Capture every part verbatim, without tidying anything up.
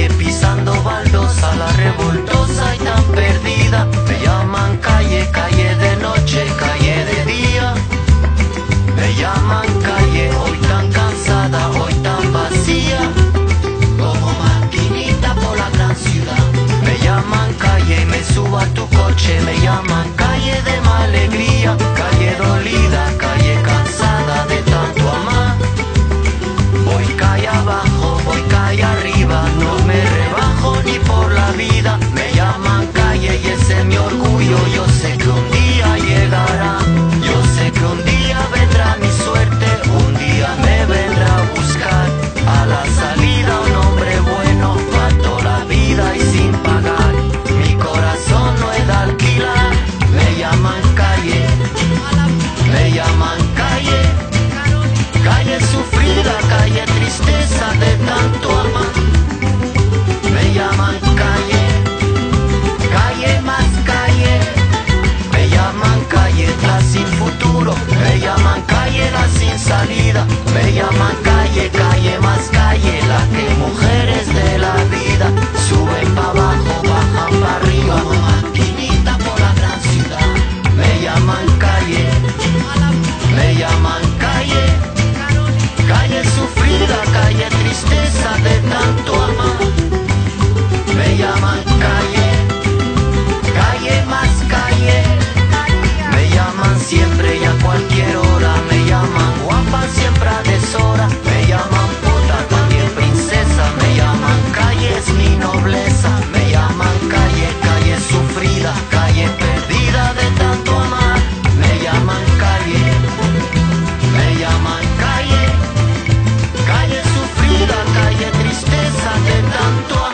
calle pisando baldosa, la revoltosa y tan perdida. Me llaman calle, calle de noche, calle de día. Me llaman calle, hoy tan cansada, hoy tan vacía, como maquinita por la gran ciudad. Me llaman calle, me subo a tu coche, me llaman calle de mala alegría, calle dolida, calle cansada de tanto amar. Voy calle abajo, voy calle arriba, no me rebajo ni por la vida. Me llaman calle y ese es mi orgullo, yo sé que un día llegará, yo sé que un día vendrá mi suerte, un día me vendrá a buscar. A la salida un hombre bueno, mató la vida y sin pagar, mi corazón no es de alquilar. Me llaman calle, me llaman calle, calle sufrida, calle tristeza de tanto amar. Me llaman calle, calle más calle, me llaman calle la sin futuro, me llaman calle la sin salida, me llaman calle, calle más calle, la que mujeres de la vida suben pa' abajo, bajan pa' arriba, maquinita por la gran ciudad. Me llaman calle, me llaman calle, calle sufrida, calle tristeza de tanto amar. Me llaman calle, calle más calle, me llaman siempre y a cualquier hora, me llaman guapa siempre a deshora, me llaman puta también princesa, me llaman calle es mi nobleza, me llaman calle, calle sufrida, calle perdida de tanto amar, me llaman calle, me llaman calle, calle sufrida, calle tristeza de tanto amar.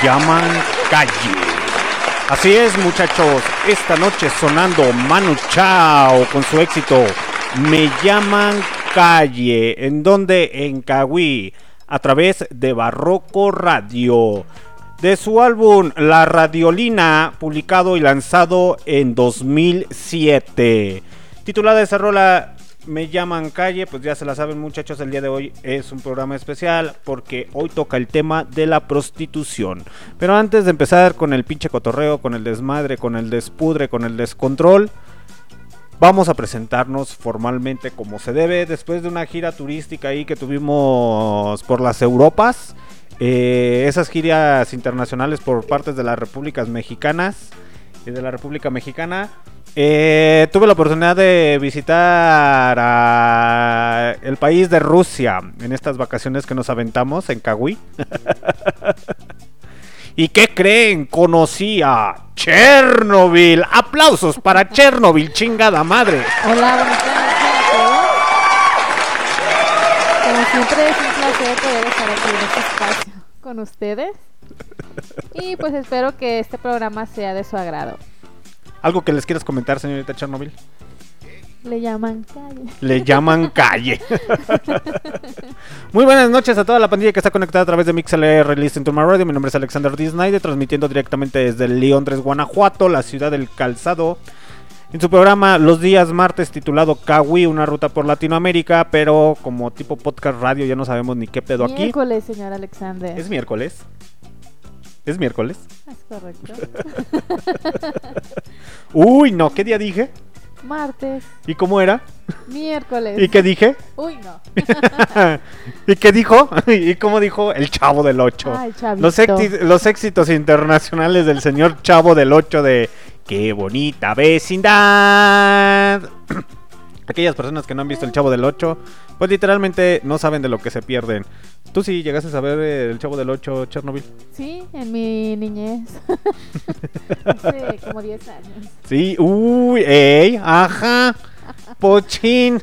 Llaman calle. Así es, muchachos, esta noche sonando Manu Chao con su éxito Me Llaman Calle, en donde en Kagui, a través de Barroco Radio, de su álbum La Radiolina, publicado y lanzado en dos mil siete. Titulada esa rola Me Llaman Calle, pues ya se la saben, muchachos, el día de hoy es un programa especial porque hoy toca el tema de la prostitución. Pero antes de empezar con el pinche cotorreo, con el desmadre, con el despudre, con el descontrol, vamos a presentarnos formalmente como se debe. Después de una gira turística ahí que tuvimos por las Europas, eh, esas giras internacionales por partes de las repúblicas mexicanas y de la República Mexicana, Eh, tuve la oportunidad de visitar a el país de Rusia en estas vacaciones que nos aventamos en Kagui. ¿Y qué creen? Conocí a Chernobyl. Aplausos para Chernobyl, chingada madre. Hola, buenas noches a todos. Como siempre es un placer poder estar aquí en este espacio con ustedes. Y pues espero que este programa sea de su agrado. ¿Algo que les quieras comentar, señorita Chernobyl? Le llaman calle. Le llaman calle. Muy buenas noches a toda la pandilla que está conectada a través de Mixlr, Listen to My Radio. Mi nombre es Alexander Disney, transmitiendo directamente desde León tres, Guanajuato, la ciudad del calzado. En su programa los días martes titulado Kagui, una ruta por Latinoamérica, pero como tipo podcast radio ya no sabemos ni qué pedo aquí. Miércoles, señor Alexander. ¿Es miércoles? ¿Es miércoles? Es correcto. Uy, no, ¿qué día dije? Martes. ¿Y cómo era? Miércoles. ¿Y qué dije? Uy, no. ¿Y qué dijo? ¿Y cómo dijo? El Chavo del Ocho. Ay, los, éxitos, los éxitos internacionales del señor Chavo del Ocho de ¡Qué bonita vecindad! Aquellas personas que no han visto El Chavo del Ocho, pues literalmente no saben de lo que se pierden. ¿Tú sí llegaste a ver El Chavo del Ocho, Chernobyl? Sí, en mi niñez. Hace como diez años. Sí, uy, ey, ajá, pochín.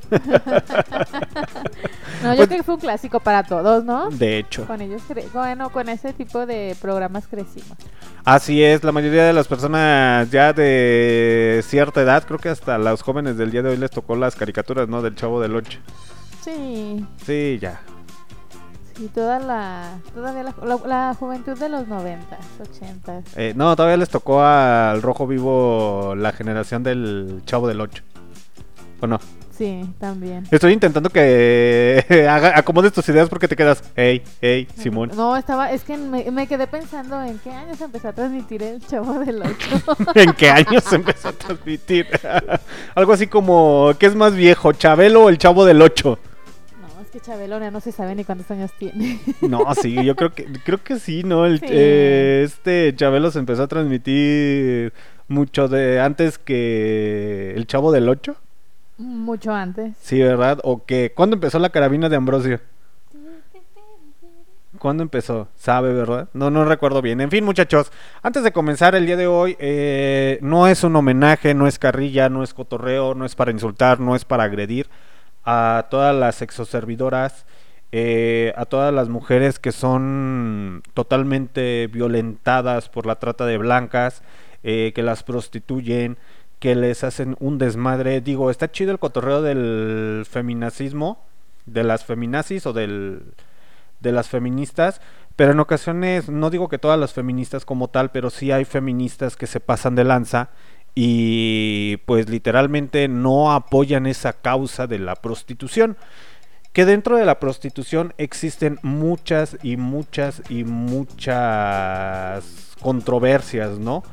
No, yo pues, creo que fue un clásico para todos, ¿no? De hecho. Con ellos, cre- bueno, con ese tipo de programas crecimos. Así es, la mayoría de las personas ya de cierta edad, creo que hasta los jóvenes del día de hoy les tocó las caricaturas, ¿no? Del Chavo del Ocho. Sí. Sí, ya. Y toda la todavía la, la, la juventud de los noventas, ochentas. Eh, no, todavía les tocó al Rojo Vivo la generación del Chavo del Ocho, ¿o no? Sí, también. Estoy intentando que haga, acomodes tus ideas porque te quedas, hey, hey, Simón. No, estaba, es que me, me quedé pensando en qué años empezó a transmitir El Chavo del Ocho. ¿En qué años empezó a transmitir? Algo así como, ¿qué es más viejo, Chabelo o El Chavo del Ocho? Chabelona no se sabe ni cuántos años tiene. No, sí, yo creo que creo que sí, ¿no? El, sí. Eh, este Chabelo se empezó a transmitir mucho de antes que El Chavo del Ocho. Mucho antes. Sí, ¿verdad? ¿O que cuándo empezó La Carabina de Ambrosio? ¿Cuándo empezó? ¿Sabe, verdad? No, no recuerdo bien. En fin, muchachos, antes de comenzar el día de hoy, eh, no es un homenaje, no es carrilla, no es cotorreo, no es para insultar, no es para agredir a todas las exoservidoras, eh, a todas las mujeres que son totalmente violentadas por la trata de blancas, eh, que las prostituyen, que les hacen un desmadre. Digo, está chido el cotorreo del feminacismo, de las feminazis o del de las feministas, pero en ocasiones, no digo que todas las feministas como tal, pero sí hay feministas que se pasan de lanza y pues literalmente no apoyan esa causa de la prostitución, que dentro de la prostitución existen muchas y muchas y muchas controversias, ¿no?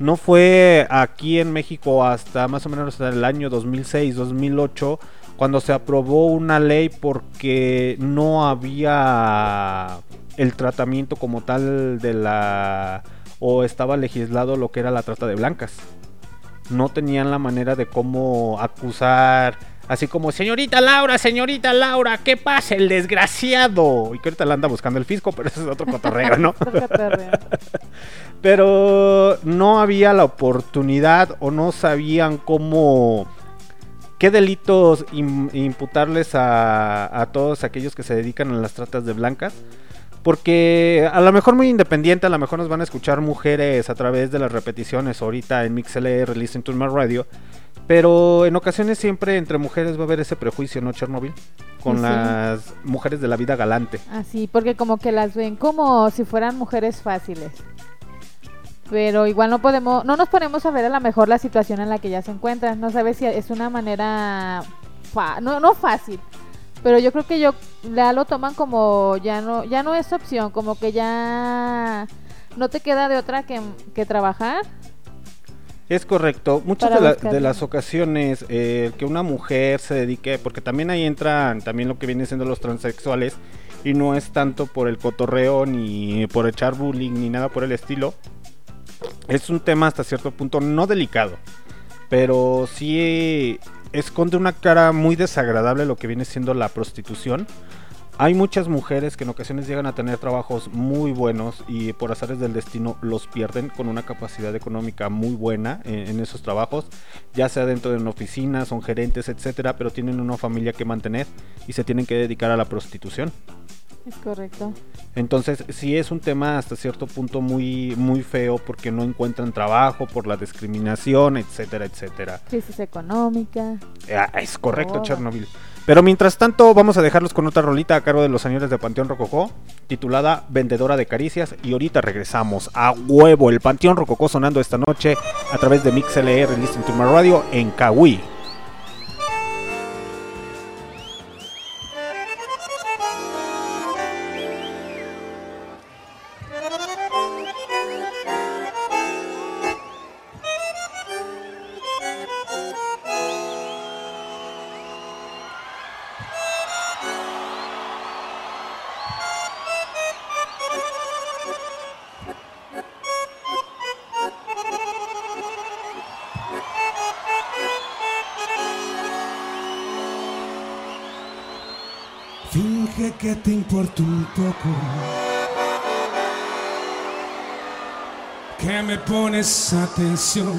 No fue aquí en México hasta más o menos hasta el año dos mil seis, dos mil ocho cuando se aprobó una ley porque no había el tratamiento como tal de la, o estaba legislado lo que era la trata de blancas. No tenían la manera de cómo acusar, así como señorita Laura, señorita Laura, ¿qué pasa el desgraciado? Y que ahorita la anda buscando el fisco, pero eso es otro cotorreo, ¿no? Pero no había la oportunidad o no sabían cómo, qué delitos im- imputarles a, a todos aquellos que se dedican a las tratas de blancas. Porque a lo mejor muy independiente, a lo mejor nos van a escuchar mujeres a través de las repeticiones ahorita en Mixlr, Listen to My Radio. Pero en ocasiones siempre entre mujeres va a haber ese prejuicio, ¿no, Chernobyl? Con sí, las sí. mujeres de la vida galante. Ah, sí, porque como que las ven como si fueran mujeres fáciles. Pero igual no podemos, no nos ponemos a ver a lo mejor la situación en la que ellas se encuentran. No sabes si es una manera, fa- no, no fácil. Pero yo creo que yo ya lo toman como ya no ya no es opción, como que ya no te queda de otra que, que trabajar. Es correcto. Muchas de, la, de las ocasiones eh, que una mujer se dedique, porque también ahí entran también lo que vienen siendo los transexuales, y no es tanto por el cotorreo ni por echar bullying ni nada por el estilo. Es un tema hasta cierto punto no delicado, pero sí esconde una cara muy desagradable lo que viene siendo la prostitución. Hay muchas mujeres que en ocasiones llegan a tener trabajos muy buenos y por azares del destino los pierden, con una capacidad económica muy buena en, en esos trabajos, ya sea dentro de una oficina, son gerentes, etcétera, pero tienen una familia que mantener y se tienen que dedicar a la prostitución. Es correcto. Entonces sí es un tema hasta cierto punto muy muy feo, porque no encuentran trabajo por la discriminación, etcétera, etcétera. Crisis económica. Ah, es correcto, oh. Chernobyl. Pero mientras tanto vamos a dejarlos con otra rolita a cargo de los señores de Panteón Rococó, titulada Vendedora de Caricias, y ahorita regresamos a huevo. El Panteón Rococó sonando esta noche a través de Mixlr, Listen to My Radio en Kagui. dije que te importa un poco, que me pones atención,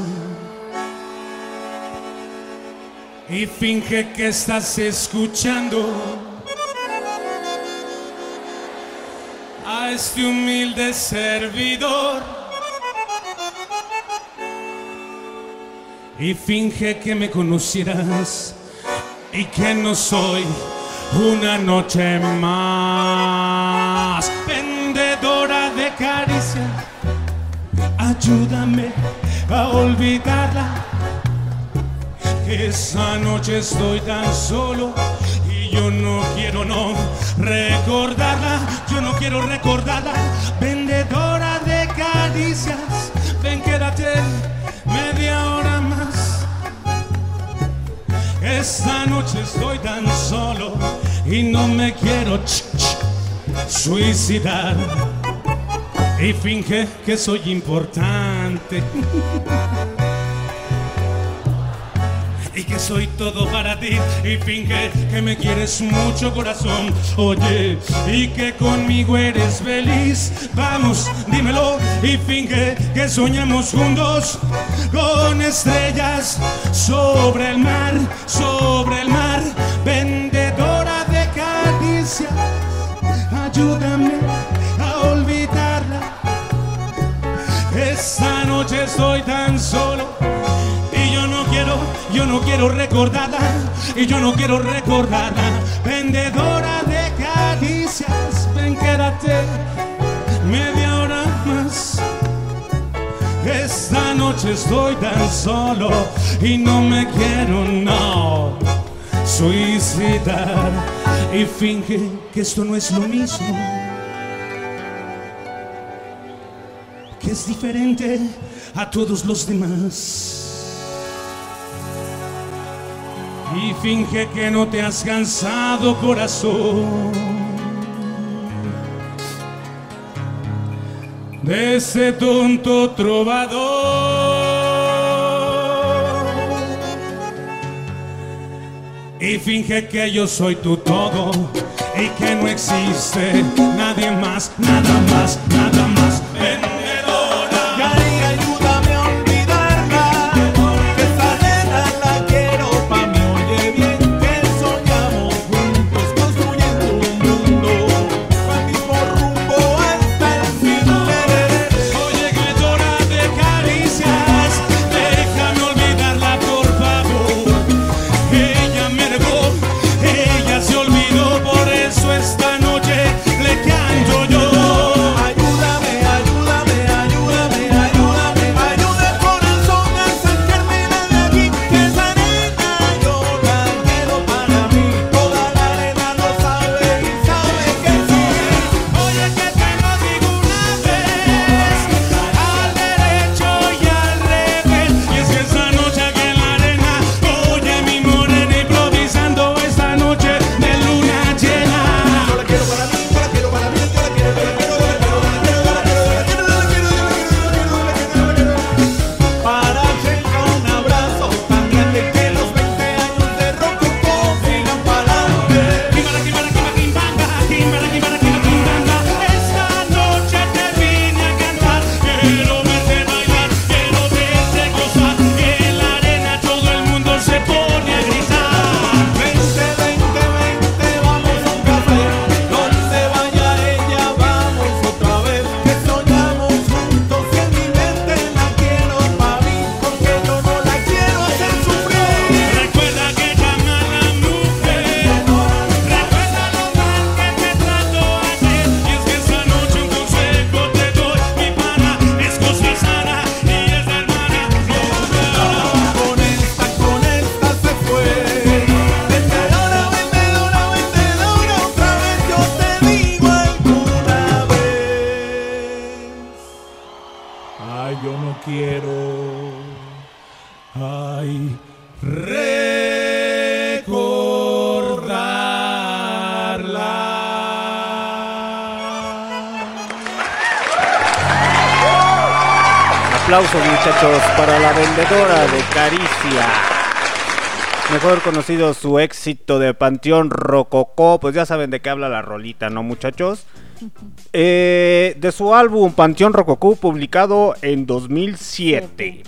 y finge que estás escuchando a este humilde servidor, y finge que me conocieras y que no soy una noche más. Vendedora de caricia, ayúdame a olvidarla, que esa noche estoy tan solo y yo no quiero no recordarla, yo no quiero recordarla. Vendedora de caricias, ven, quédate media hora más. Esta noche estoy tan solo y no me quiero ch -ch suicidar, y finge que soy importante y que soy todo para ti, y finge que me quieres mucho, corazón, oye, y que conmigo eres feliz, vamos, dímelo, y finge que soñamos juntos con estrellas sobre el mar, sobre el mar. Vendedora de caricias, ayúdame a olvidarla, esta noche estoy tan solo, yo no quiero recordarla, y yo no quiero recordarla. Vendedora de caricias, ven, quédate media hora más. Esta noche estoy tan solo y no me quiero, no, suicidar, y finge que esto no es lo mismo, que es diferente a todos los demás, y finge que no te has cansado, corazón, de ese tonto trovador, y finge que yo soy tu todo y que no existe nadie más, nada más, nada más. Aplausos, muchachos, para la vendedora de caricias. Mejor conocido su éxito de Panteón Rococó. Pues ya saben de qué habla la rolita, ¿no, muchachos? Eh, de su álbum Panteón Rococó, publicado en dos mil siete.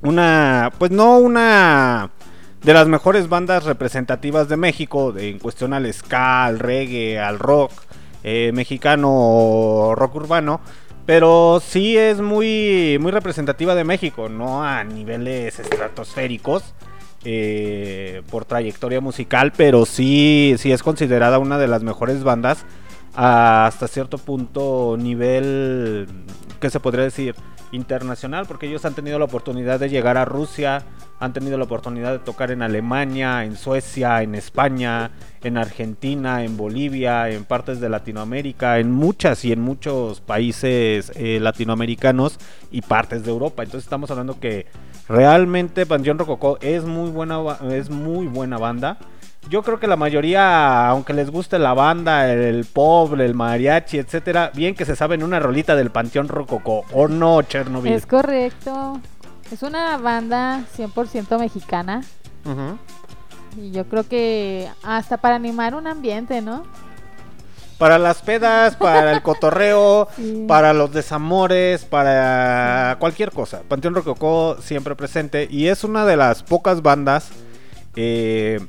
Una, pues no una de las mejores bandas representativas de México, de, en cuestión al ska, al reggae, al rock eh, mexicano, rock urbano. Pero sí es muy, muy representativa de México, no a niveles estratosféricos eh, por trayectoria musical, pero sí, sí es considerada una de las mejores bandas hasta cierto punto, nivel, ¿qué se podría decir? Internacional, porque ellos han tenido la oportunidad de llegar a Rusia, han tenido la oportunidad de tocar en Alemania, en Suecia, en España, en Argentina, en Bolivia, en partes de Latinoamérica, en muchas y en muchos países eh, latinoamericanos y partes de Europa. Entonces estamos hablando que realmente Panteón Rococó es muy buena, es muy buena banda. Yo creo que la mayoría, aunque les guste la banda, el pop, el mariachi, etcétera, bien que se saben una rolita del Panteón Rococó, ¿o no, Chernobyl? Es correcto. Es una banda cien por ciento mexicana. Uh-huh. Y yo creo que hasta para animar un ambiente, ¿no? Para las pedas, para el cotorreo, sí, para los desamores, para cualquier cosa. Panteón Rococó siempre presente. Y es una de las pocas bandas... Eh,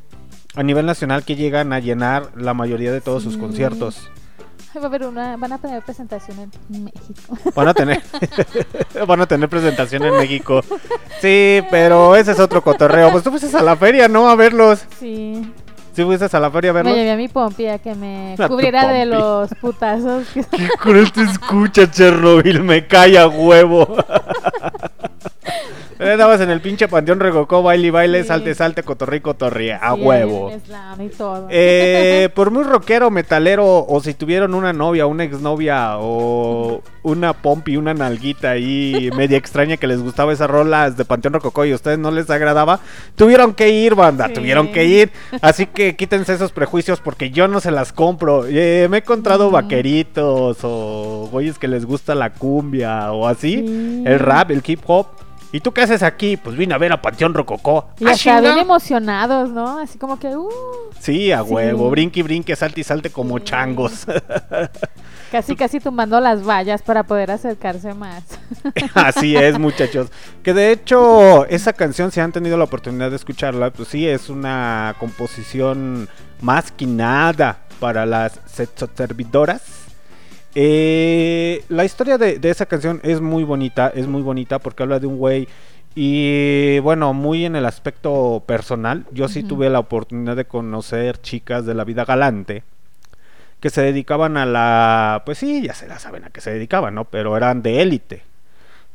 a nivel nacional que llegan a llenar la mayoría de todos, sí, sus conciertos. Va a haber una, van a tener presentación en México. Van a tener van a tener presentación en México. Sí, pero ese es otro cotorreo. Pues tú fuiste a la feria, ¿no? A verlos. Sí. ¿Sí fuiste a la feria a verlos? Me llevé a mi Pompi a que me a cubriera de los putazos. Que... ¿Qué cruel te escucha, Chernobyl? Me cae a huevo. Dabas en el pinche Panteón Rococó, baile y baile, sí, salte, salte, cotorrí, cotorría, a sí, huevo. Y todo. Eh, por muy rockero, metalero, o si tuvieron una novia, una exnovia, o una pompi, una nalguita ahí media extraña que les gustaba esas rolas de Panteón Rococó y a ustedes no les agradaba, tuvieron que ir, banda, sí, tuvieron que ir. Así que quítense esos prejuicios porque yo no se las compro. Eh, me he encontrado, uh-huh, vaqueritos o güeyes que les gusta la cumbia o así, sí, el rap, el hip hop. ¿Y tú qué haces aquí? Pues vine a ver a Panteón Rococó. Y hasta bien emocionados, ¿no? Así como que... Uh, sí, a huevo. Sí. Brinque, brinque, salte y salte como, sí, changos. Casi, casi tumbando las vallas para poder acercarse más. Así es, muchachos. Que de hecho, esa canción, si han tenido la oportunidad de escucharla, pues sí, es una composición más que nada para las sexoservidoras. Eh, la historia de, de esa canción es muy bonita, es muy bonita porque habla de un güey y bueno, muy en el aspecto personal, yo sí, uh-huh, tuve la oportunidad de conocer chicas de la vida galante que se dedicaban a la, pues sí, ya se la saben a qué se dedicaban, ¿no? Pero eran de élite,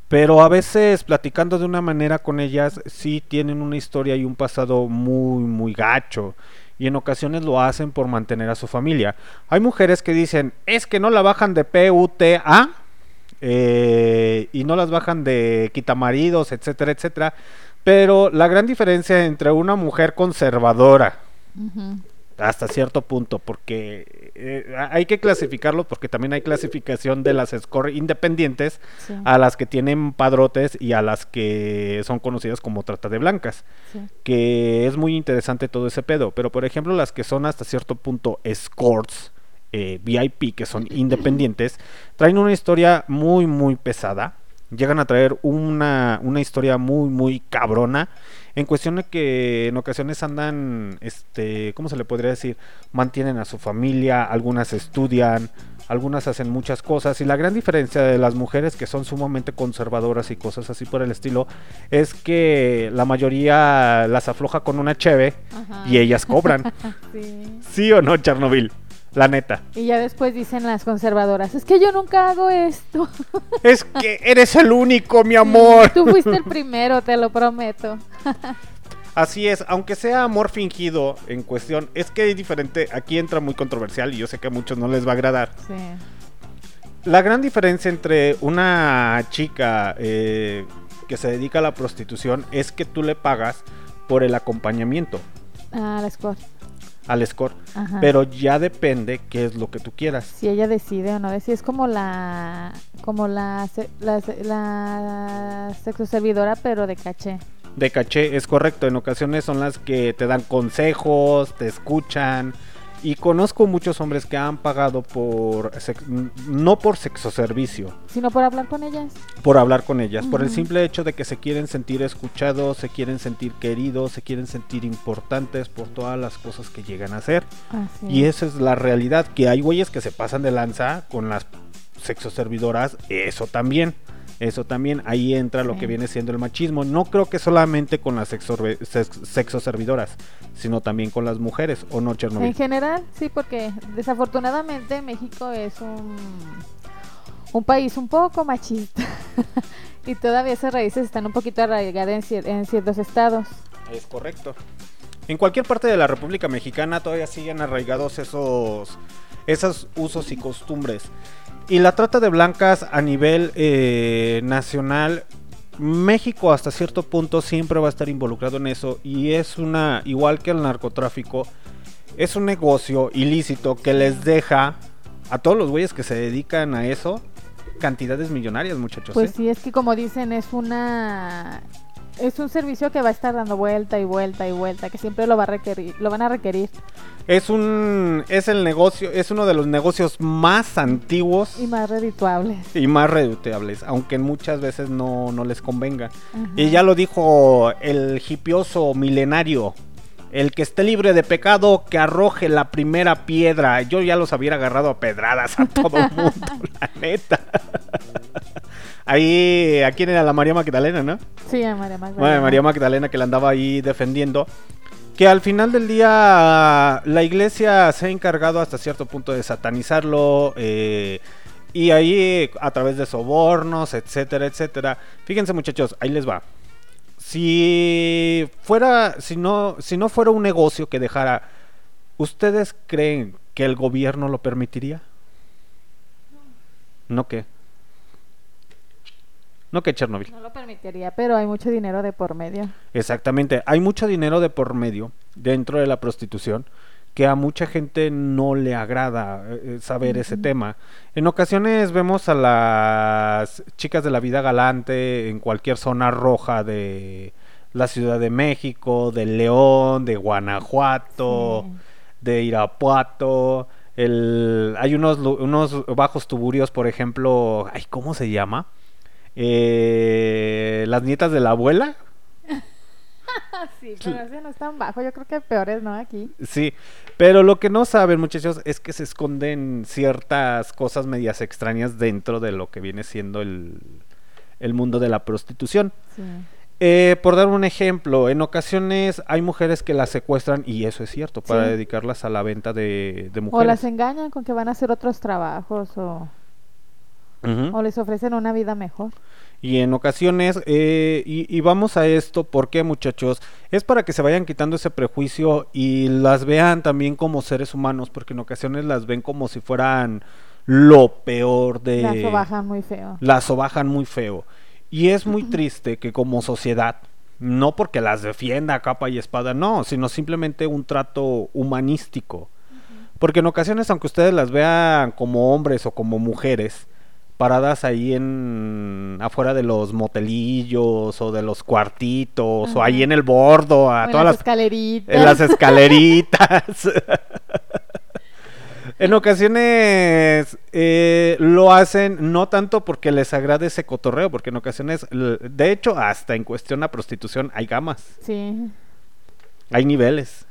pero a veces platicando de una manera con ellas sí tienen una historia y un pasado muy, muy gacho. Y en ocasiones lo hacen por mantener a su familia. Hay mujeres que dicen, es que no la bajan de P U T A eh, y no las bajan de quitamaridos, etcétera, etcétera. Pero la gran diferencia entre una mujer conservadora, uh-huh, hasta cierto punto, porque eh, hay que clasificarlo, porque también hay clasificación de las escort independientes, sí, a las que tienen padrotes y a las que son conocidas como trata de blancas, sí, que es muy interesante todo ese pedo, pero por ejemplo las que son hasta cierto punto escorts eh, V I P, que son independientes, traen una historia muy muy pesada, llegan a traer una, una historia muy muy cabrona. En cuestión de que en ocasiones andan, este, ¿cómo se le podría decir? Mantienen a su familia, algunas estudian, algunas hacen muchas cosas. Y la gran diferencia de las mujeres que son sumamente conservadoras y cosas así por el estilo es que la mayoría las afloja con una cheve, ajá, y ellas cobran. Sí. ¿Sí o no, Chernobyl? La neta. Y ya después dicen las conservadoras, es que yo nunca hago esto. Es que eres el único, mi amor. Tú fuiste el primero, te lo prometo. Así es, aunque sea amor fingido en cuestión, es que es diferente, aquí entra muy controversial y yo sé que a muchos no les va a agradar. Sí. La gran diferencia entre una chica eh, que se dedica a la prostitución es que tú le pagas por el acompañamiento. Ah, la escort. Al score, ajá, pero ya depende qué es lo que tú quieras. Si ella decide o no decide, es como la como la la, la, la sexoservidora pero de caché. de caché, es correcto. En ocasiones son las que te dan consejos, te escuchan. Y conozco muchos hombres que han pagado por sex- no por sexo servicio, sino por hablar con ellas. Por hablar con ellas, uh-huh. Por el simple hecho de que se quieren sentir escuchados, se quieren sentir queridos, se quieren sentir importantes por todas las cosas que llegan a hacer. Así es. Y esa es la realidad, que hay güeyes que se pasan de lanza con las sexo servidoras, eso también. Eso también, ahí entra lo sí. que viene siendo el machismo. No creo que solamente con las sexo, sexo servidoras, sino también con las mujeres, ¿o no, Chernobyl? En general, sí, porque desafortunadamente México es un, un país un poco machista y todavía esas raíces están un poquito arraigadas en, cier- en ciertos estados. Es correcto. En cualquier parte de la República Mexicana todavía siguen arraigados esos, esos usos y costumbres. Y la trata de blancas a nivel eh, nacional, México hasta cierto punto siempre va a estar involucrado en eso. Y es una, igual que el narcotráfico, es un negocio ilícito que les deja a todos los güeyes que se dedican a eso cantidades millonarias, muchachos. Pues ¿eh? sí, es que como dicen, es una... Es un servicio que va a estar dando vuelta y vuelta y vuelta, que siempre lo va a requerir, lo van a requerir. Es un, es el negocio, es uno de los negocios más antiguos y más redituables. Y más redituables, aunque muchas veces no, no les convenga. Ajá. Y ya lo dijo el hipioso milenario: el que esté libre de pecado, que arroje la primera piedra. Yo ya los había agarrado a pedradas a todo el mundo, la neta. Ahí, ¿a quién era? La María Magdalena, ¿no? Sí, a María Magdalena. Bueno, María Magdalena, que la andaba ahí defendiendo. Que al final del día la iglesia se ha encargado hasta cierto punto de satanizarlo. Eh, y ahí a través de sobornos, etcétera, etcétera. Fíjense, muchachos, ahí les va. Si fuera, si no, si no fuera un negocio que dejara, ¿ustedes creen que el gobierno lo permitiría? ¿No qué? No que Chernobyl. No lo permitiría, pero hay mucho dinero de por medio. Exactamente, hay mucho dinero de por medio dentro de la prostitución que a mucha gente no le agrada eh, saber uh-huh. ese tema. En ocasiones vemos a las chicas de la vida galante en cualquier zona roja de la Ciudad de México, de León, de Guanajuato, sí. de Irapuato. El... Hay unos, unos bajos tuburios, por ejemplo, ay, ¿cómo se llama? Eh, las nietas de la abuela. Sí, pero ese no es tan bajo. Yo creo que peores, ¿no? Aquí. Sí, pero lo que no saben, muchachos, es que se esconden ciertas cosas medias extrañas dentro de lo que viene siendo el, el mundo de la prostitución. Sí. Eh, por dar un ejemplo, en ocasiones hay mujeres que las secuestran, y eso es cierto, para sí. dedicarlas a la venta de, de mujeres. O las engañan con que van a hacer otros trabajos o... Uh-huh. O les ofrecen una vida mejor. Y en ocasiones, eh, y, y vamos a esto, ¿por qué, muchachos? Es para que se vayan quitando ese prejuicio y las vean también como seres humanos, porque en ocasiones las ven como si fueran lo peor de... Las sobajan muy feo. Las sobajan muy feo. Y es muy uh-huh. triste que como sociedad, no porque las defienda a capa y espada, no, sino simplemente un trato humanístico. Uh-huh. Porque en ocasiones, aunque ustedes las vean como hombres o como mujeres... paradas ahí en afuera de los motelillos o de los cuartitos ajá. o ahí en el bordo a o en todas las escaleritas en las escaleritas en ocasiones eh, lo hacen no tanto porque les agrade ese cotorreo, porque en ocasiones, de hecho, hasta en cuestión a prostitución hay gamas, sí, hay niveles.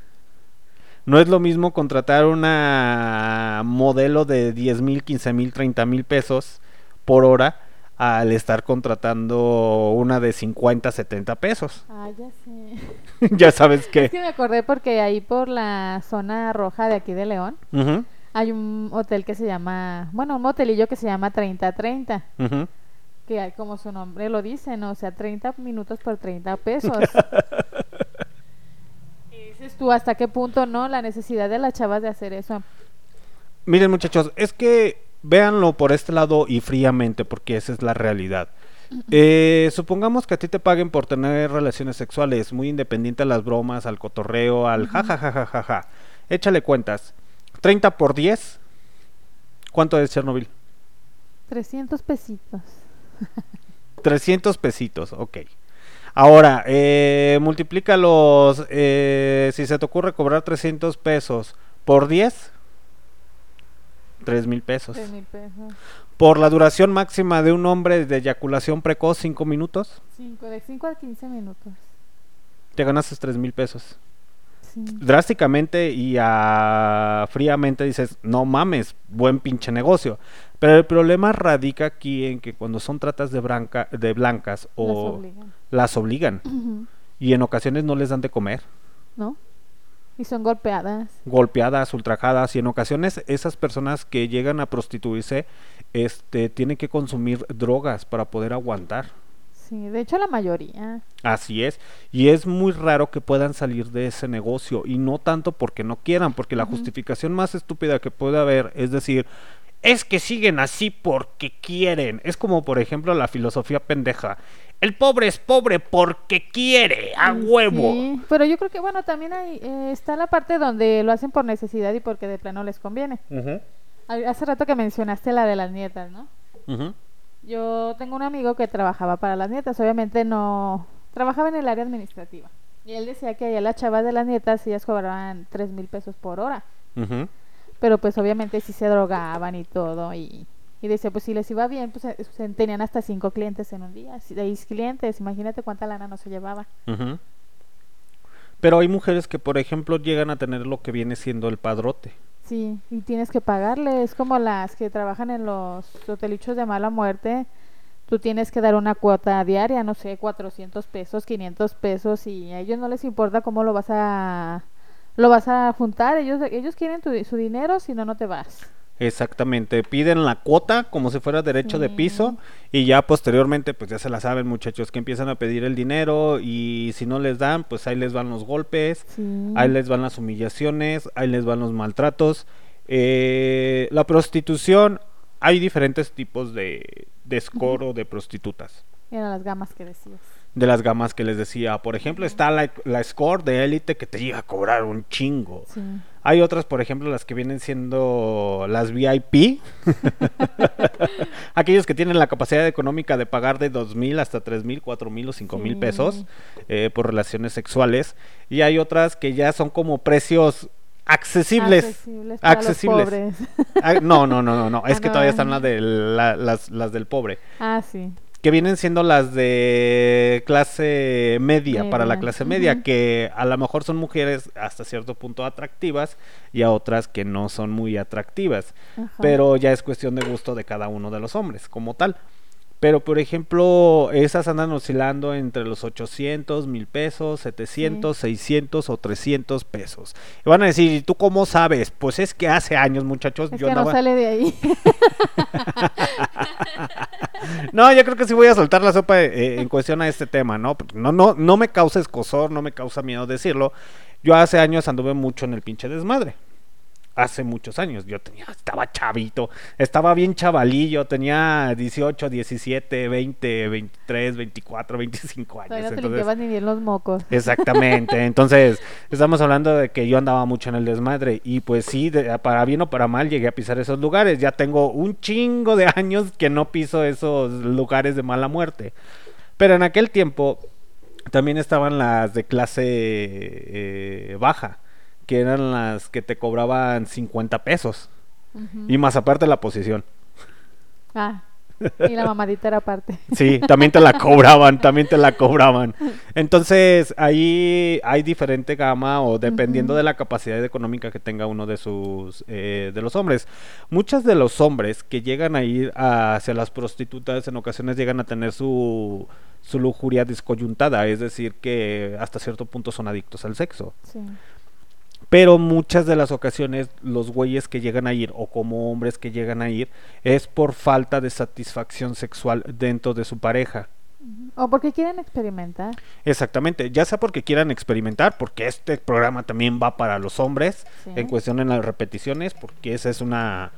No es lo mismo contratar una modelo de diez mil, quince mil, treinta mil pesos por hora al estar contratando una de cincuenta, setenta pesos. Ah, ya sé. Ya sabes que... Es que me acordé porque ahí por la zona roja de aquí de León uh-huh. hay un hotel que se llama... Bueno, un motelillo que se llama treinta treinta. Uh-huh. Que hay, como su nombre lo dice, ¿no? O sea, treinta minutos por treinta pesos. Y dices tú, ¿hasta qué punto, no? La necesidad de las chavas de hacer eso. Miren, muchachos, es que... véanlo por este lado y fríamente, porque esa es la realidad. Eh, supongamos que a ti te paguen por tener relaciones sexuales, muy independiente a las bromas, al cotorreo, al jajajajaja. Échale cuentas. treinta por diez. ¿Cuánto es, Chernobyl? trescientos pesitos. trescientos pesitos, ok. Ahora, eh, multiplícalos, eh, si se te ocurre cobrar trescientos pesos por diez, tres mil pesos. tres mil pesos. Por la duración máxima de un hombre de eyaculación precoz, cinco minutos. Cinco, de cinco a quince minutos. Te ganas tres mil pesos. Sí. Drásticamente y a... fríamente dices, no mames, buen pinche negocio. Pero el problema radica aquí en que cuando son tratas de, branca, de blancas o... Las obligan. Las obligan. Uh-huh. Y en ocasiones no les dan de comer. ¿No? Y son golpeadas. Golpeadas, ultrajadas. Y en ocasiones esas personas que llegan a prostituirse este, tienen que consumir drogas para poder aguantar. Sí, de hecho la mayoría. Así es. Y es muy raro que puedan salir de ese negocio. Y no tanto porque no quieran, porque la uh-huh. justificación más estúpida que puede haber es decir, es que siguen así porque quieren. Es como, por ejemplo, la filosofía pendeja. El pobre es pobre porque quiere, a huevo. Sí, pero yo creo que, bueno, también hay, eh, está la parte donde lo hacen por necesidad y porque de plano les conviene. Uh-huh. Hace rato que mencionaste la de las nietas, ¿no? Uh-huh. Yo tengo un amigo que trabajaba para las nietas, obviamente no... Trabajaba en el área administrativa. Y él decía que allá las chavas de las nietas, ellas cobraban tres mil pesos por hora. Uh-huh. Pero pues obviamente sí se drogaban y todo, y... Y decía, pues si les iba bien, pues se, tenían hasta cinco clientes en un día, seis clientes, imagínate cuánta lana no se llevaba. Uh-huh. Pero hay mujeres que, por ejemplo, llegan a tener lo que viene siendo el padrote. Sí, y tienes que pagarle, es como las que trabajan en los hotelichos de mala muerte, tú tienes que dar una cuota diaria, no sé, cuatrocientos pesos, quinientos pesos, y a ellos no les importa cómo lo vas a, lo vas a juntar, ellos, ellos quieren tu, su dinero, si no, no te vas. Exactamente, piden la cuota como si fuera derecho sí. de piso y ya posteriormente pues ya se la saben muchachos que empiezan a pedir el dinero y si no les dan pues ahí les van los golpes, sí. ahí les van las humillaciones, ahí les van los maltratos. Eh, la prostitución, hay diferentes tipos de, de escoro de prostitutas. Eran las gamas que decías. De las gamas que les decía. Por ejemplo, sí. está la, la score de élite que te llega a cobrar un chingo. Sí. Hay otras, por ejemplo, las que vienen siendo las V I P. Aquellos que tienen la capacidad económica de pagar de dos mil hasta tres mil, cuatro mil o cinco mil sí. pesos eh, por relaciones sexuales. Y hay otras que ya son como precios accesibles. Accesibles. Para accesibles. Los pobres. Ah, no, no, no, no, no. Es ah, que no. todavía están las, de, la, las, las del pobre. Ah, sí. Que vienen siendo las de clase media, media. Para la clase media, uh-huh. que a lo mejor son mujeres hasta cierto punto atractivas y a otras que no son muy atractivas, uh-huh. pero ya es cuestión de gusto de cada uno de los hombres como tal. Pero por ejemplo, esas andan oscilando entre los ochocientos, mil pesos, setecientos, sí. seiscientos o trescientos pesos. Y van a decir, ¿y tú cómo sabes? Pues es que hace años, muchachos, es yo que andaba... no sale de ahí. No, yo creo que sí voy a soltar la sopa eh, en cuestión a este tema, ¿no? No, no, no me causa escozor, no me causa miedo decirlo. Yo hace años anduve mucho en el pinche desmadre. Hace muchos años, yo tenía, estaba chavito, estaba bien chavalillo, tenía dieciocho, diecisiete, veinte, veintitrés, veinticuatro, veinticinco años. Todavía no te limpiabas ni bien los mocos. Exactamente, entonces estamos hablando de que yo andaba mucho en el desmadre y pues sí, de, para bien o para mal llegué a pisar esos lugares, ya tengo un chingo de años que no piso esos lugares de mala muerte, pero en aquel tiempo también estaban las de clase eh, baja, que eran las que te cobraban cincuenta pesos. Uh-huh. Y más aparte la posición. Ah, y la mamadita era aparte. Sí, también te la cobraban, también te la cobraban. Entonces, ahí hay diferente gama o dependiendo uh-huh. de la capacidad económica que tenga uno de sus, eh, de los hombres. Muchos de los hombres que llegan a ir hacia las prostitutas en ocasiones llegan a tener su... su lujuria descoyuntada, es decir, que hasta cierto punto son adictos al sexo. Sí. Pero muchas de las ocasiones los güeyes que llegan a ir o como hombres que llegan a ir es por falta de satisfacción sexual dentro de su pareja. O porque quieren experimentar. Exactamente, ya sea porque quieran experimentar, porque este programa también va para los hombres, sí. en cuestión en las repeticiones, porque esa es una,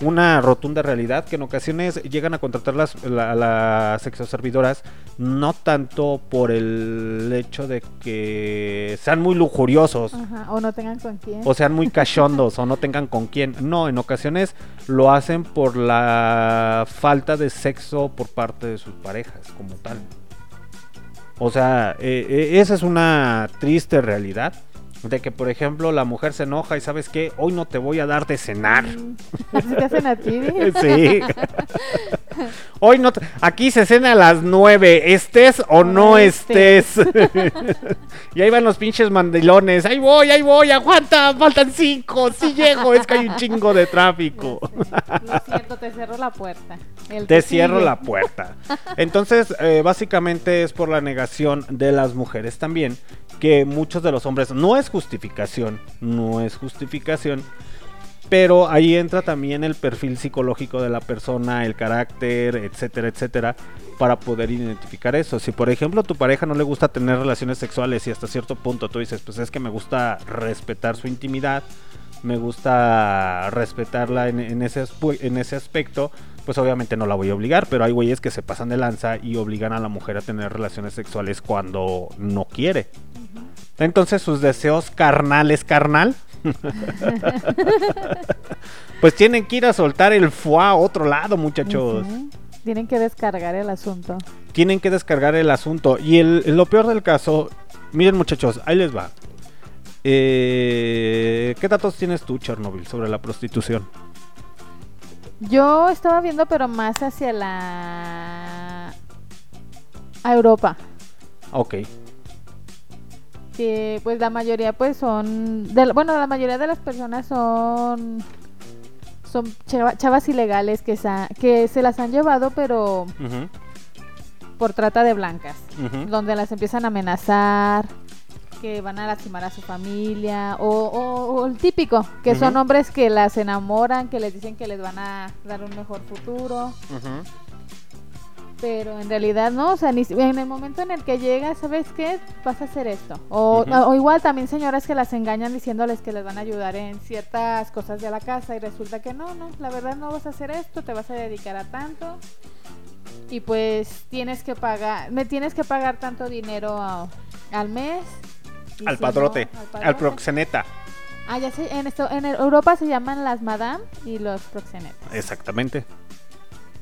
una rotunda realidad, que en ocasiones llegan a contratar las, la, las sexoservidoras, no tanto por el hecho de que sean muy lujuriosos. Ajá, o no tengan con quién. O sean muy cachondos, o no tengan con quién. No, en ocasiones lo hacen por la falta de sexo por parte de sus parejas, como tal. O sea, eh, esa es una triste realidad. De que, por ejemplo, la mujer se enoja y ¿sabes qué? Hoy no te voy a dar de cenar. ¿Así te hacen a ti? Sí. Hoy no te... Aquí se cena a las nueve, estés o oh, no estés. estés. Y ahí van los pinches mandilones. Ahí voy, ahí voy, aguanta, faltan cinco, sí llego, es que hay un chingo de tráfico. Lo cierto, te cierro la puerta. El te cierro sigue. la puerta. Entonces, eh, básicamente es por la negación de las mujeres también. Que muchos de los hombres, no es justificación, no es justificación, pero ahí entra también el perfil psicológico de la persona, el carácter, etcétera, etcétera, para poder identificar eso. Si por ejemplo a tu pareja no le gusta tener relaciones sexuales y hasta cierto punto tú dices, pues es que me gusta respetar su intimidad, me gusta respetarla en, en, ese, en ese aspecto, pues obviamente no la voy a obligar, pero hay güeyes que se pasan de lanza y obligan a la mujer a tener relaciones sexuales cuando no quiere. Entonces sus deseos carnales, carnal, pues tienen que ir a soltar el fuá a otro lado, muchachos. Uh-huh. Tienen que descargar el asunto. Tienen que descargar el asunto. Y el, lo peor del caso, miren muchachos, ahí les va. Eh, ¿Qué datos tienes tú, Chernobyl, sobre la prostitución? Yo estaba viendo, pero más hacia la... a Europa. Ok. Que pues la mayoría pues son de, bueno, la mayoría de las personas son son chava, chavas ilegales que, sa, que se las han llevado, pero uh-huh. por trata de blancas, uh-huh. donde las empiezan a amenazar, que van a lastimar a su familia, o, o, o el típico, que uh-huh. son hombres que las enamoran, que les dicen que les van a dar un mejor futuro. Uh-huh. Pero en realidad no, o sea, ni, en el momento en el que llega, ¿sabes qué? Vas a hacer esto. O, uh-huh. o igual también señoras que las engañan diciéndoles que les van a ayudar en ciertas cosas de la casa y resulta que no, no, la verdad no vas a hacer esto, te vas a dedicar a tanto y pues tienes que pagar, me tienes que pagar tanto dinero a, al mes. Al, si padrote, no, al padrote, al proxeneta. Ah, ya sé, en, esto, en Europa se llaman las madame y los proxenetas. Exactamente.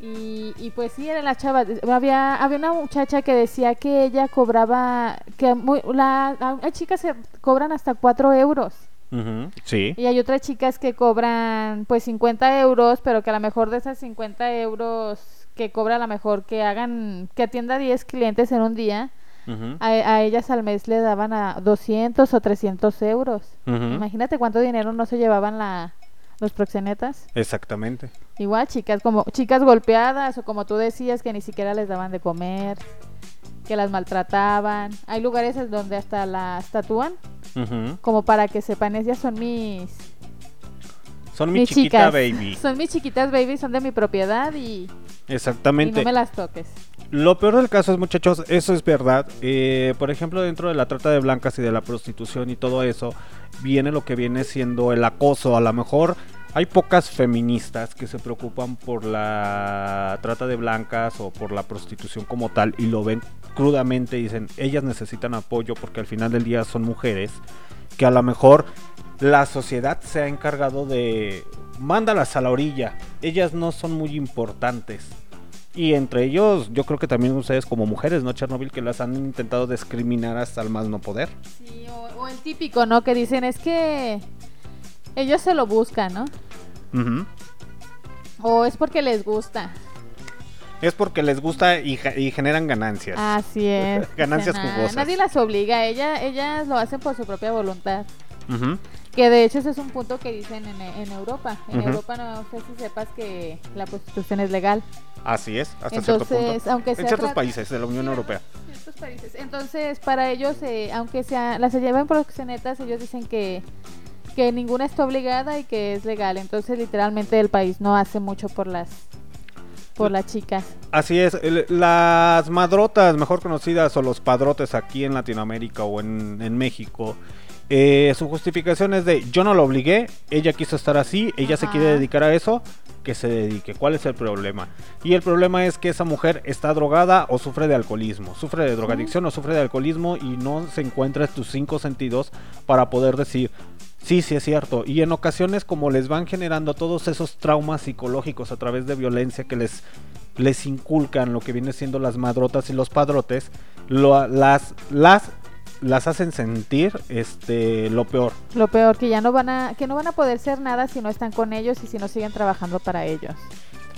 Y, y pues sí, eran las chavas. Había, había una muchacha que decía que ella cobraba, que muy, la, hay chicas que cobran hasta cuatro euros. Uh-huh, sí. Y hay otras chicas que cobran pues cincuenta euros, pero que a lo mejor de esas cincuenta euros que cobra, a lo mejor que hagan, que atienda diez clientes en un día, uh-huh. a, a ellas al mes le daban a doscientos o trescientos euros. Uh-huh. Imagínate cuánto dinero no se llevaban la... los proxenetas. Exactamente. Igual chicas, como chicas golpeadas, o como tú decías, que ni siquiera les daban de comer, que las maltrataban. Hay lugares donde hasta las tatúan, uh-huh. como para que sepan, ellas son mis... Son mi mis chiquita chicas. baby. Son mis chiquitas baby, son de mi propiedad y... Exactamente. Y no me las toques. Lo peor del caso es, muchachos, eso es verdad. Eh, por ejemplo, dentro de la trata de blancas y de la prostitución y todo eso, viene lo que viene siendo el acoso. A lo mejor hay pocas feministas que se preocupan por la trata de blancas o por la prostitución como tal y lo ven crudamente y dicen, ellas necesitan apoyo porque al final del día son mujeres que a lo mejor la sociedad se ha encargado de mándalas a la orilla. Ellas no son muy importantes. Y entre ellos, yo creo que también ustedes como mujeres, ¿no, Chernobyl? Que las han intentado discriminar hasta el más no poder. Sí, o, o el típico, ¿no? Que dicen, es que ellos se lo buscan, ¿no? Uh-huh. O es porque les gusta. Es porque les gusta y, y generan ganancias. Así es. Ganancias o sea, jugosas. Nadie las obliga, ella, ellas lo hacen por su propia voluntad. Uh-huh. Que de hecho ese es un punto que dicen en, en Europa. En uh-huh. Europa no sé si sepas que la prostitución es legal. Así es, hasta Entonces, cierto punto. Aunque sea en ciertos tra- países de la Unión sí, Europea. Ciertos países. Entonces, para ellos, eh, aunque sea, las se lleven proxenetas, ellos dicen que, que ninguna está obligada y que es legal. Entonces, literalmente el país no hace mucho por las por las chicas. Así es, el, las madrotas mejor conocidas o los padrotes aquí en Latinoamérica o en, en México. Eh, su justificación es de yo no la obligué, ella quiso estar así, ella Ajá. se quiere dedicar a eso, que se dedique. ¿Cuál es el problema? Y el problema es que esa mujer está drogada o sufre de alcoholismo, sufre de drogadicción uh-huh. o sufre de alcoholismo y no se encuentra en tus cinco sentidos para poder decir sí, sí es cierto. Y en ocasiones como les van generando todos esos traumas psicológicos a través de violencia que les les inculcan lo que viene siendo las madrotas y los padrotes, lo, las las las hacen sentir este lo peor. Lo peor, que ya no van a que no van a poder ser nada si no están con ellos y si no siguen trabajando para ellos.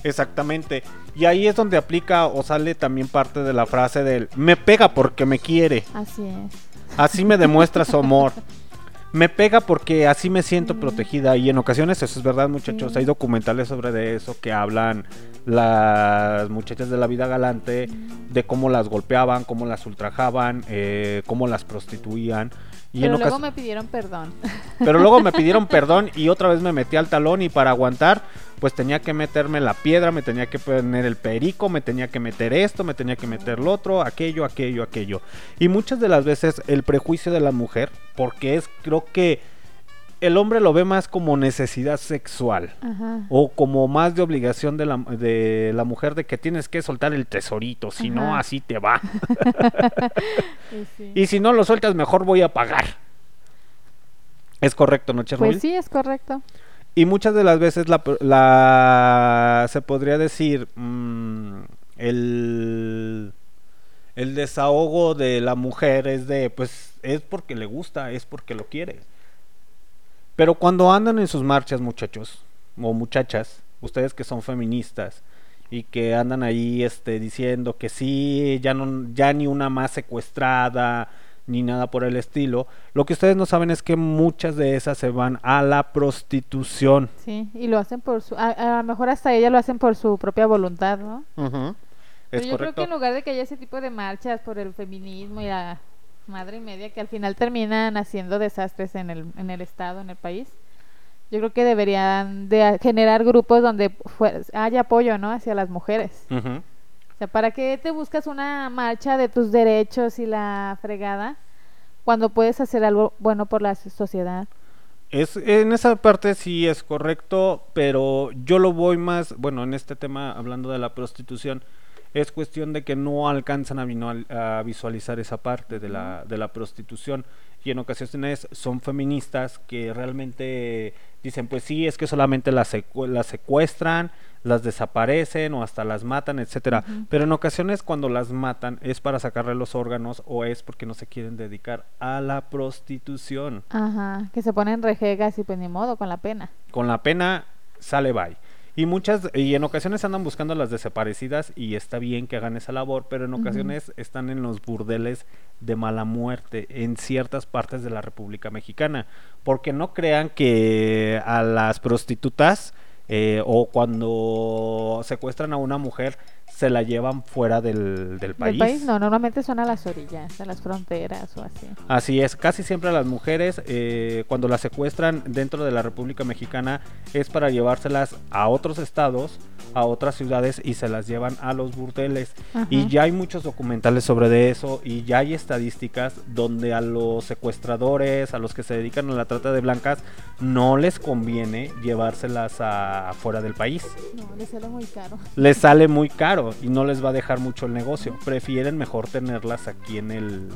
Exactamente. Y ahí es donde aplica o sale también parte de la frase del me pega porque me quiere. Así es. Así me demuestra su amor. Me pega porque así me siento mm. protegida. Y en ocasiones, eso es verdad, muchachos, sí. Hay documentales sobre de eso que hablan las muchachas de la vida galante, mm. de cómo las golpeaban, cómo las ultrajaban, eh, cómo las prostituían. Y pero luego ocas... me pidieron perdón. Pero luego me pidieron perdón y otra vez me metí al talón y para aguantar, pues tenía que meterme la piedra, me tenía que poner el perico, me tenía que meter esto, me tenía que meter lo otro, aquello, aquello, aquello. Y muchas de las veces el prejuicio de la mujer, porque es, creo que el hombre lo ve más como necesidad sexual. Ajá. O como más de obligación de la, de la mujer de que tienes que soltar el tesorito, si Ajá. no así te va. Sí, sí. Y si no lo sueltas mejor voy a pagar. ¿Es correcto, no, Chernobyl? Pues sí, es correcto. Y muchas de las veces la, la se podría decir mmm, el el desahogo de la mujer es de pues es porque le gusta, es porque lo quiere. Pero cuando andan en sus marchas, muchachos o muchachas, ustedes que son feministas y que andan ahí este diciendo que sí, ya no ya ni una más secuestrada ni nada por el estilo, lo que ustedes no saben es que muchas de esas se van a la prostitución. Sí, y lo hacen por su... A lo mejor hasta ella lo hacen por su propia voluntad, ¿no? Uh-huh. Pero yo creo que en lugar de que haya ese tipo de marchas por el feminismo y la madre y media, que al final terminan haciendo desastres en el, en el estado, en el país, yo creo que deberían de generar grupos donde fue, haya apoyo, ¿no? Hacia las mujeres. Uh-huh. ¿Para qué te buscas una marcha de tus derechos y la fregada cuando puedes hacer algo bueno por la sociedad? Es, en esa parte sí es correcto, pero yo lo voy más, bueno, en este tema hablando de la prostitución, es cuestión de que no alcanzan a, a visualizar esa parte de la, de la prostitución. Y en ocasiones son feministas que realmente dicen, pues sí, es que solamente las secu- las secuestran, las desaparecen o hasta las matan, etcétera. Uh-huh. Pero en ocasiones cuando las matan es para sacarle los órganos o es porque no se quieren dedicar a la prostitución. Ajá, que se ponen rejegas y pues ni modo, con la pena. Con la pena sale bye. Y muchas y en ocasiones andan buscando a las desaparecidas y está bien que hagan esa labor, pero en ocasiones uh-huh. están en los burdeles de mala muerte en ciertas partes de la República Mexicana, porque no crean que a las prostitutas eh, o cuando secuestran a una mujer se la llevan fuera del, del país. Del país no, normalmente son a las orillas, a las fronteras o así. Así es, casi siempre a las mujeres eh, cuando las secuestran dentro de la República Mexicana es para llevárselas a otros estados, a otras ciudades y se las llevan a los burdeles. Ajá. Y ya hay muchos documentales sobre de eso y ya hay estadísticas donde a los secuestradores, a los que se dedican a la trata de blancas, no les conviene llevárselas afuera del país. No, les sale muy caro. Les sale muy caro. Y no les va a dejar mucho el negocio. Prefieren mejor tenerlas aquí en el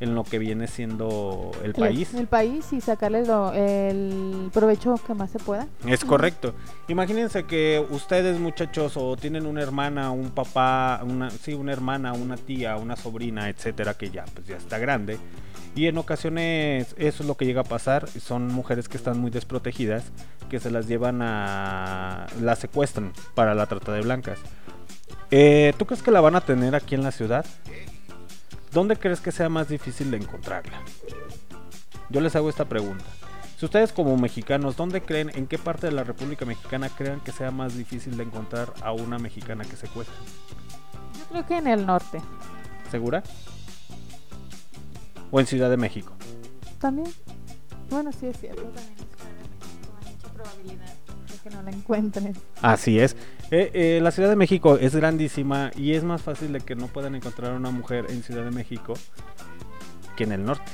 en lo que viene siendo el país. El país y sacarles lo, el provecho que más se pueda. Es correcto. Imagínense que ustedes, muchachos, o tienen una hermana, un papá, una sí, una hermana, una tía, una sobrina, etcétera, que ya pues ya está grande. Y en ocasiones eso es lo que llega a pasar, son mujeres que están muy desprotegidas, que se las llevan a las secuestran para la trata de blancas. Eh, ¿Tú crees que la van a tener aquí en la ciudad? ¿Dónde crees que sea más difícil de encontrarla? Yo les hago esta pregunta. Si ustedes como mexicanos, ¿dónde creen, en qué parte de la República Mexicana crean que sea más difícil de encontrar a una mexicana que secuestre? Yo creo que en el norte. ¿Segura? ¿O en Ciudad de México? También. Bueno, sí es cierto. También en Ciudad de México hay mucha probabilidad de que no la encuentren. Así es. Eh, eh, la Ciudad de México es grandísima y es más fácil de que no puedan encontrar a una mujer en Ciudad de México que en el norte.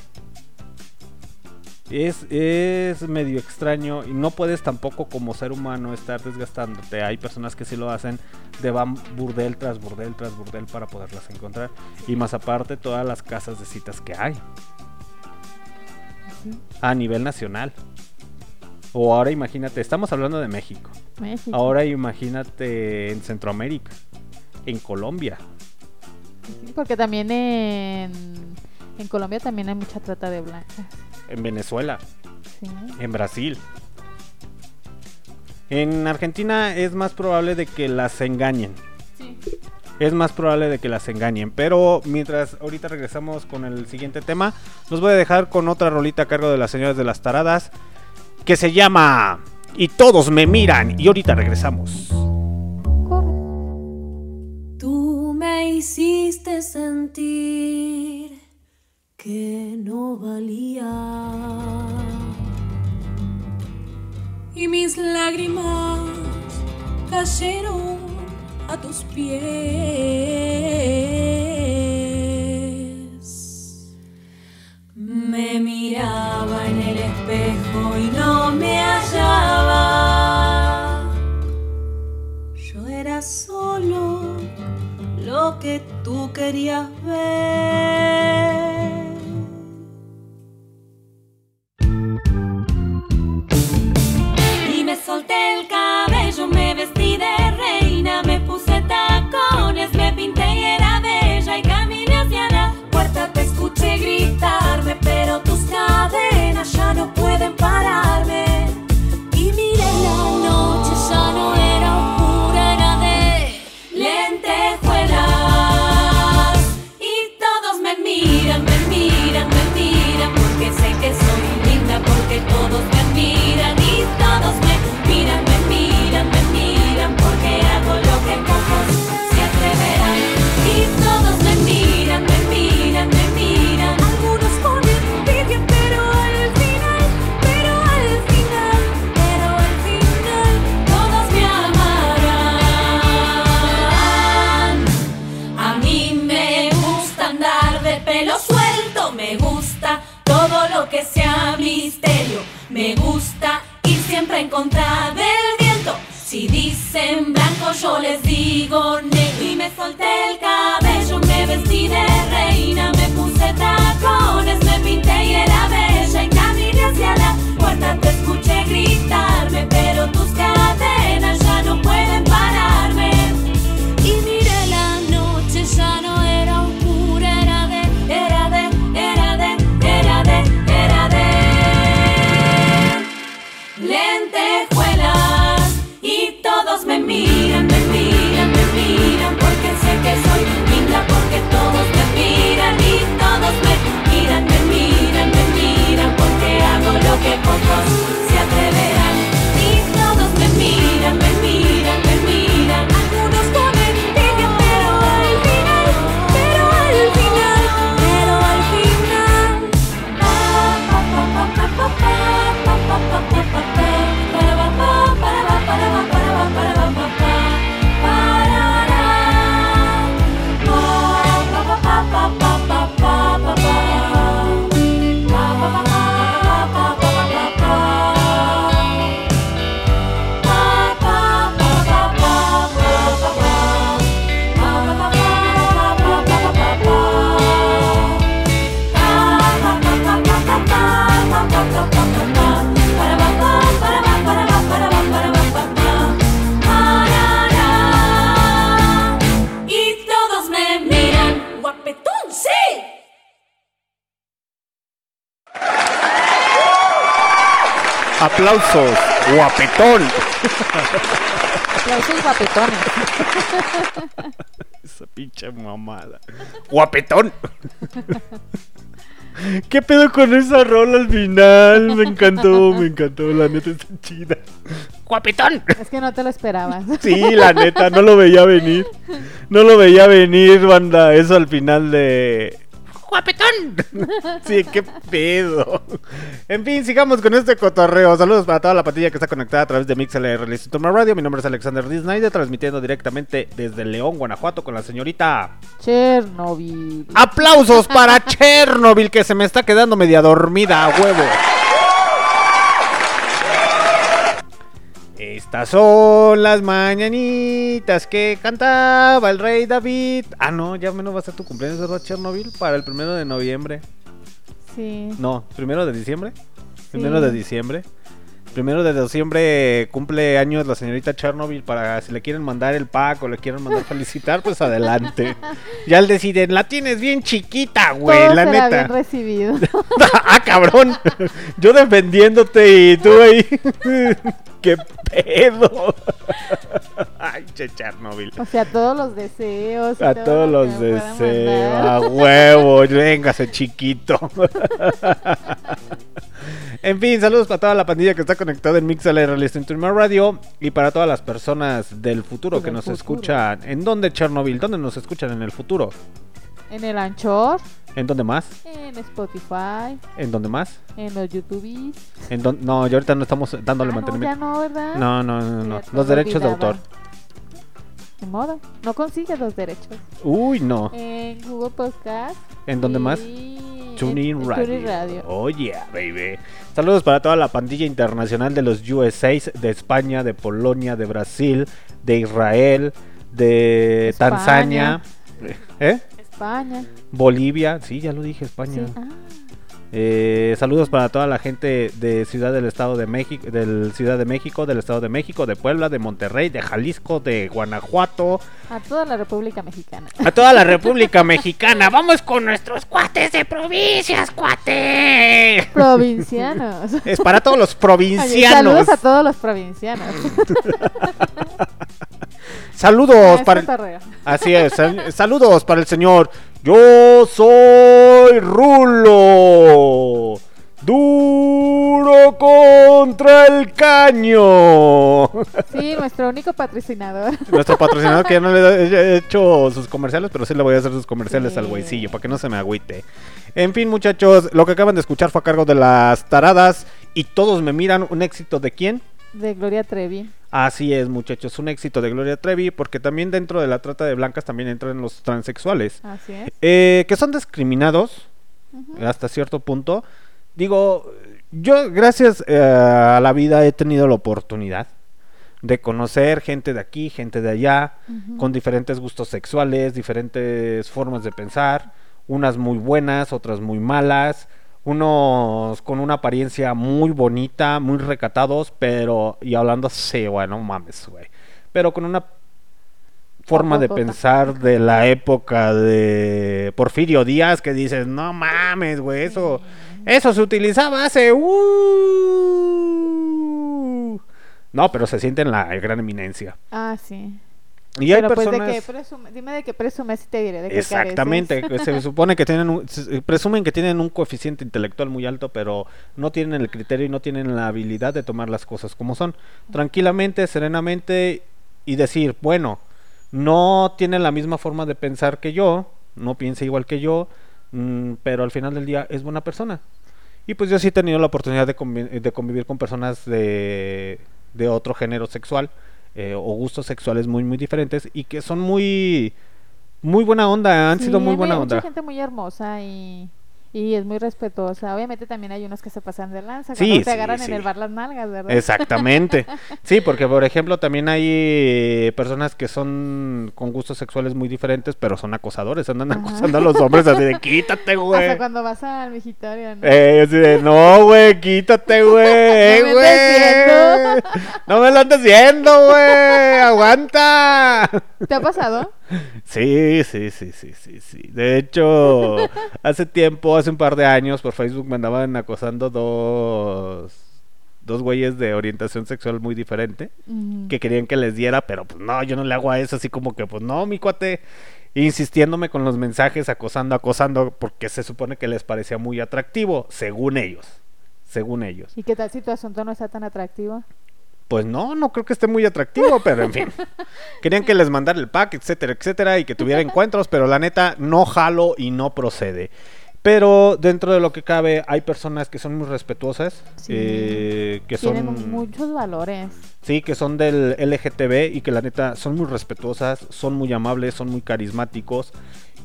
Es, es medio extraño y no puedes tampoco como ser humano estar desgastándote. Hay personas que sí lo hacen, de van burdel tras burdel tras burdel para poderlas encontrar. Y más aparte todas las casas de citas que hay a nivel nacional. O ahora imagínate, estamos hablando de México. México. Ahora imagínate en Centroamérica. en Colombia. Sí, porque también en, en Colombia también hay mucha trata de blancas. En Venezuela. Sí. En Brasil. En Argentina es más probable de que las engañen. Sí. Es más probable de que las engañen. Pero mientras ahorita regresamos con el siguiente tema, los voy a dejar con otra rolita a cargo de las señoras de las taradas, que se llama Y Todos Me Miran. Y ahorita regresamos. Tú me hiciste sentir que no valía, y mis lágrimas cayeron a tus pies. Me miraba en el espejo y no me hallaba. Yo era solo lo que tú querías ver. Solté el cabello, me vestí de reina, me puse tacones, me pinté y era bella y caminé hacia la puerta. Te escuché gritarme, pero tus cadenas ya no pueden pararme. Y miré la noche, ya no era oscura, era de lentejuelas. Y todos me miran, me miran, me miran, porque sé que soy linda, porque todos me admiran y todos me miran, me miran, me miran, porque hago lo que pocos se atreverán. Y todos me miran, me miran, me miran. Algunos con envidia, pero al final, pero al final, pero al final, todos me amarán. A mí me gusta andar de pelo suelto, me gusta todo lo que sea misterio, me gusta siempre en contra del viento. Si dicen blanco yo les digo negro. Y me solté el cabello, me vestí de reina, me puse tacones, me pinté y era bella y caminé hacia la puerta. Te escuché gritarme, pero tus cadenas ya no pueden pararme. Y miré la noche, ya no era oscura, era de, era de, era de, era de, era de lentejuelas. Y todos me miran, me miran, me miran, porque sé que soy linda, porque todos me miran y todos me miran, me miran, me miran, porque hago lo que pocos se atreverán. Y todos me miran, me miran, me miran, algunos con envidia, pero al final, pero al final, pero al final, pa pa pa pa pa pa pa pa pa pa pa. Aplausos, guapetón. Aplausos, guapetón. Esa pinche mamada. Guapetón. ¿Qué pedo con esa rola al final? Me encantó, me encantó. La neta está chida. Guapetón. Es que no te lo esperabas. Sí, la neta, no lo veía venir. No lo veía venir, banda. Eso al final de... ¡Guapetón! Sí, qué pedo. En fin, sigamos con este cotorreo. Saludos para toda la patilla que está conectada a través de Mixlr, Listen to My Radio. Mi nombre es Alexander Disney, transmitiendo directamente desde León, Guanajuato, con la señorita Chernobyl. ¡Aplausos para Chernobyl, que se me está quedando media dormida a huevo! Estas son las mañanitas que cantaba el rey David. Ah, no, ya menos va a ser tu cumpleaños, ¿verdad, Chernobyl? Para el primero de noviembre. Sí. No, primero de diciembre. Sí. Primero de diciembre. primero de diciembre cumple años la señorita Chernobyl, para si le quieren mandar el pack o le quieren mandar felicitar, pues adelante. Ya él decide, la tienes bien chiquita, güey, todo la será neta. Bien recibido. Ah, cabrón. Yo defendiéndote y tú ahí. ¡Qué pedo! ¡Ay, che, Chernobyl! O sea, todos los deseos. A todo todos lo los deseos. A huevo, véngase, chiquito. En fin, saludos para toda la pandilla que está conectada en Mixlr, Listen to My Radio, y para todas las personas del futuro que nos futuro. escuchan. ¿En dónde, Chernobyl? ¿Dónde nos escuchan en el futuro? En el Anchor. ¿En dónde más? En Spotify. ¿En dónde más? En los YouTubes. ¿En don... No, yo ahorita no estamos dándole ah, mantenimiento. No, ya no, ¿verdad? No, no, no, no. Los derechos olvidaba. de autor. De modo, no consigues los derechos. Uy, no. En Google Podcast. ¿En dónde y... más? TuneIn Radio. Tune Radio. Oh yeah, baby. Saludos para toda la pandilla internacional de los U S A, de España, de Polonia, de Brasil, de Israel, de España. Tanzania. ¿Eh? España. Bolivia, sí, ya lo dije, España. Sí. Ah. Eh, saludos para toda la gente de Ciudad del Estado de México, del Ciudad de México, del Estado de México, de Puebla, de Monterrey, de Jalisco, de Guanajuato. A toda la República Mexicana. A toda la República Mexicana. Vamos con nuestros cuates de provincias, cuates. Provincianos. Es para todos los provincianos. Oye, saludos a todos los provincianos. Saludos ah, para el... Así es, sal... saludos para el señor Yo Soy Rulo, duro contra el caño. Sí, nuestro único patrocinador. Nuestro patrocinador que ya no le he hecho sus comerciales, pero sí le voy a hacer sus comerciales sí. al güeycillo, para que no se me agüite. En fin, muchachos, lo que acaban de escuchar fue a cargo de Las Taradas y Todos Me Miran, un éxito de ¿quién? De Gloria Trevi. Así es, muchachos, un éxito de Gloria Trevi, porque también dentro de la trata de blancas también entran los transexuales. Así es. Eh, que son discriminados uh-huh. hasta cierto punto. Digo, yo gracias eh, a la vida he tenido la oportunidad de conocer gente de aquí, gente de allá, uh-huh. con diferentes gustos sexuales, diferentes formas de pensar, unas muy buenas, otras muy malas. Unos con una apariencia muy bonita, muy recatados, pero... Y hablando así, bueno, no mames, güey. Pero con una forma de pensar de la época de Porfirio Díaz que dices, no mames, güey, eso... Eso se utilizaba hace... Uh... No, pero se siente en la gran eminencia. Ah, sí. Y hay pero personas... pues de que presume, dime de qué presumes y te diré de qué exactamente, careces. Se supone que tienen un, presumen que tienen un coeficiente intelectual muy alto, pero no tienen el criterio y no tienen la habilidad de tomar las cosas como son, tranquilamente, serenamente, y decir, bueno, no tienen la misma forma de pensar que yo, no piensa igual que yo, pero al final del día es buena persona. Y pues yo sí he tenido la oportunidad de conviv- de convivir con personas de, de otro género sexual, Eh, o gustos sexuales muy muy diferentes, y que son muy muy buena onda, han sí, sido muy buena hay onda. Mucha gente muy hermosa y, y es muy respetuosa. Obviamente también hay unos que se pasan de lanza, sí, cuando se sí, agarran sí. en el bar las nalgas, ¿verdad? Exactamente. Sí, porque por ejemplo también hay personas que son con gustos sexuales muy diferentes, pero son acosadores, andan Ajá. acosando a los hombres así de quítate, güey. Hasta cuando vas al migitorio, ¿no? Eh, así de no, güey, quítate, güey, güey. ¿No No me lo andes viendo, güey. Aguanta. ¿Te ha pasado? Sí, sí, sí, sí, sí, sí. De hecho, hace tiempo, hace un par de años, por Facebook me andaban acosando dos dos güeyes de orientación sexual muy diferente, uh-huh. que querían que les diera, pero pues no, yo no le hago a eso, así como que pues no, mi cuate, insistiéndome con los mensajes, acosando, acosando, porque se supone que les parecía muy atractivo, según ellos, según ellos. ¿Y qué tal si tu asunto no está tan atractivo? Pues no, no creo que esté muy atractivo, pero en fin. Querían que les mandara el pack, etcétera, etcétera, y que tuviera encuentros, pero la neta no jalo y no procede. Pero dentro de lo que cabe hay personas que son muy respetuosas, sí, eh, que tienen son, muchos valores. Sí, que son del L G T B y que la neta son muy respetuosas, son muy amables, son muy carismáticos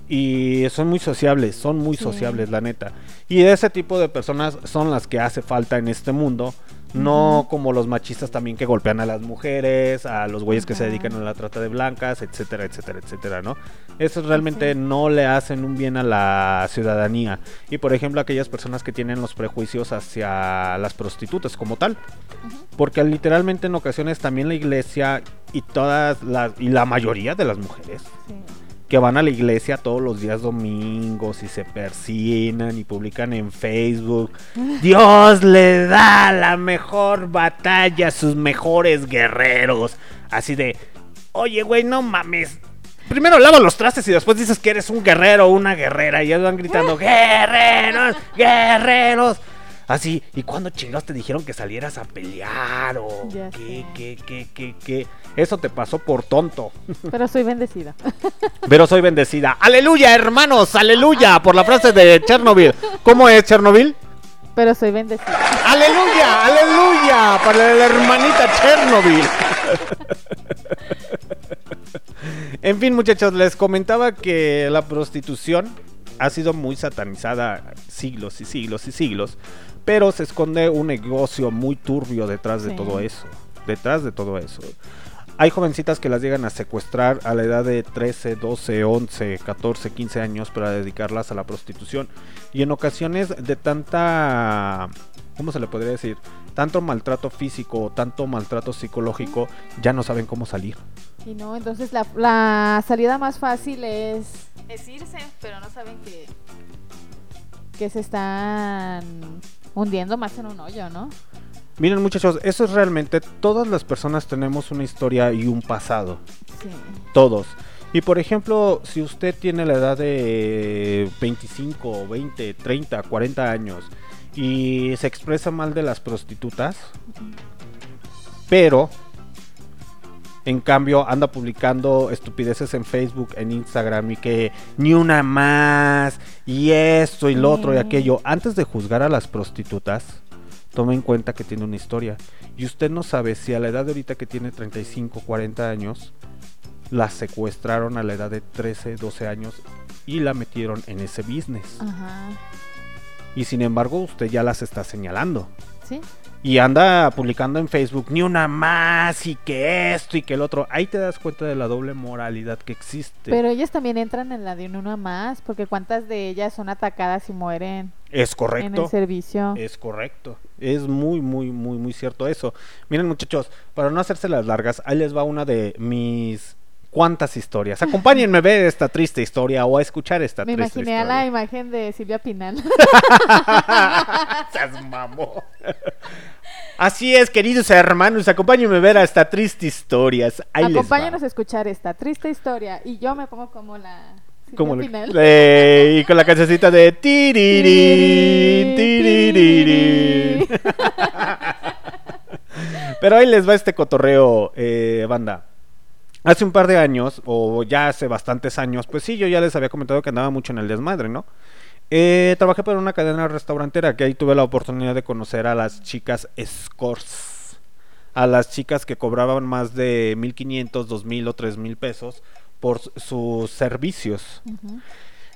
y son muy sociables, son muy sí. sociables la neta. Y ese tipo de personas son las que hace falta en este mundo. No como los machistas también que golpean a las mujeres, a los güeyes que se dedican a la trata de blancas, etcétera, etcétera, etcétera, ¿no? Estos realmente sí. no le hacen un bien a la ciudadanía. Y por ejemplo, aquellas personas que tienen los prejuicios hacia las prostitutas como tal. Uh-huh. Porque literalmente en ocasiones también la iglesia y todas las y la mayoría de las mujeres... Sí. Que van a la iglesia todos los días domingos y se persignan y publican en Facebook. Dios le da la mejor batalla a sus mejores guerreros. Así de, oye, güey, no mames. Primero lava los trastes y después dices que eres un guerrero o una guerrera. Y ellos van gritando, guerreros, guerreros. Así, ¿y cuándo chingados te dijeron que salieras a pelear? O ya qué, qué, qué, qué, qué. Eso te pasó por tonto. Pero soy bendecida. Pero soy bendecida. ¡Aleluya, hermanos! ¡Aleluya! Por la frase de Chernobyl. ¿Cómo es Chernobyl? Pero soy bendecida. ¡Aleluya! ¡Aleluya! Para la hermanita Chernobyl. En fin, muchachos, les comentaba que la prostitución ha sido muy satanizada siglos y siglos y siglos. Pero se esconde un negocio muy turbio detrás sí. de todo eso. Detrás de todo eso. Hay jovencitas que las llegan a secuestrar a la edad de trece, doce, once, catorce, quince años para dedicarlas a la prostitución. Y en ocasiones de tanta... ¿Cómo se le podría decir? Tanto maltrato físico, tanto maltrato psicológico, ya no saben cómo salir. Y no, entonces la, la salida más fácil es... Es irse, pero no saben que... Que se están hundiendo más en un hoyo, ¿no? Miren, muchachos, eso es realmente... Todas las personas tenemos una historia y un pasado. Sí. Todos. Y, por ejemplo, si usted tiene la edad de veinticinco, veinte, treinta, cuarenta años y se expresa mal de las prostitutas, uh-huh. pero, en cambio, anda publicando estupideces en Facebook, en Instagram y que ni una más, y esto y lo sí. otro y aquello. Antes de juzgar a las prostitutas, tome en cuenta que tiene una historia. Y usted no sabe si a la edad de ahorita que tiene treinta y cinco, cuarenta años, la secuestraron a la edad de trece, doce años y la metieron en ese business. Ajá. Y sin embargo, usted ya las está señalando. Sí. Y anda publicando en Facebook, ni una más, y que esto y que el otro. Ahí te das cuenta de la doble moralidad que existe. Pero ellas también entran en la de una más, porque cuántas de ellas son atacadas y mueren. Es correcto. En el servicio. Es correcto. Es muy, muy, muy, muy cierto eso. Miren, muchachos, para no hacerse las largas, ahí les va una de mis cuantas historias. Acompáñenme a ver esta triste historia o a escuchar esta Me triste historia. Me imaginé a la imagen de Silvia Pinal. ¡Sas mamó! Así es, queridos hermanos, acompáñenme a ver a esta triste historia. Ahí Acompáñenos les va. A escuchar esta triste historia. Y yo me pongo como la... Como lo, eh, y con la cancioncita de tirirín, tirirín. Pero ahí les va este cotorreo, eh, banda. Hace un par de años, o ya hace bastantes años, pues sí, yo ya les había comentado que andaba mucho en el desmadre, ¿no? Eh, trabajé para una cadena restaurantera, que ahí tuve la oportunidad de conocer a las chicas escorts, a las chicas que cobraban más de mil quinientos, dos mil o tres mil pesos por sus servicios. Uh-huh.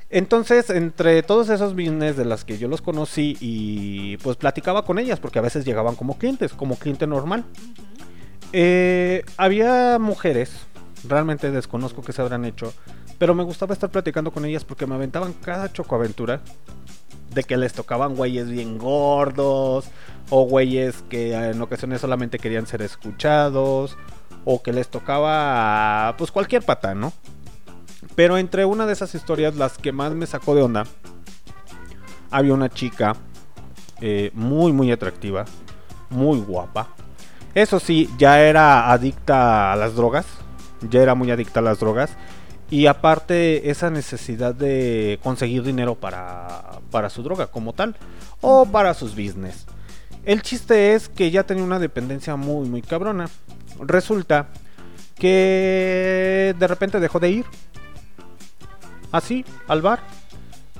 Entonces, entre todos esos business de las que yo los conocí y pues platicaba con ellas, porque a veces llegaban como clientes, como cliente normal. Uh-huh. eh, había mujeres, realmente desconozco qué se habrán hecho, pero me gustaba estar platicando con ellas porque me aventaban cada chocoaventura de que les tocaban güeyes bien gordos o güeyes que en ocasiones solamente querían ser escuchados. O que les tocaba, pues cualquier pata, ¿no? Pero entre una de esas historias, las que más me sacó de onda, había una chica eh, muy, muy atractiva, muy guapa. Eso sí, ya era adicta a las drogas, ya era muy adicta a las drogas. Y aparte, esa necesidad de conseguir dinero para, para su droga como tal, o para sus business. El chiste es que ya tenía una dependencia muy, muy cabrona. Resulta que de repente dejó de ir así al bar,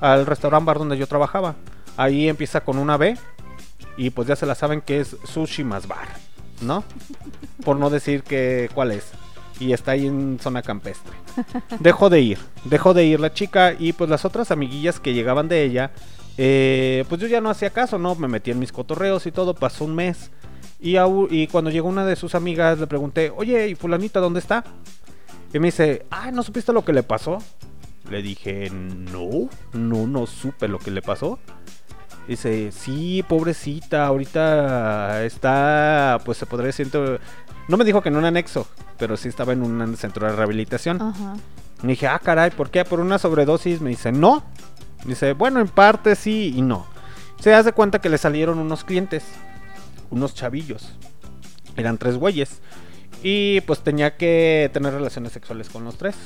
al restaurante bar donde yo trabajaba. Ahí empieza con una B y pues ya se la saben que es sushi más bar, ¿no? Por no decir que cuál es. Y está ahí en zona campestre. Dejó de ir, dejó de ir la chica y pues las otras amiguillas que llegaban de ella, eh, pues yo ya no hacía caso, ¿no? Me metí en mis cotorreos y todo, pasó un mes. Y, a, y cuando llegó una de sus amigas, le pregunté, oye, ¿y fulanita dónde está? Y me dice, ah, ¿no supiste lo que le pasó? Le dije, no, no, no supe lo que le pasó. Dice, sí, pobrecita, ahorita está, pues se podría decir, no me dijo que en un anexo, pero sí estaba en un centro de rehabilitación. Ajá. Me dije, ah, caray, ¿por qué? ¿Por una sobredosis? Me dice, no. Me dice, bueno, en parte sí y no. Se hace cuenta que le salieron unos clientes, unos chavillos. Eran tres güeyes. Y pues tenía que tener relaciones sexuales con los tres.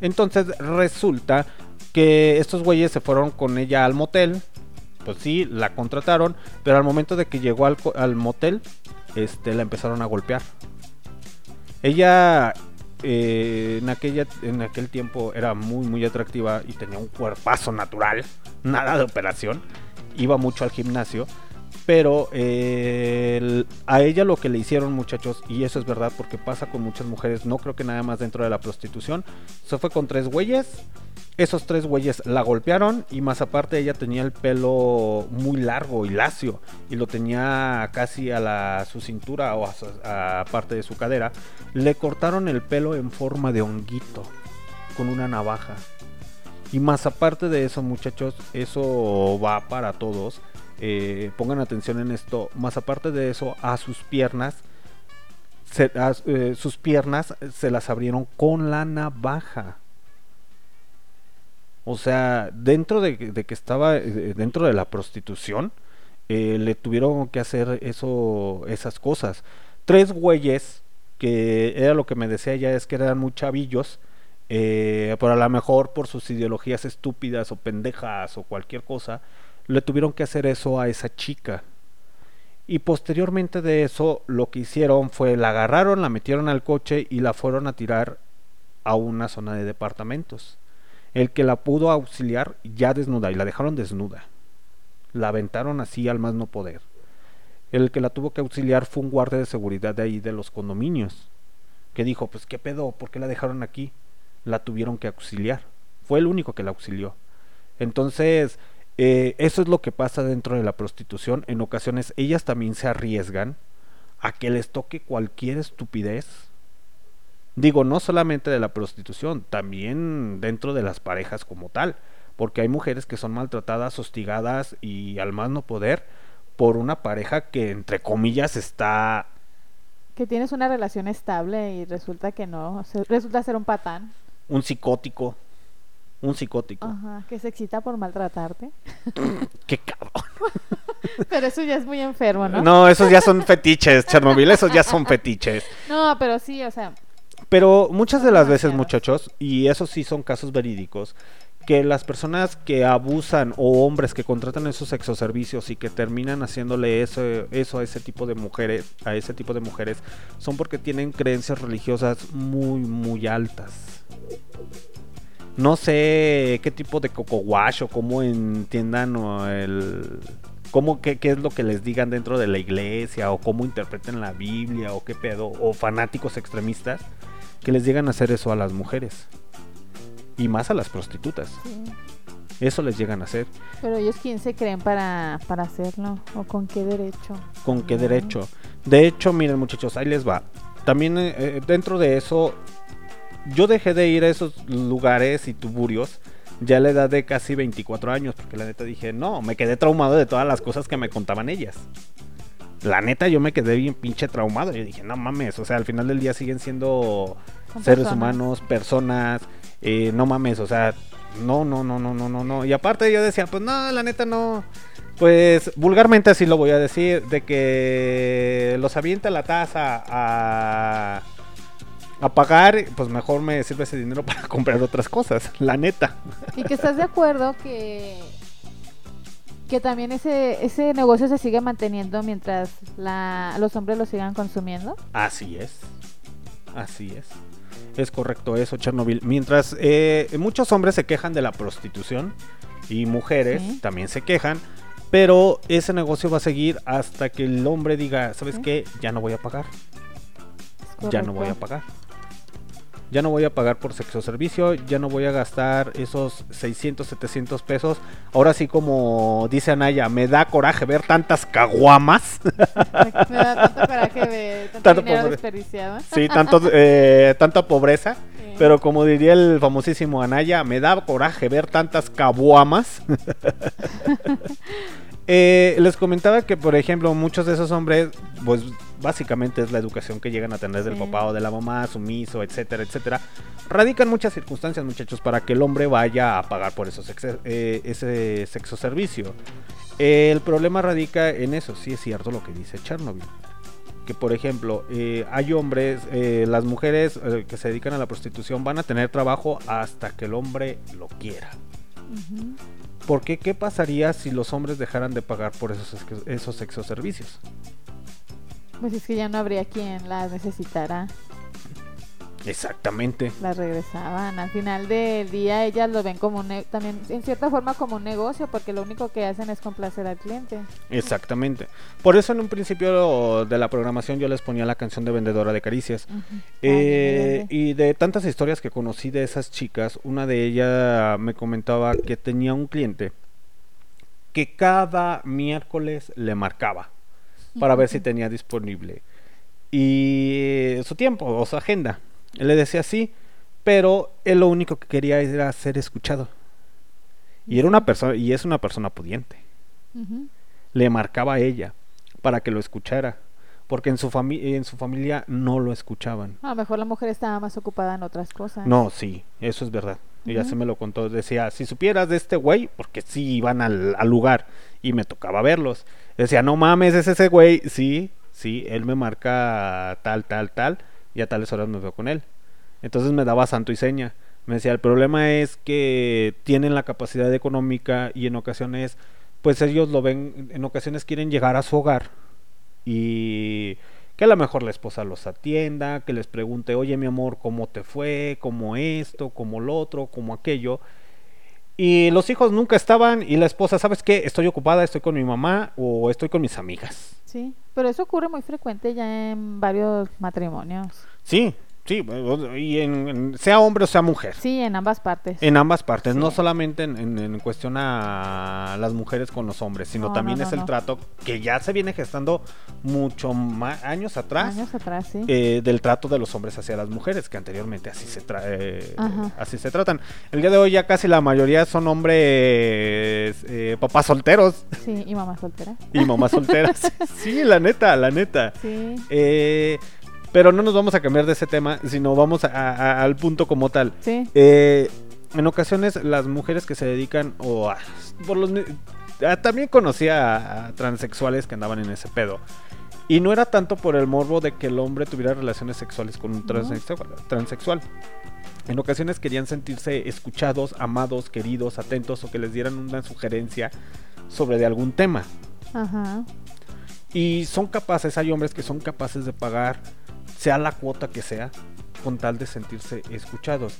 Entonces resulta que estos güeyes se fueron con ella al motel. Pues sí, la contrataron, pero al momento de que llegó al, al motel, este, la empezaron a golpear. Ella... Eh, en, aquella, en aquel tiempo era muy muy atractiva y tenía un cuerpazo natural, nada de operación, iba mucho al gimnasio, pero eh, el, a ella lo que le hicieron, muchachos, y eso es verdad porque pasa con muchas mujeres, no creo que nada más dentro de la prostitución, se fue con tres güeyes, esos tres güeyes la golpearon y más aparte ella tenía el pelo muy largo y lacio y lo tenía casi a la, su cintura o a, a parte de su cadera. Le cortaron el pelo en forma de honguito con una navaja. Y más aparte de eso, muchachos, eso va para todos. Eh, pongan atención en esto. Más aparte de eso, a sus piernas, se, a, eh, sus piernas se las abrieron con la navaja. O sea, dentro de, de que estaba dentro de la prostitución, eh, le tuvieron que hacer eso, esas cosas. Tres güeyes, que era lo que me decía ella, es que eran muy chavillos, eh, pero a lo mejor por sus ideologías estúpidas o pendejas o cualquier cosa, le tuvieron que hacer eso a esa chica. Y posteriormente de eso, lo que hicieron fue, la agarraron, la metieron al coche y la fueron a tirar a una zona de departamentos. El que la pudo auxiliar ya desnuda, y la dejaron desnuda. La aventaron así al más no poder. El que la tuvo que auxiliar fue un guardia de seguridad de ahí de los condominios, que dijo, pues qué pedo, ¿por qué la dejaron aquí? La tuvieron que auxiliar. Fue el único que la auxilió. Entonces, eh, eso es lo que pasa dentro de la prostitución. En ocasiones ellas también se arriesgan a que les toque cualquier estupidez. Digo, no solamente de la prostitución, también dentro de las parejas como tal, porque hay mujeres que son maltratadas, hostigadas y al más no poder por una pareja que entre comillas está... Que tienes una relación estable y resulta que no, resulta ser un patán. Un psicótico, un psicótico. Ajá, que se excita por maltratarte. ¡Qué cabrón! Pero eso ya es muy enfermo, ¿no? No, esos ya son fetiches, Chernobyl, esos ya son fetiches. No, pero sí, o sea... Pero muchas de las veces, muchachos, y esos sí son casos verídicos, que las personas que abusan o hombres que contratan esos sexoservicios y que terminan haciéndole eso, eso a ese tipo de mujeres, a ese tipo de mujeres, son porque tienen creencias religiosas muy, muy altas. No sé qué tipo de cocowash o cómo entiendan o el... Cómo, qué, qué es lo que les digan dentro de la iglesia, o cómo interpreten la Biblia, o qué pedo, o fanáticos extremistas que les llegan a hacer eso a las mujeres y más a las prostitutas. Sí. Eso les llegan a hacer. Pero ellos, ¿quién se creen para, para hacerlo? ¿O con qué derecho? ¿Con qué no. derecho? De hecho, miren, muchachos, ahí les va. También eh, dentro de eso, yo dejé de ir a esos lugares y tuburios ya a la edad de casi veinticuatro años, porque la neta dije, no, me quedé traumado de todas las cosas que me contaban ellas. La neta, yo me quedé bien pinche traumado. Yo dije, no mames, o sea, al final del día siguen siendo seres humanos, personas, eh, no mames, o sea, no, no, no, no, no, no, no. Y aparte yo decía, pues no, la neta no. Pues vulgarmente así lo voy a decir, de que los avienta la taza a... a pagar, pues mejor me sirve ese dinero para comprar otras cosas, la neta. Y que estás de acuerdo que que también ese ese negocio se sigue manteniendo mientras la, los hombres lo sigan consumiendo. Así es, así es. Es correcto eso, Chernobyl. Mientras eh, muchos hombres se quejan de la prostitución y mujeres sí. también se quejan, pero ese negocio va a seguir hasta que el hombre diga, ¿sabes ¿Eh? qué? Ya no voy a pagar. Ya no voy a pagar. ya no voy a pagar por sexo servicio, ya no voy a gastar esos seiscientos, setecientos pesos. Ahora sí, como dice Anaya, me da coraje ver tantas caguamas. Me da tanto coraje ver tanto, tanto dinero desperdiciado. Sí, tanto, eh, tanta pobreza. Sí. Pero como diría el famosísimo Anaya, me da coraje ver tantas caguamas. Eh, les comentaba que, por ejemplo, muchos de esos hombres, pues básicamente es la educación que llegan a tener del sí. papá o de la mamá, sumiso, etcétera, etcétera. Radican muchas circunstancias, muchachos, para que el hombre vaya a pagar por esos ex- eh, ese sexo servicio. Eh, el problema radica en eso, sí es cierto lo que dice Chernobyl. Que, por ejemplo, eh, hay hombres, eh, las mujeres eh, que se dedican a la prostitución van a tener trabajo hasta que el hombre lo quiera. Uh-huh. Porque, ¿qué pasaría si los hombres dejaran de pagar por esos, esos sexoservicios? Pues es que ya no habría quien las necesitara. Exactamente. Las regresaban. Al final del día ellas lo ven como un ne- también en cierta forma como un negocio, porque lo único que hacen es complacer al cliente. Exactamente. Por eso en un principio de la programación yo les ponía la canción de Vendedora de Caricias. Uh-huh. eh, Ay, y de tantas historias que conocí de esas chicas, una de ellas me comentaba que tenía un cliente que cada miércoles le marcaba para uh-huh. ver si tenía disponible y su tiempo o su agenda. Él le decía sí, pero él lo único que quería era ser escuchado. Y era una persona, y es una persona pudiente. Uh-huh. Le marcaba a ella para que lo escuchara, porque en su familia en su familia no lo escuchaban. A lo mejor la mujer estaba más ocupada en otras cosas. No, sí, eso es verdad. Uh-huh. Ella se me lo contó, decía, si supieras de este güey, porque sí iban al, al lugar y me tocaba verlos. Decía, no mames, es ese güey, sí, sí, él me marca tal, tal, tal. Y a tales horas me veo con él. Entonces me daba santo y seña. Me decía, el problema es que tienen la capacidad económica y en ocasiones, pues ellos lo ven, en ocasiones quieren llegar a su hogar y que a lo mejor la esposa los atienda, que les pregunte, oye mi amor, ¿cómo te fue? ¿Cómo esto? ¿Cómo lo otro? ¿Cómo aquello? Y los hijos nunca estaban y la esposa, ¿sabes qué? Estoy ocupada, estoy con mi mamá o estoy con mis amigas. Sí, pero eso ocurre muy frecuente ya en varios matrimonios. Sí, sí, y en, en, sea hombre o sea mujer. Sí, en ambas partes. En ambas partes, sí. No solamente en, en, en cuestión a las mujeres con los hombres, sino no, también no, no, es el no. trato que ya se viene gestando mucho más, años atrás. Años atrás, sí. Eh, del trato de los hombres hacia las mujeres, que anteriormente así se, tra- eh, así se tratan. El día de hoy ya casi la mayoría son hombres, eh, papás solteros. Sí, y mamás solteras. Y mamás solteras, sí, la neta, la neta. Sí. Eh... Pero no nos vamos a cambiar de ese tema, sino vamos a, a, al punto como tal. Sí. Eh, en ocasiones las mujeres que se dedican o oh, por los a, también conocía a, a transexuales que andaban en ese pedo. Y no era tanto por el morbo de que el hombre tuviera relaciones sexuales con un transexual. No. transexual. En ocasiones querían sentirse escuchados, amados, queridos, atentos o que les dieran una sugerencia sobre de algún tema. Ajá. Y son capaces, hay hombres que son capaces de pagar sea la cuota que sea, con tal de sentirse escuchados.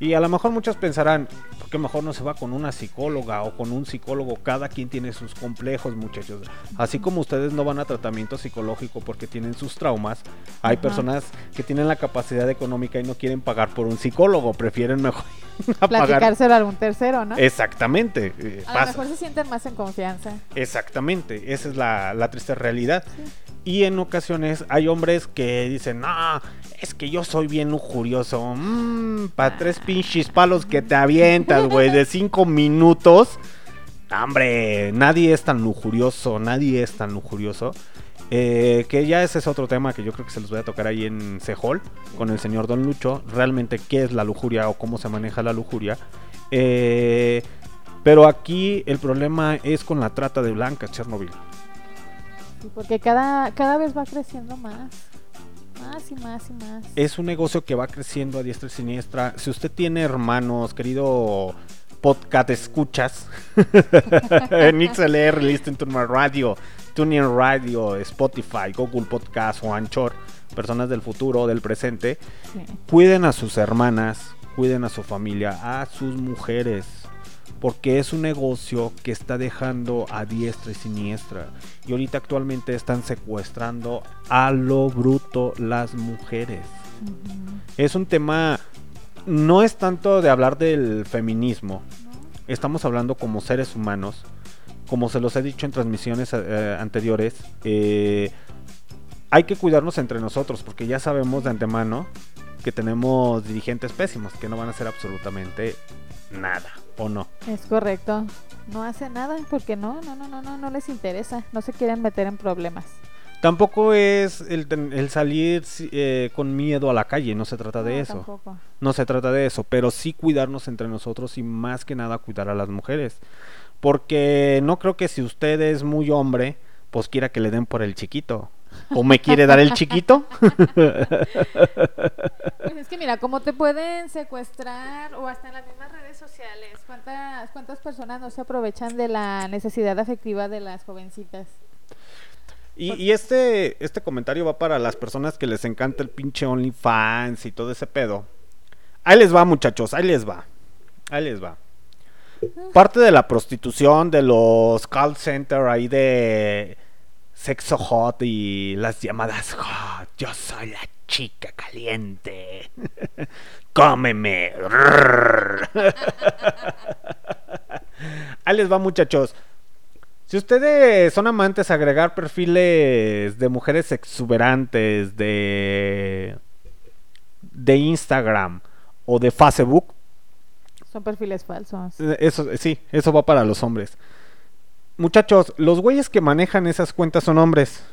Y a lo mejor muchos pensarán, ¿por qué mejor no se va con una psicóloga o con un psicólogo? Cada quien tiene sus complejos, muchachos. Así como ustedes no van a tratamiento psicológico porque tienen sus traumas, hay Ajá. personas que tienen la capacidad económica y no quieren pagar por un psicólogo, prefieren mejor platicárselo a algún tercero, ¿no? Exactamente. Eh, a lo mejor se sienten más en confianza. Exactamente, esa es la, la triste realidad. Sí. Y en ocasiones hay hombres que dicen, no, es que yo soy bien lujurioso. Mmm, para tres pinches palos que te avientas, güey, de cinco minutos. Hombre, nadie es tan lujurioso, nadie es tan lujurioso. Eh, que ya ese es otro tema que yo creo que se los voy a tocar ahí en Cejol, con el señor Don Lucho. Realmente, ¿qué es la lujuria o cómo se maneja la lujuria? Eh, pero aquí el problema es con la trata de blancas, Chernobyl. Porque cada, cada vez va creciendo más, más y más y más. Es un negocio que va creciendo a diestra y siniestra. Si usted tiene hermanos, querido podcast escuchas, en Mixlr, Listen to My Radio, TuneIn Radio, Spotify, Google Podcast o Anchor, personas del futuro, del presente, sí. Cuiden a sus hermanas, cuiden a su familia, a sus mujeres. Porque es un negocio que está dejando a diestra y siniestra. Y ahorita actualmente están secuestrando a lo bruto las mujeres. Uh-huh. Es un tema no es tanto de hablar del feminismo. Estamos hablando como seres humanos. Como se los he dicho en transmisiones eh, anteriores, eh, hay que cuidarnos entre nosotros, porque ya sabemos de antemano que tenemos dirigentes pésimos que no van a hacer absolutamente nada, ¿o no? Es correcto. No hacen nada porque no, no, no, no, no, no les interesa. No se quieren meter en problemas. Tampoco es el, el salir eh, con miedo a la calle, no se trata de no, eso. Tampoco. No se trata de eso, pero sí cuidarnos entre nosotros y más que nada cuidar a las mujeres. Porque no creo que si usted es muy hombre, pues quiera que le den por el chiquito. ¿O me quiere dar el chiquito? Pues es que mira, cómo te pueden secuestrar, o hasta en las mismas redes sociales. ¿Cuántas, cuántas personas no se aprovechan de la necesidad afectiva de las jovencitas? Y, y este, este comentario va para las personas que les encanta el pinche OnlyFans y todo ese pedo. Ahí les va, muchachos, ahí les va. Ahí les va. Parte de la prostitución de los call center ahí de sexo hot y las llamadas hot. Yo soy la chica caliente. Cómeme. Ahí les va, muchachos. Si ustedes son amantes de agregar perfiles de mujeres exuberantes de, de Instagram o de Facebook, son perfiles falsos. Eso sí, eso va para los hombres. Muchachos, los güeyes que manejan esas cuentas son hombres,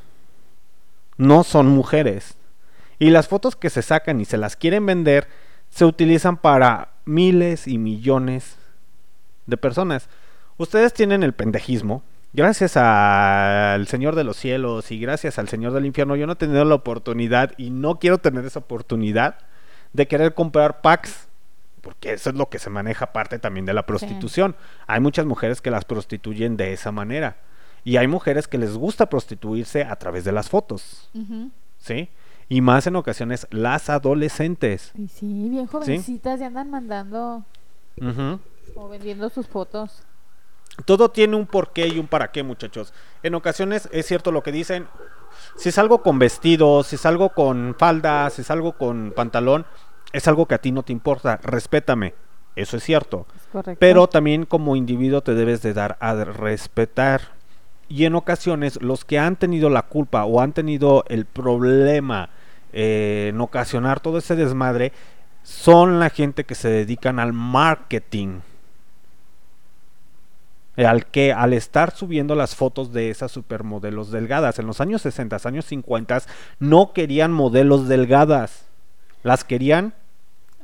no son mujeres. Y las fotos que se sacan y se las quieren vender se utilizan para miles y millones de personas. Ustedes tienen el pendejismo. Gracias al Señor de los cielos y gracias al Señor del infierno, yo no he tenido la oportunidad y no quiero tener esa oportunidad de querer comprar packs, porque eso es lo que se maneja, parte también de la prostitución. Sí. Hay muchas mujeres que las prostituyen de esa manera. Y hay mujeres que les gusta prostituirse a través de las fotos. Uh-huh. ¿Sí? Y más en ocasiones las adolescentes. Y sí, bien jovencitas, ¿sí? Ya andan mandando uh-huh. o vendiendo sus fotos. Todo tiene un porqué y un para qué, muchachos. En ocasiones es cierto lo que dicen. Si salgo con vestido, si salgo con falda, si salgo con pantalón, es algo que a ti no te importa, respétame, eso es cierto, es pero también como individuo te debes de dar a respetar. Y en ocasiones los que han tenido la culpa o han tenido el problema eh, en ocasionar todo ese desmadre son la gente que se dedican al marketing, al que al estar subiendo las fotos de esas supermodelos delgadas. En los años sesenta, años cincuenta no querían modelos delgadas. Las querían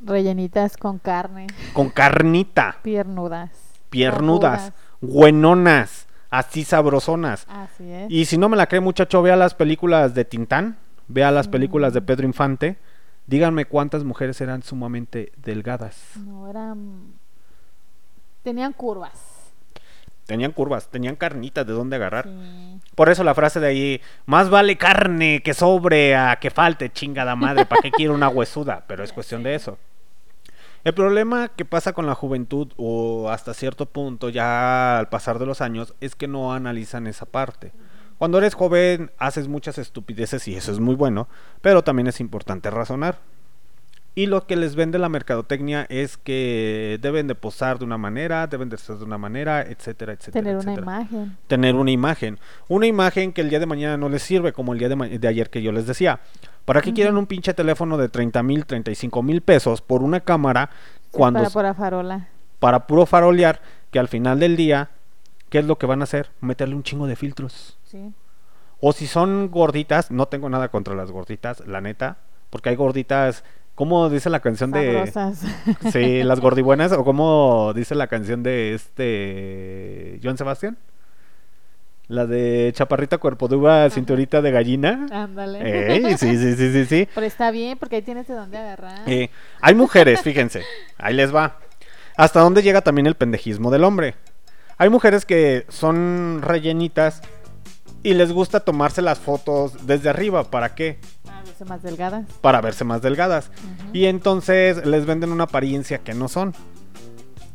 rellenitas con carne. Con carnita. Piernudas. Piernudas. Buenonas. Así sabrosonas. Así es. Y si no me la cree, muchacho, vea las películas de Tintán. Vea las películas mm. de Pedro Infante. Díganme cuántas mujeres eran sumamente delgadas. No, eran... Tenían curvas. Tenían curvas, tenían carnitas de dónde agarrar. Sí. Por eso la frase de ahí, más vale carne que sobre a que falte, chingada madre, ¿para qué quiero una huesuda? Pero es cuestión de eso. El problema que pasa con la juventud, o hasta cierto punto ya al pasar de los años, es que no analizan esa parte. Cuando eres joven haces muchas estupideces y eso es muy bueno, pero también es importante razonar. Y lo que les vende la mercadotecnia es que deben de posar de una manera, deben de ser de una manera, etcétera, etcétera. Tener etcétera. una imagen. Tener una imagen. Una imagen que el día de mañana no les sirve, como el día de, ma- de ayer que yo les decía. ¿Para qué uh-huh. quieren un pinche teléfono de treinta mil, treinta y cinco mil pesos por una cámara? Sí, cuando para pura farola. Para puro farolear, que al final del día, ¿qué es lo que van a hacer? Meterle un chingo de filtros. Sí. O si son gorditas, no tengo nada contra las gorditas, la neta, porque hay gorditas... ¿Cómo dice la canción Sabrosas. de... Sí, las gordibuenas, o cómo dice la canción de este... Joan Sebastián? La de chaparrita, cuerpo de uva, cinturita de gallina. Ándale. Eh, sí, sí, sí, sí, sí. Pero está bien, porque ahí tienes de dónde agarrar. Eh, hay mujeres, fíjense, ahí les va. Hasta dónde llega también el pendejismo del hombre. Hay mujeres que son rellenitas y les gusta tomarse las fotos desde arriba, ¿para qué? Verse más delgadas. Para verse más delgadas. Uh-huh. Y entonces les venden una apariencia que no son.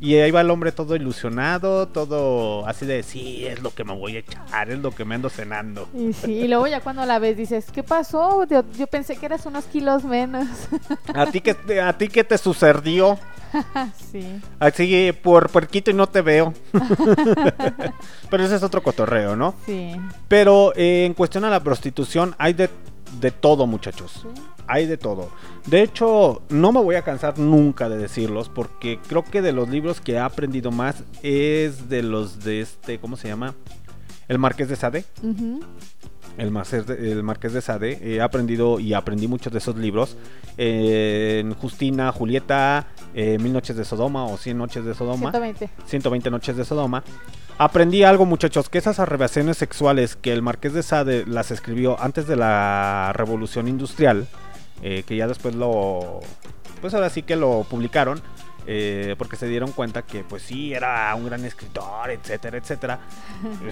Y ahí va el hombre todo ilusionado, todo así de, sí, es lo que me voy a echar, es lo que me ando cenando. Y sí, y luego ya cuando la ves dices, ¿qué pasó? Yo, yo pensé que eras unos kilos menos. ¿A ti qué, a ti qué te sucedió? Sí. Así, por puerquito y no te veo. Pero ese es otro cotorreo, ¿no? Sí. Pero eh, en cuestión a la prostitución hay de, de todo, muchachos. ¿Sí? Hay de todo. De hecho, no me voy a cansar nunca de decirlos, porque creo que de los libros que he aprendido más es de los de este, ¿cómo se llama? El Marqués de Sade. Uh-huh. El, Marqués de, el Marqués de Sade. He aprendido y aprendí muchos de esos libros. Eh, en Justina, Julieta, eh, Mil Noches de Sodoma o Cien Noches de Sodoma. ciento veinte. ciento veinte Noches de Sodoma. Aprendí algo, muchachos, que esas relaciones sexuales que el Marqués de Sade las escribió antes de la Revolución Industrial... Eh, que ya después lo, pues ahora sí que lo publicaron, eh, porque se dieron cuenta que pues sí, era un gran escritor, etcétera, etcétera.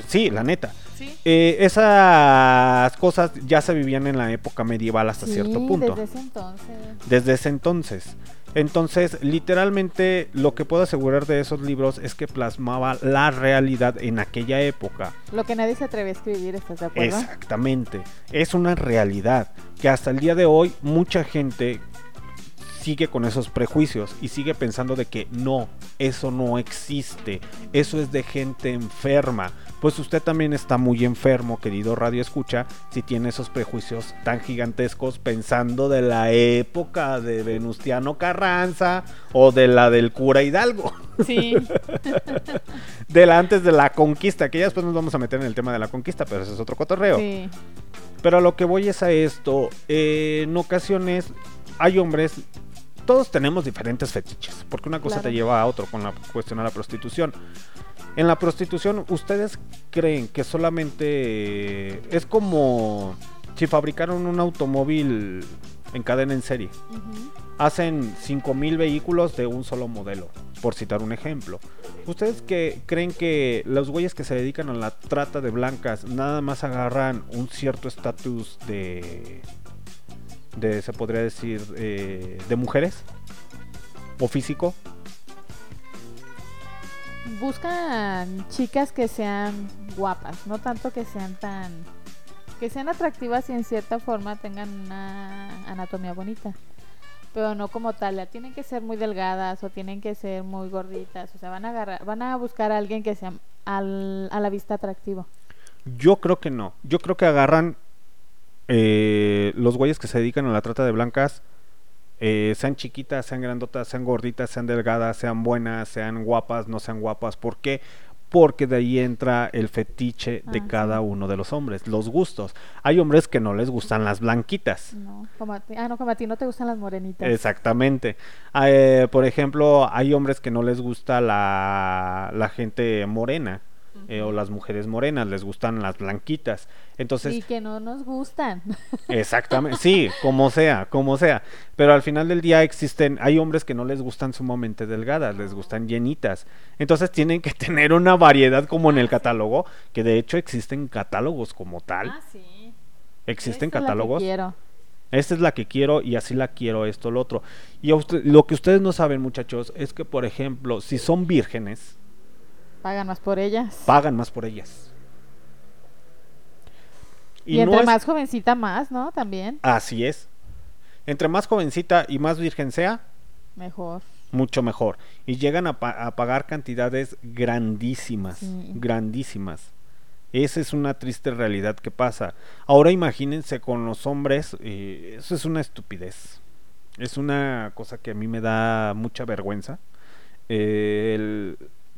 Sí, la neta. ¿Sí? Eh, esas cosas ya se vivían en la época medieval hasta sí, cierto punto. Desde ese entonces. Desde ese entonces. Entonces, literalmente, lo que puedo asegurar de esos libros es que plasmaba la realidad en aquella época. Lo que nadie se atreve a escribir, ¿estás de acuerdo? Exactamente. Es una realidad que hasta el día de hoy mucha gente sigue con esos prejuicios y sigue pensando de que no, eso no existe, eso es de gente enferma. Pues usted también está muy enfermo, querido Radio Escucha, si tiene esos prejuicios tan gigantescos pensando de la época de Venustiano Carranza o de la del cura Hidalgo. Sí. De la antes de la conquista, que ya después nos vamos a meter en el tema de la conquista, pero eso es otro cotorreo. Sí. Pero a lo que voy es a esto, eh, en ocasiones hay hombres... Todos tenemos diferentes fetiches, porque una cosa claro. te lleva a otro con la cuestión de la prostitución. En la prostitución, ¿ustedes creen que solamente es como si fabricaron un automóvil en cadena en serie? Uh-huh. Hacen cinco mil vehículos de un solo modelo, por citar un ejemplo. ¿Ustedes que creen que los güeyes que se dedican a la trata de blancas nada más agarran un cierto estatus de... de, se podría decir, eh, de mujeres o físico? Buscan chicas que sean guapas, no tanto que sean tan, que sean atractivas y en cierta forma tengan una anatomía bonita, pero no como tal, tienen que ser muy delgadas o tienen que ser muy gorditas, o sea, van a agarrar, van a buscar a alguien que sea al, a la vista atractivo. Yo creo que no, yo creo que agarran Eh, los güeyes que se dedican a la trata de blancas, eh, sean chiquitas, sean grandotas, sean gorditas, sean delgadas, sean buenas, sean guapas, no sean guapas. ¿Por qué? Porque de ahí entra el fetiche ah, de sí. cada uno de los hombres, los gustos. Hay hombres que no les gustan las blanquitas. No, como a ti, ah, no, como a ti no te gustan las morenitas. Exactamente. Eh, por ejemplo, hay hombres que no les gusta la, la gente morena. Eh, o las mujeres morenas, les gustan las blanquitas. Entonces, y que no nos gustan. Exactamente, sí, como sea, como sea. Pero al final del día existen, hay hombres que no les gustan sumamente delgadas, les gustan llenitas. Entonces tienen que tener una variedad como en el catálogo, que de hecho existen catálogos como tal. Ah, sí. Existen Esta catálogos. Es la que quiero. Esta es la que quiero y así la quiero, esto, lo otro. Y a usted, lo que ustedes no saben, muchachos, es que, por ejemplo, si son vírgenes, pagan más por ellas. Pagan más por ellas. Y, y entre no es... más jovencita más, ¿no? También. Así es. Entre más jovencita y más virgen sea, mejor. Mucho mejor. Y llegan a, pa- a pagar cantidades grandísimas, sí. grandísimas. Esa es una triste realidad que pasa. Ahora imagínense con los hombres, eh, eso es una estupidez. Es una cosa que a mí me da mucha vergüenza. Eh, el...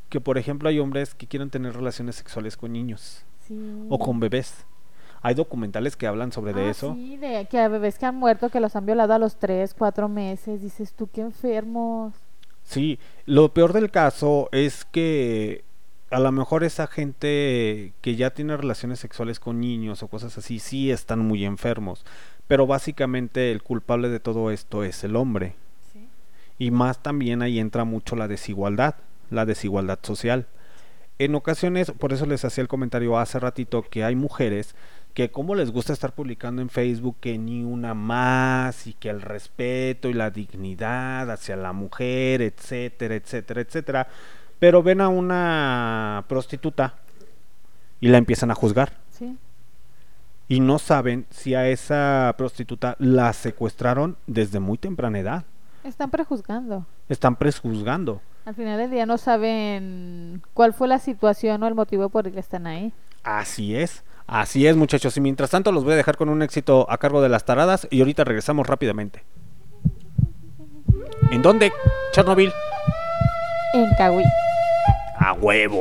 que por ejemplo hay hombres que quieren tener relaciones sexuales con niños sí. o con bebés. Hay documentales que hablan sobre ah, de eso. Sí, de que bebés que han muerto, que los han violado a los tres, cuatro meses. Dices tú, qué enfermos. Sí, lo peor del caso es que a lo mejor esa gente que ya tiene relaciones sexuales con niños o cosas así, sí están muy enfermos. Pero básicamente el culpable de todo esto es el hombre. ¿Sí? Y más también ahí entra mucho la desigualdad. La desigualdad social. En ocasiones, por eso les hacía el comentario hace ratito, que hay mujeres que cómo les gusta estar publicando en Facebook que ni una más, y que el respeto y la dignidad hacia la mujer, etcétera, etcétera, etcétera, pero ven a una prostituta y la empiezan a juzgar. Sí. Y no saben si a esa prostituta la secuestraron desde muy temprana edad. Están prejuzgando. Están prejuzgando. Al final del día no saben cuál fue la situación o el motivo por el que están ahí. Así es, así es, muchachos. Y mientras tanto los voy a dejar con un éxito a cargo de las taradas y ahorita regresamos rápidamente. ¿En dónde? Chernobyl. En Kagui. A huevo.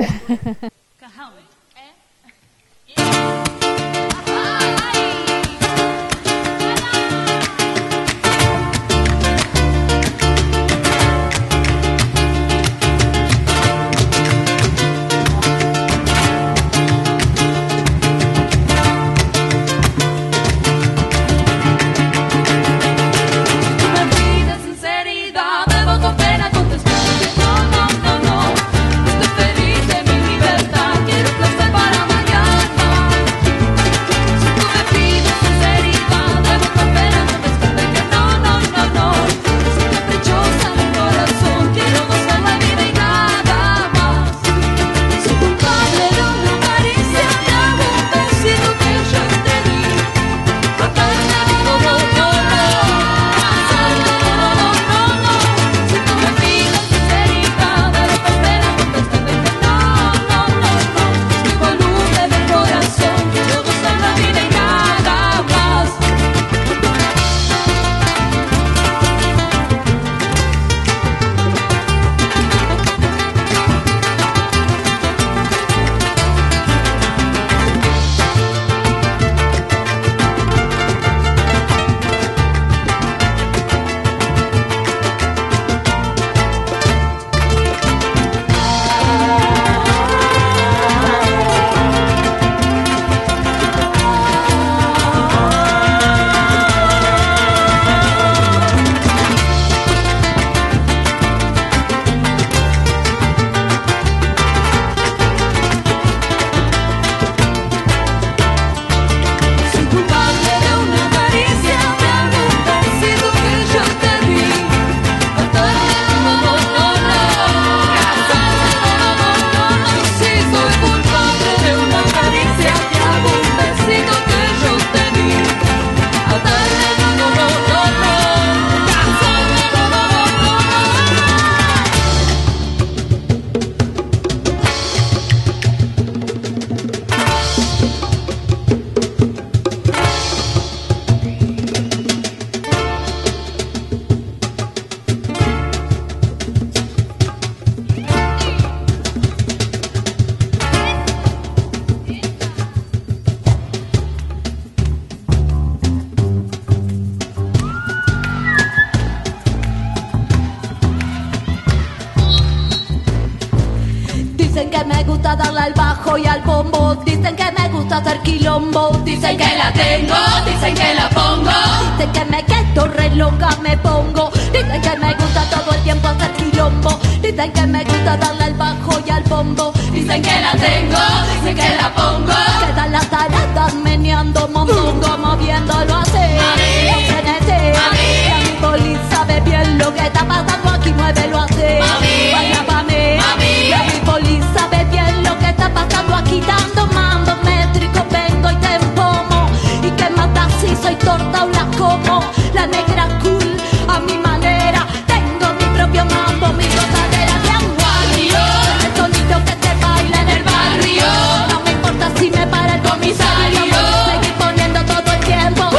Seguir poniendo todo el tiempo.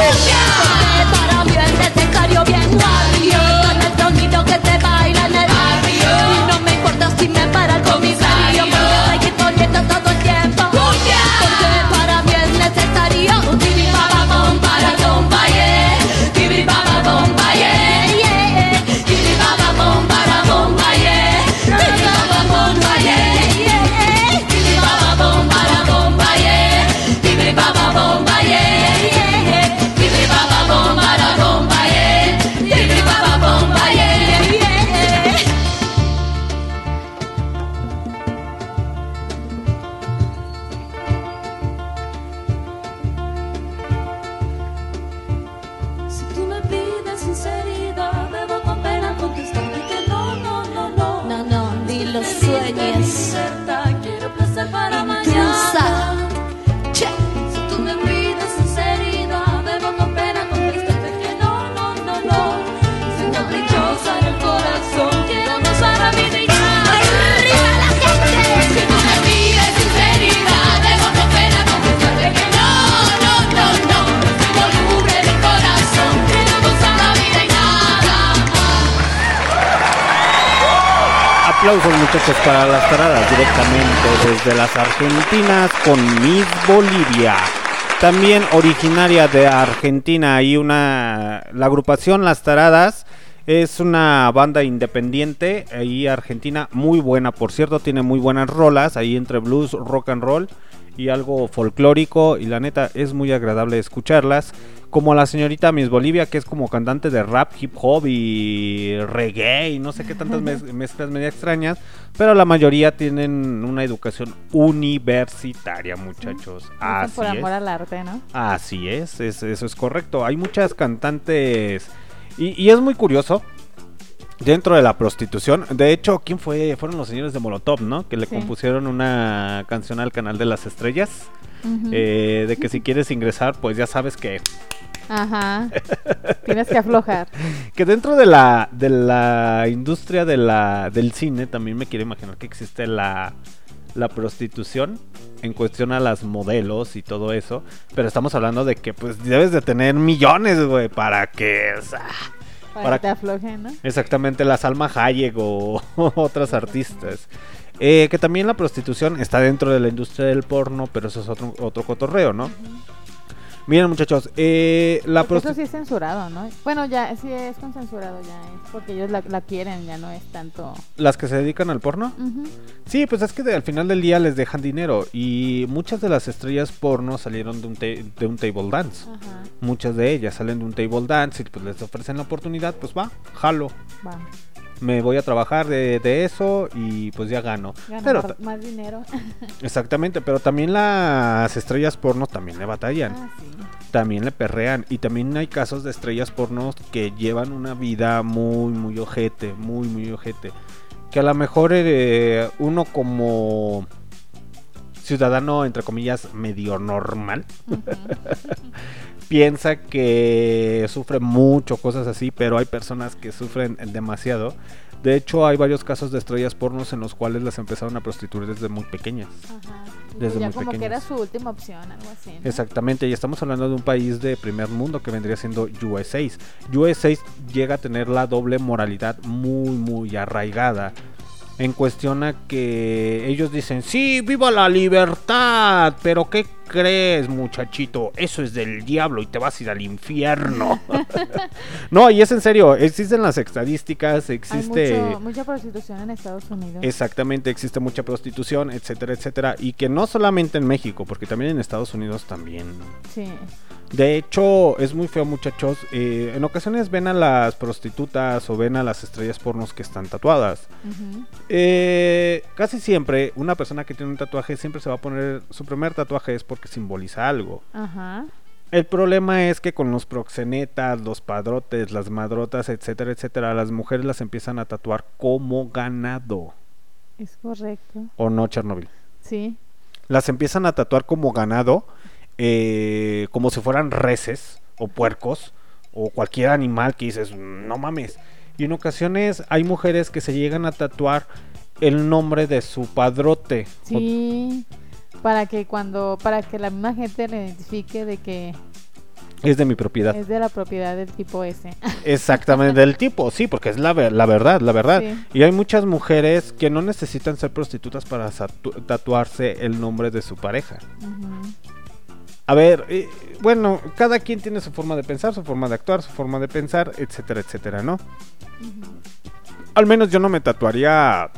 sueñes. Quiero placer para mañana. Si tú me pides sinceridad, debo con pena contestarte que no, no, no, no. Soy caprichosa en el corazón, quiero gozar la vida y ya. ¡Arriba la gente! Si tú me pides sinceridad, debo con pena contestarte que no, no, no, no. Soy pobre en el corazón, quiero gozar la vida y nada más. Aplausos, muchachos, para las taradas directamente desde las Argentinas con Miss Bolivia, también originaria de Argentina, y una la agrupación Las Taradas es una banda independiente ahí argentina, muy buena, por cierto, tiene muy buenas rolas ahí entre blues, rock and roll y algo folclórico, y la neta es muy agradable escucharlas, como la señorita Miss Bolivia, que es como cantante de rap, hip hop y reggae y no sé qué tantas mez- mezclas media extrañas, pero la mayoría tienen una educación universitaria, muchachos. Sí, así por amor es. Al arte, ¿no? Así es, es, eso es correcto. Hay muchas cantantes y, y es muy curioso dentro de la prostitución. De hecho, ¿quién fue? Fueron los señores de Molotov, ¿no? Que le sí. compusieron una canción al Canal de las Estrellas. Uh-huh. Eh, de que si quieres ingresar, pues ya sabes que... Ajá. Tienes que aflojar. Que dentro de la de la industria de la del cine también me quiero imaginar que existe la la prostitución en cuestión a las modelos y todo eso, pero estamos hablando de que pues debes de tener millones, güey, para que o sea, para, para que te aflojen, ¿no? Exactamente, la Salma Hayek o, o otras artistas. Eh, que también la prostitución está dentro de la industria del porno, pero eso es otro, otro cotorreo, ¿no? Uh-huh. Miren, muchachos, eh, la prostitución... Eso sí es censurado, ¿no? Bueno, ya, sí es con censurado, ya es porque ellos la, la quieren, ya no es tanto... ¿Las que se dedican al porno? Uh-huh. Sí, pues es que de, al final del día les dejan dinero, y muchas de las estrellas porno salieron de un, te- de un table dance. Uh-huh. Muchas de ellas salen de un table dance y pues les ofrecen la oportunidad, pues va, jalo. Va. Me voy a trabajar de, de eso y pues ya gano. Gano pero, por, más dinero. Exactamente, pero también las estrellas porno también le batallan. Ah, sí. También le perrean. Y también hay casos de estrellas porno que llevan una vida muy, muy ojete, muy, muy ojete. Que a lo mejor eh, uno como ciudadano, entre comillas, medio normal... Uh-huh. Piensa que sufre mucho, cosas así, pero hay personas que sufren demasiado. De hecho, hay varios casos de estrellas pornos en los cuales las empezaron a prostituir desde muy pequeñas. Ajá. Desde ya muy como pequeñas. Que era su última opción, algo así, ¿no? Exactamente, y estamos hablando de un país de primer mundo que vendría siendo U S A. U S A llega a tener la doble moralidad muy, muy arraigada. En cuestión a que ellos dicen, sí, viva la libertad, pero ¿qué crees, muchachito? Eso es del diablo y te vas a ir al infierno. No, y es en serio, existen las estadísticas, existe... Hay mucho, mucha prostitución en Estados Unidos. Exactamente, existe mucha prostitución, etcétera, etcétera. Y que no solamente en México, porque también en Estados Unidos también. Sí. De hecho, es muy feo, muchachos. Eh, en ocasiones ven a las prostitutas o ven a las estrellas pornos que están tatuadas. Uh-huh. Eh, casi siempre, una persona que tiene un tatuaje siempre se va a poner... Su primer tatuaje es porque simboliza algo. Ajá. Uh-huh. El problema es que con los proxenetas, los padrotes, las madrotas, etcétera, etcétera, las mujeres las empiezan a tatuar como ganado. Es correcto. ¿O no, Chernobyl? Sí. Las empiezan a tatuar como ganado... Eh, como si fueran reses o puercos o cualquier animal que dices, no mames. Y en ocasiones hay mujeres que se llegan a tatuar el nombre de su padrote. Sí, o... para que cuando, para que la misma gente le identifique de que es de mi propiedad. Es de la propiedad del tipo ese. Exactamente, del tipo, sí, porque es la, ver- la verdad, la verdad. Sí. Y hay muchas mujeres que no necesitan ser prostitutas para tatu- tatuarse el nombre de su pareja. Uh-huh. A ver, eh, bueno, cada quien tiene su forma de pensar, su forma de actuar, su forma de pensar, etcétera, etcétera, ¿no? Uh-huh. Al menos yo no me tatuaría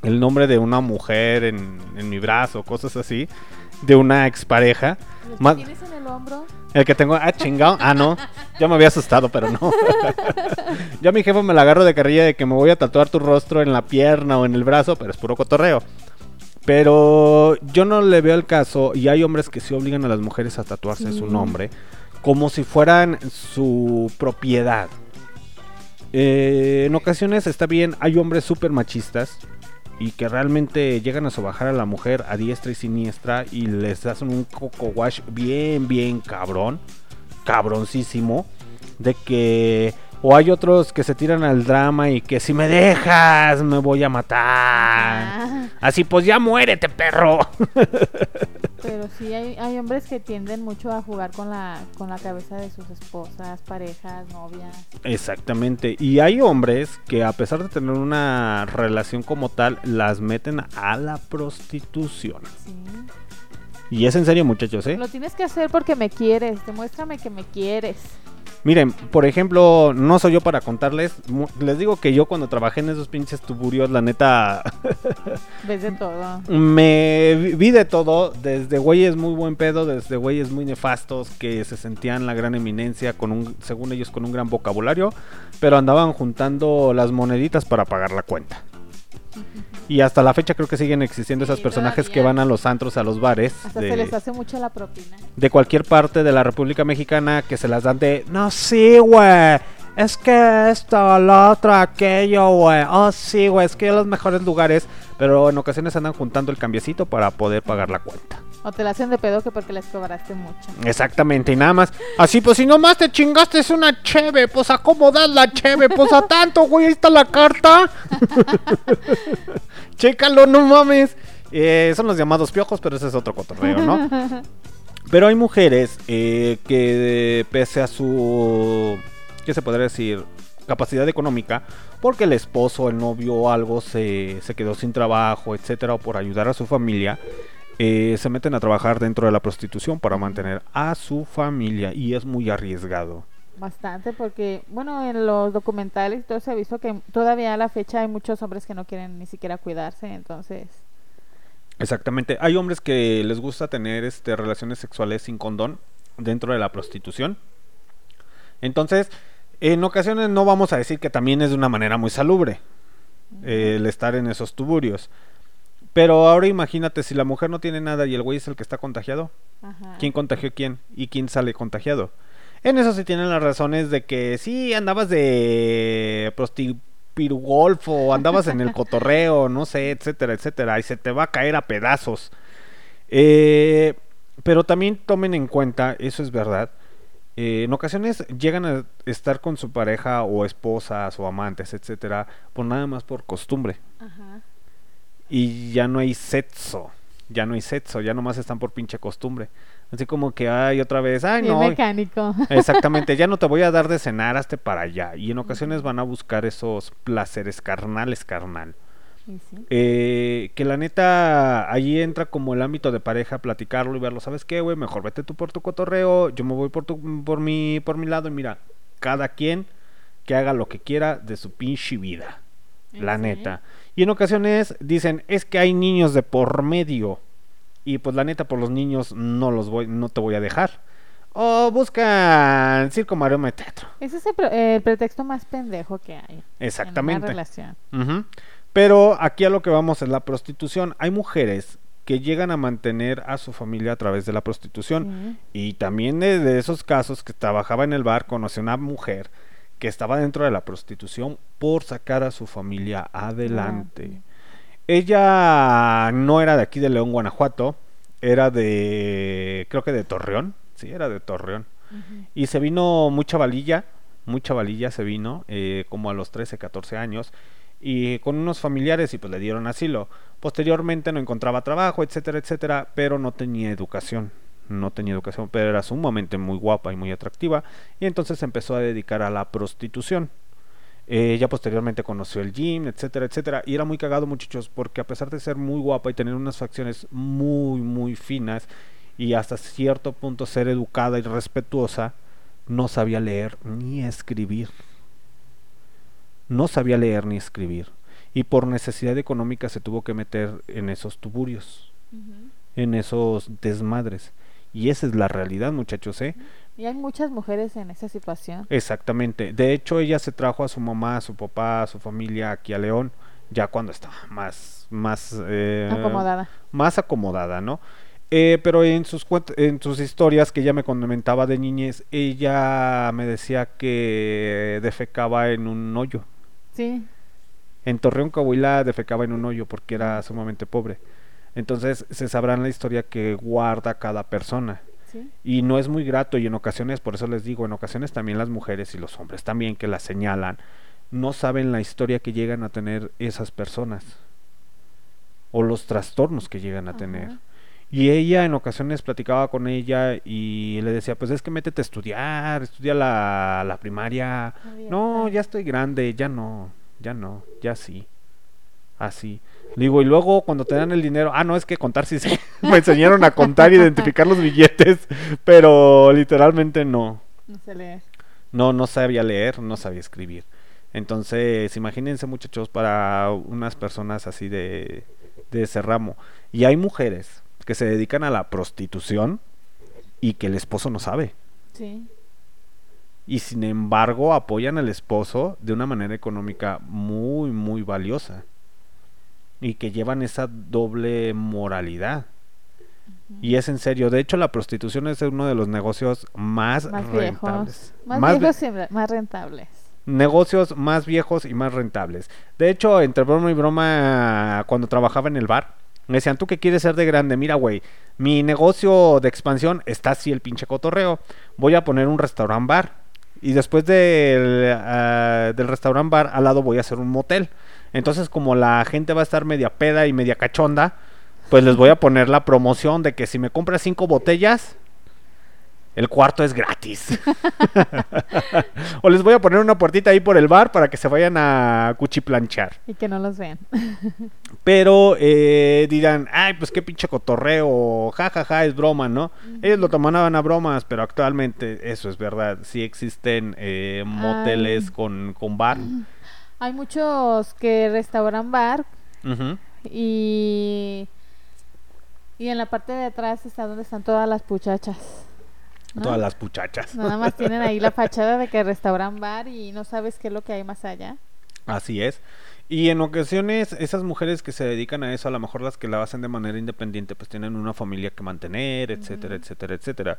el nombre de una mujer en, en mi brazo, cosas así, de una expareja. ¿Lo que Ma- tienes en el hombro? El que tengo, ah, chingado, ah, no, ya me había asustado, pero no. Ya mi jefe me la agarro de carrilla de que me voy a tatuar tu rostro en la pierna o en el brazo, pero es puro cotorreo. Pero yo no le veo el caso, y hay hombres que sí obligan a las mujeres a tatuarse sí. su nombre como si fueran su propiedad. Eh, en ocasiones está bien, hay hombres súper machistas y que realmente llegan a sobajar a la mujer a diestra y siniestra y les hacen un coco wash bien, bien cabrón, cabroncísimo, de que... O hay otros que se tiran al drama y que si me dejas me voy a matar. Ah. Así pues ya muérete, perro. Pero sí hay, hay hombres que tienden mucho a jugar con la con la cabeza de sus esposas, parejas, novias. Exactamente. Y hay hombres que a pesar de tener una relación como tal, las meten a la prostitución. Sí. Y es en serio, muchachos, ¿eh? Lo tienes que hacer porque me quieres. Demuéstrame que me quieres. Miren, por ejemplo, no soy yo para contarles. Les digo que yo cuando trabajé en esos pinches tuburios, la neta... Ves de todo. Me vi de todo, desde güeyes muy buen pedo, desde güeyes muy nefastos que se sentían la gran eminencia, con un, según ellos, con un gran vocabulario, pero andaban juntando las moneditas para pagar la cuenta. Y hasta la fecha creo que siguen existiendo sí, esos personajes todavía. Que van a los antros, a los bares. Hasta de, se les hace mucho la propina. De cualquier parte de la República Mexicana que se las dan de... No, sí, güey. Es que esto, lo otro, aquello, güey. Oh, sí, güey. Es que hay los mejores lugares. Pero en ocasiones andan juntando el cambiecito para poder pagar la cuenta. O te la hacen de pedo que porque les cobraste mucho. Exactamente, y nada más. Así, pues si nomás te chingaste es una cheve, pues acomodas la cheve, pues a tanto, güey, ahí está la carta. Chécalo, no mames. Eh, son los llamados piojos, pero ese es otro cotorreo, ¿no? Pero hay mujeres eh, que pese a su, ¿qué se podría decir?, capacidad económica, porque el esposo, el novio o algo se, se quedó sin trabajo, etcétera, o por ayudar a su familia... Eh, se meten a trabajar dentro de la prostitución para mantener a su familia y es muy arriesgado. Bastante, porque, bueno, en los documentales todo se ha visto que todavía a la fecha hay muchos hombres que no quieren ni siquiera cuidarse, entonces... Exactamente, hay hombres que les gusta tener este, relaciones sexuales sin condón dentro de la prostitución. Entonces, en ocasiones no vamos a decir que también es de una manera muy salubre eh, el estar en esos tuburios. Pero ahora imagínate, si la mujer no tiene nada y el güey es el que está contagiado. Ajá. ¿Quién contagió a quién? ¿Y quién sale contagiado? En eso sí tienen las razones de que sí, andabas de prostipirugolfo, andabas en el cotorreo, no sé, etcétera, etcétera. Y se te va a caer a pedazos. Eh, pero también tomen en cuenta, eso es verdad, eh, en ocasiones llegan a estar con su pareja o esposas o amantes, etcétera, por nada más por costumbre. Ajá. Y ya no hay sexo, ya no hay sexo, ya nomás están por pinche costumbre. Así como que, ay, otra vez, ay, no. Bien mecánico. Exactamente, ya no te voy a dar de cenar, hazte para allá. Y en ocasiones van a buscar esos placeres carnales, carnal. Sí, sí. Eh, que la neta, ahí entra como el ámbito de pareja, platicarlo y verlo. ¿Sabes qué, güey? Mejor vete tú por tu cotorreo, yo me voy por, tu, por, mi, por mi lado. Y mira, cada quien que haga lo que quiera de su pinche vida. La sí. neta. Y en ocasiones dicen, es que hay niños de por medio. Y pues la neta, por los niños no los voy, no te voy a dejar. O buscan circo, maroma, teatro. Ese es el, pre- el pretexto más pendejo que hay. Exactamente. En una relación. Uh-huh. Pero aquí a lo que vamos es la prostitución. Hay mujeres que llegan a mantener a su familia a través de la prostitución. Uh-huh. Y también de, de esos casos que trabajaba en el bar, conoció una mujer que estaba dentro de la prostitución por sacar a su familia adelante. Ah. Ella no era de aquí de León, Guanajuato, era de, creo que de Torreón, sí, era de Torreón. Uh-huh. Y se vino muy chavalilla, muy chavalilla se vino, eh, como a los trece, catorce años, y con unos familiares y pues le dieron asilo. Posteriormente no encontraba trabajo, etcétera, etcétera, pero no tenía educación. No tenía educación, pero era sumamente muy guapa y muy atractiva, y entonces se empezó a dedicar a la prostitución. Eh, ya posteriormente conoció el gym, etcétera, etcétera, y era muy cagado, muchachos, porque a pesar de ser muy guapa y tener unas facciones muy, muy finas, y hasta cierto punto ser educada y respetuosa, no sabía leer ni escribir. No sabía leer ni escribir, y por necesidad económica se tuvo que meter en esos tuburios, uh-huh. en esos desmadres. Y esa es la realidad, muchachos, ¿eh? Y hay muchas mujeres en esa situación. Exactamente. De hecho, ella se trajo a su mamá, a su papá, a su familia aquí a León, ya cuando estaba más, más eh, acomodada. Más acomodada, ¿no? Eh, pero en sus cuent- en sus historias que ella me comentaba de niñez, ella me decía que defecaba en un hoyo. Sí. En Torreón, Coahuila, defecaba en un hoyo porque era sumamente pobre. Entonces se sabrán la historia que guarda cada persona. ¿Sí? Y no es muy grato, y en ocasiones, por eso les digo, en ocasiones también las mujeres y los hombres también que las señalan, no saben la historia que llegan a tener esas personas o los trastornos que llegan a, ajá, tener. Y ella, en ocasiones platicaba con ella y le decía, pues es que métete a estudiar, estudia la, la primaria. Bien, no, ya estoy grande, ya no, ya no, ya sí, así. Le digo, y luego cuando te dan el dinero, ah, no, es que contar sí sé. Me enseñaron a contar, identificar los billetes, pero literalmente no. No sé leer. No, no sabía leer, no sabía escribir. Entonces, imagínense, muchachos, para unas personas así de, de ese ramo. Y hay mujeres que se dedican a la prostitución y que el esposo no sabe. Sí. Y sin embargo apoyan al esposo de una manera económica muy, muy valiosa. Y que llevan esa doble moralidad. Uh-huh. Y es en serio. De hecho, la prostitución es uno de los negocios más, más rentables. Viejos. Más, más viejos vi- y más rentables. Negocios más viejos y más rentables. De hecho, entre broma y broma, cuando trabajaba en el bar, me decían, ¿tú qué quieres ser de grande? Mira, güey, mi negocio de expansión está así el pinche cotorreo. Voy a poner un restaurant bar. Y después del, uh, del restaurant bar, al lado voy a hacer un motel. Entonces, como la gente va a estar media peda y media cachonda, pues les voy a poner la promoción de que si me compras cinco botellas, el cuarto es gratis. O les voy a poner una puertita ahí por el bar para que se vayan a cuchiplanchar. Y que no los vean. Pero eh, dirán, ay, pues qué pinche cotorreo, ja, ja, ja, es broma, ¿no? Uh-huh. Ellos lo tomaban a bromas, pero actualmente eso es verdad. Sí existen eh, moteles con, con bar. Uh-huh. Hay muchos que restauran bar, uh-huh, y, y en la parte de atrás está donde están todas las puchachas, ¿no? Todas las puchachas. Nada más tienen ahí la fachada de que restauran bar y no sabes qué es lo que hay más allá. Así es. Y en ocasiones esas mujeres que se dedican a eso, a lo mejor las que la hacen de manera independiente, pues tienen una familia que mantener, etcétera, uh-huh, etcétera, etcétera.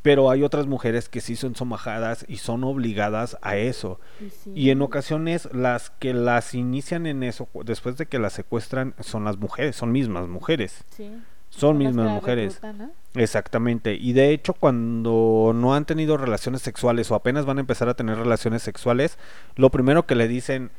Pero hay otras mujeres que sí son somajadas y son obligadas a eso. Sí. Y en ocasiones las que las inician en eso, después de que las secuestran, son las mujeres, son mismas mujeres. Sí. Son, son mismas mujeres. Recluta, ¿no? Exactamente. Y de hecho, cuando no han tenido relaciones sexuales o apenas van a empezar a tener relaciones sexuales, lo primero que le dicen,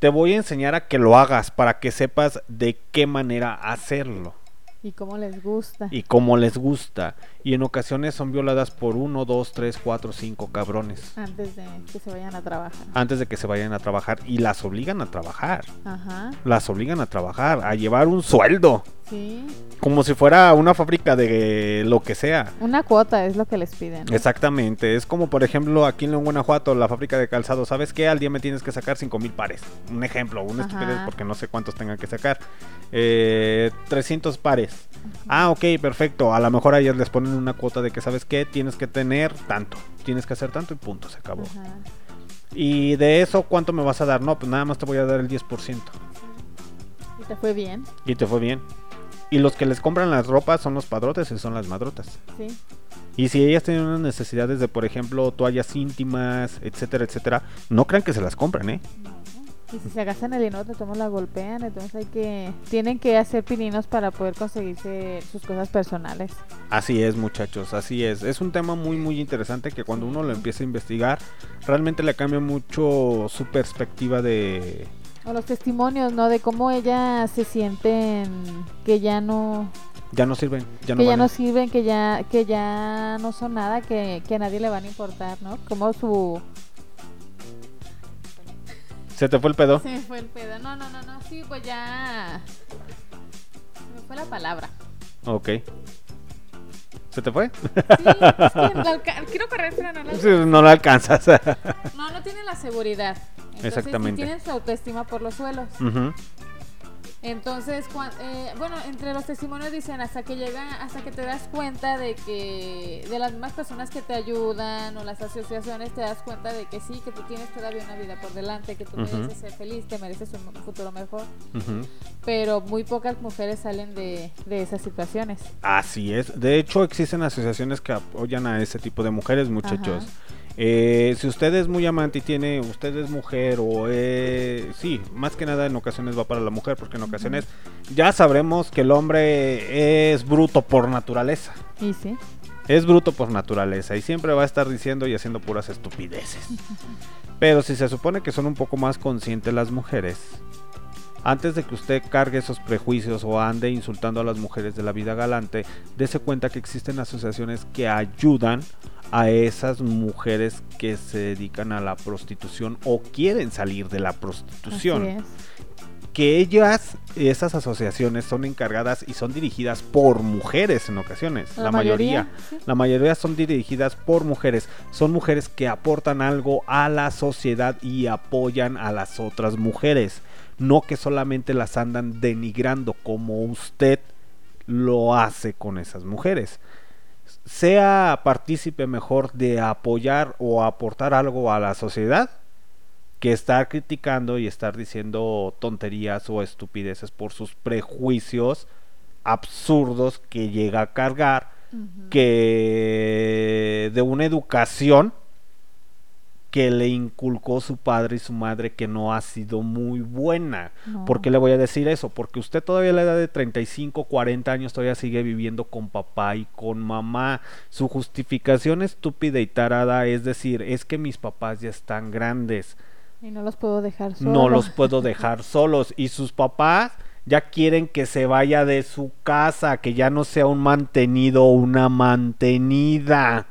te voy a enseñar a que lo hagas para que sepas de qué manera hacerlo. Y cómo les gusta. Y cómo les gusta. Y en ocasiones son violadas por uno, dos, tres, cuatro, cinco cabrones. Antes de que se vayan a trabajar. Antes de que se vayan a trabajar. Y las obligan a trabajar. Ajá. Las obligan a trabajar, a llevar un sueldo. Sí. Como si fuera una fábrica de lo que sea. Una cuota es lo que les piden, ¿no? Exactamente. Es como, por ejemplo, aquí en León, Guanajuato, la fábrica de calzado. ¿Sabes qué? Al día me tienes que sacar cinco mil pares. Un ejemplo, un estupidez, porque no sé cuántos tengan que sacar. Eh, trescientos pares. Ah, ok, perfecto. A lo mejor a ellas les ponen una cuota de que, ¿sabes qué? Tienes que tener tanto, tienes que hacer tanto y punto, se acabó. Ajá. Y de eso, ¿cuánto me vas a dar? No, pues nada más te voy a dar el diez por ciento. Y te fue bien. Y te fue bien. Y los que les compran las ropas son los padrotes y son las madrotas. Sí. Y si ellas tienen unas necesidades de, por ejemplo, toallas íntimas, etcétera, etcétera, no crean que se las compran, ¿eh? No. Y si se gastan el dinero, te toman, la golpean, entonces hay que tienen que hacer pininos para poder conseguirse sus cosas personales. Así es, muchachos, así es. Es un tema muy, muy interesante que cuando uno lo empieza a investigar, realmente le cambia mucho su perspectiva de... O los testimonios, ¿no? De cómo ellas se sienten que ya no... Ya no sirven, ya no Que valen. ya no sirven, que ya, que ya no son nada, que, que a nadie le van a importar, ¿no? Como su... ¿Se te fue el pedo? Se me fue el pedo. No, no, no, no. Sí, pues ya. Se me fue la palabra. Ok. ¿Se te fue? Sí, es que no alca- quiero correr, pero no la alcanzas. Sí, no la alcanzas. No, no tienen la seguridad. Entonces, exactamente. Sí, tienen su autoestima por los suelos. Uh-huh. Entonces, cuando, eh, bueno, entre los testimonios dicen hasta que llega, hasta que te das cuenta de que de las mismas personas que te ayudan o las asociaciones, te das cuenta de que sí, que tú tienes todavía una vida por delante, que tú, uh-huh, mereces ser feliz, te mereces un futuro mejor, uh-huh, pero muy pocas mujeres salen de, de esas situaciones. Así es. De hecho, existen asociaciones que apoyan a ese tipo de mujeres, muchachos. Ajá. Eh, si usted es muy amante y tiene, usted es mujer o eh, sí, más que nada en ocasiones va para la mujer, porque en ocasiones ya sabremos que el hombre es bruto por naturaleza. ¿Y sí? Es bruto por naturaleza y siempre va a estar diciendo y haciendo puras estupideces. Pero si se supone que son un poco más conscientes las mujeres, antes de que usted cargue esos prejuicios o ande insultando a las mujeres de la vida galante, dése cuenta que existen asociaciones que ayudan a esas mujeres que se dedican a la prostitución o quieren salir de la prostitución. Así es. Que ellas, esas asociaciones son encargadas y son dirigidas por mujeres en ocasiones, la, la mayoría, mayoría ¿sí? la mayoría son dirigidas por mujeres, son mujeres que aportan algo a la sociedad y apoyan a las otras mujeres, no que solamente las andan denigrando como usted lo hace con esas mujeres. Sea partícipe mejor de apoyar o aportar algo a la sociedad, que estar criticando y estar diciendo tonterías o estupideces por sus prejuicios absurdos que llega a cargar, uh-huh. que de una educación que le inculcó su padre y su madre que no ha sido muy buena. No. ¿Por qué le voy a decir eso? Porque usted todavía a la edad de treinta y cinco, cuarenta años todavía sigue viviendo con papá y con mamá. Su justificación estúpida y tarada es decir, es que mis papás ya están grandes y no los puedo dejar solos. No los puedo dejar solos. Y sus papás ya quieren que se vaya de su casa, que ya no sea un mantenido o una mantenida.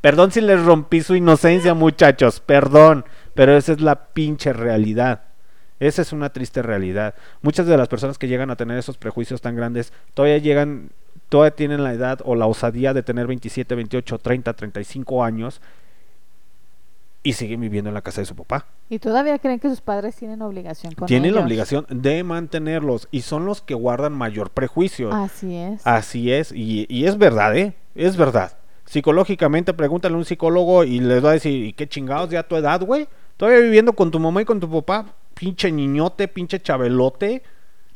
Perdón si les rompí su inocencia, muchachos, perdón, pero esa es la pinche realidad, esa es una triste realidad. Muchas de las personas que llegan a tener esos prejuicios tan grandes, todavía llegan, todavía tienen la edad o la osadía de tener veintisiete, veintiocho, treinta, treinta y cinco años y siguen viviendo en la casa de su papá. Y todavía creen que sus padres tienen obligación con Tienen ellos. la obligación de mantenerlos y son los que guardan mayor prejuicio. Así es. Así es, y, y es verdad, ¿eh? Es verdad. Psicológicamente, pregúntale a un psicólogo y les va a decir, ¿y qué chingados ya a tu edad, güey? Todavía viviendo con tu mamá y con tu papá, pinche niñote, pinche chabelote,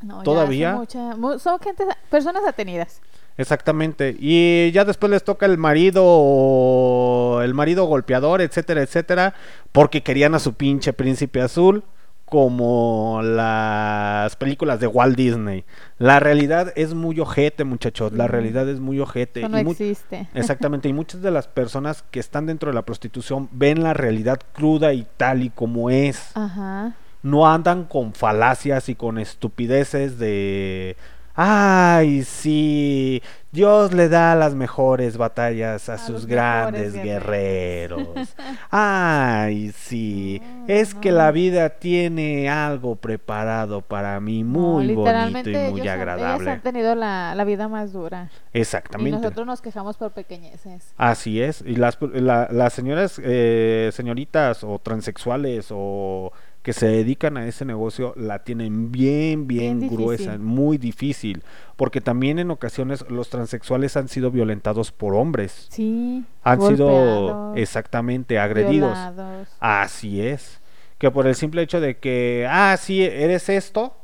no, todavía. Mucha, son gente, personas atenidas. Exactamente, y ya después les toca el marido, el marido golpeador, etcétera, etcétera, porque querían a su pinche príncipe azul, como las películas de Walt Disney. La realidad es muy ojete, muchachos. La realidad es muy ojete. Eso no y mu- existe. Exactamente. Y muchas de las personas que están dentro de la prostitución ven la realidad cruda y tal y como es. Ajá. No andan con falacias y con estupideces de... Ay, sí, Dios le da las mejores batallas a, a sus grandes guerreros. guerreros. Ay, sí, no, es no. que la vida tiene algo preparado para mí muy no, bonito y muy ellos agradable. Ellos han tenido la, la vida más dura. Exactamente. Y nosotros nos quejamos por pequeñeces. Así es, y las, la, las señoras, eh, señoritas o transexuales o... que se dedican a ese negocio la tienen bien, bien, bien gruesa, difícil. Muy difícil, porque también en ocasiones los transexuales han sido violentados por hombres. Sí, han sido exactamente agredidos. Violados. Así es. Que por el simple hecho de que, ah, sí, eres esto,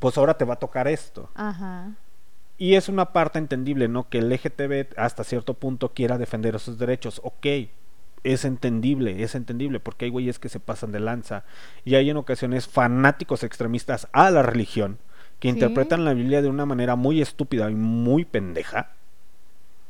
pues ahora te va a tocar esto. Ajá. Y es una parte entendible, ¿no? Que el L G B T hasta cierto punto quiera defender sus derechos. Ok. Es entendible, es entendible, porque hay güeyes que se pasan de lanza y hay en ocasiones fanáticos extremistas a la religión que sí. interpretan la Biblia de una manera muy estúpida y muy pendeja.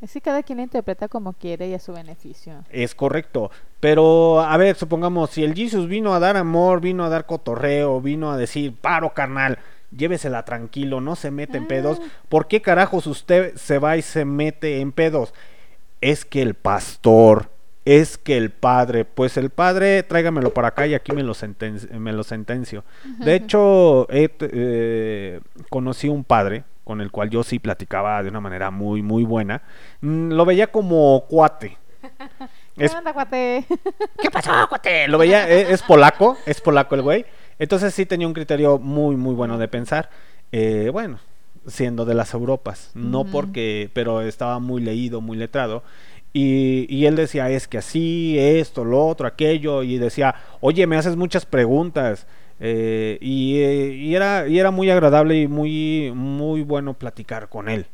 Es que cada quien la interpreta como quiere y a su beneficio. Es correcto, pero a ver, supongamos, si el Jesús vino a dar amor, vino a dar cotorreo, vino a decir, paro carnal, llévesela tranquilo, no se mete ah. en pedos, ¿por qué carajos usted se va y se mete en pedos? Es que el pastor... Es que el padre, pues el padre, tráigamelo para acá y aquí me lo, senten- me lo sentencio. De hecho, eh, eh, conocí un padre con el cual yo sí platicaba de una manera muy, muy buena. Mm, lo veía como cuate. ¿Qué es... onda, cuate? ¿Qué pasó, cuate? Lo veía, es, es polaco, es polaco el güey. Entonces sí tenía un criterio muy, muy bueno de pensar. Eh, bueno, siendo de las Europas, no uh-huh. porque, pero estaba muy leído, muy letrado. Y, y él decía, es que así, esto, lo otro, aquello, y decía, oye, me haces muchas preguntas, eh, y, eh, y, era, y era muy agradable y muy, muy bueno platicar con él.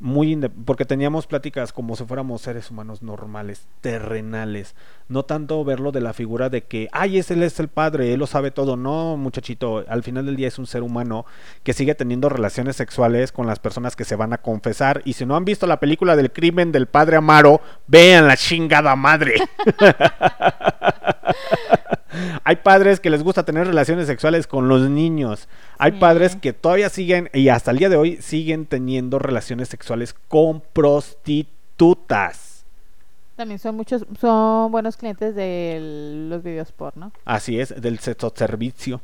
muy indep- porque teníamos pláticas como si fuéramos seres humanos normales, terrenales, no tanto verlo de la figura de que, ay, es él es el padre, él lo sabe todo. No, muchachito, al final del día es un ser humano que sigue teniendo relaciones sexuales con las personas que se van a confesar, y si no han visto la película del crimen del padre Amaro, vean la chingada madre. Hay padres que les gusta tener relaciones sexuales con los niños. Hay sí. padres que todavía siguen, y hasta el día de hoy, siguen teniendo relaciones sexuales con prostitutas. También son muchos, son buenos clientes de los videos porno. Así es, del sexoservicio.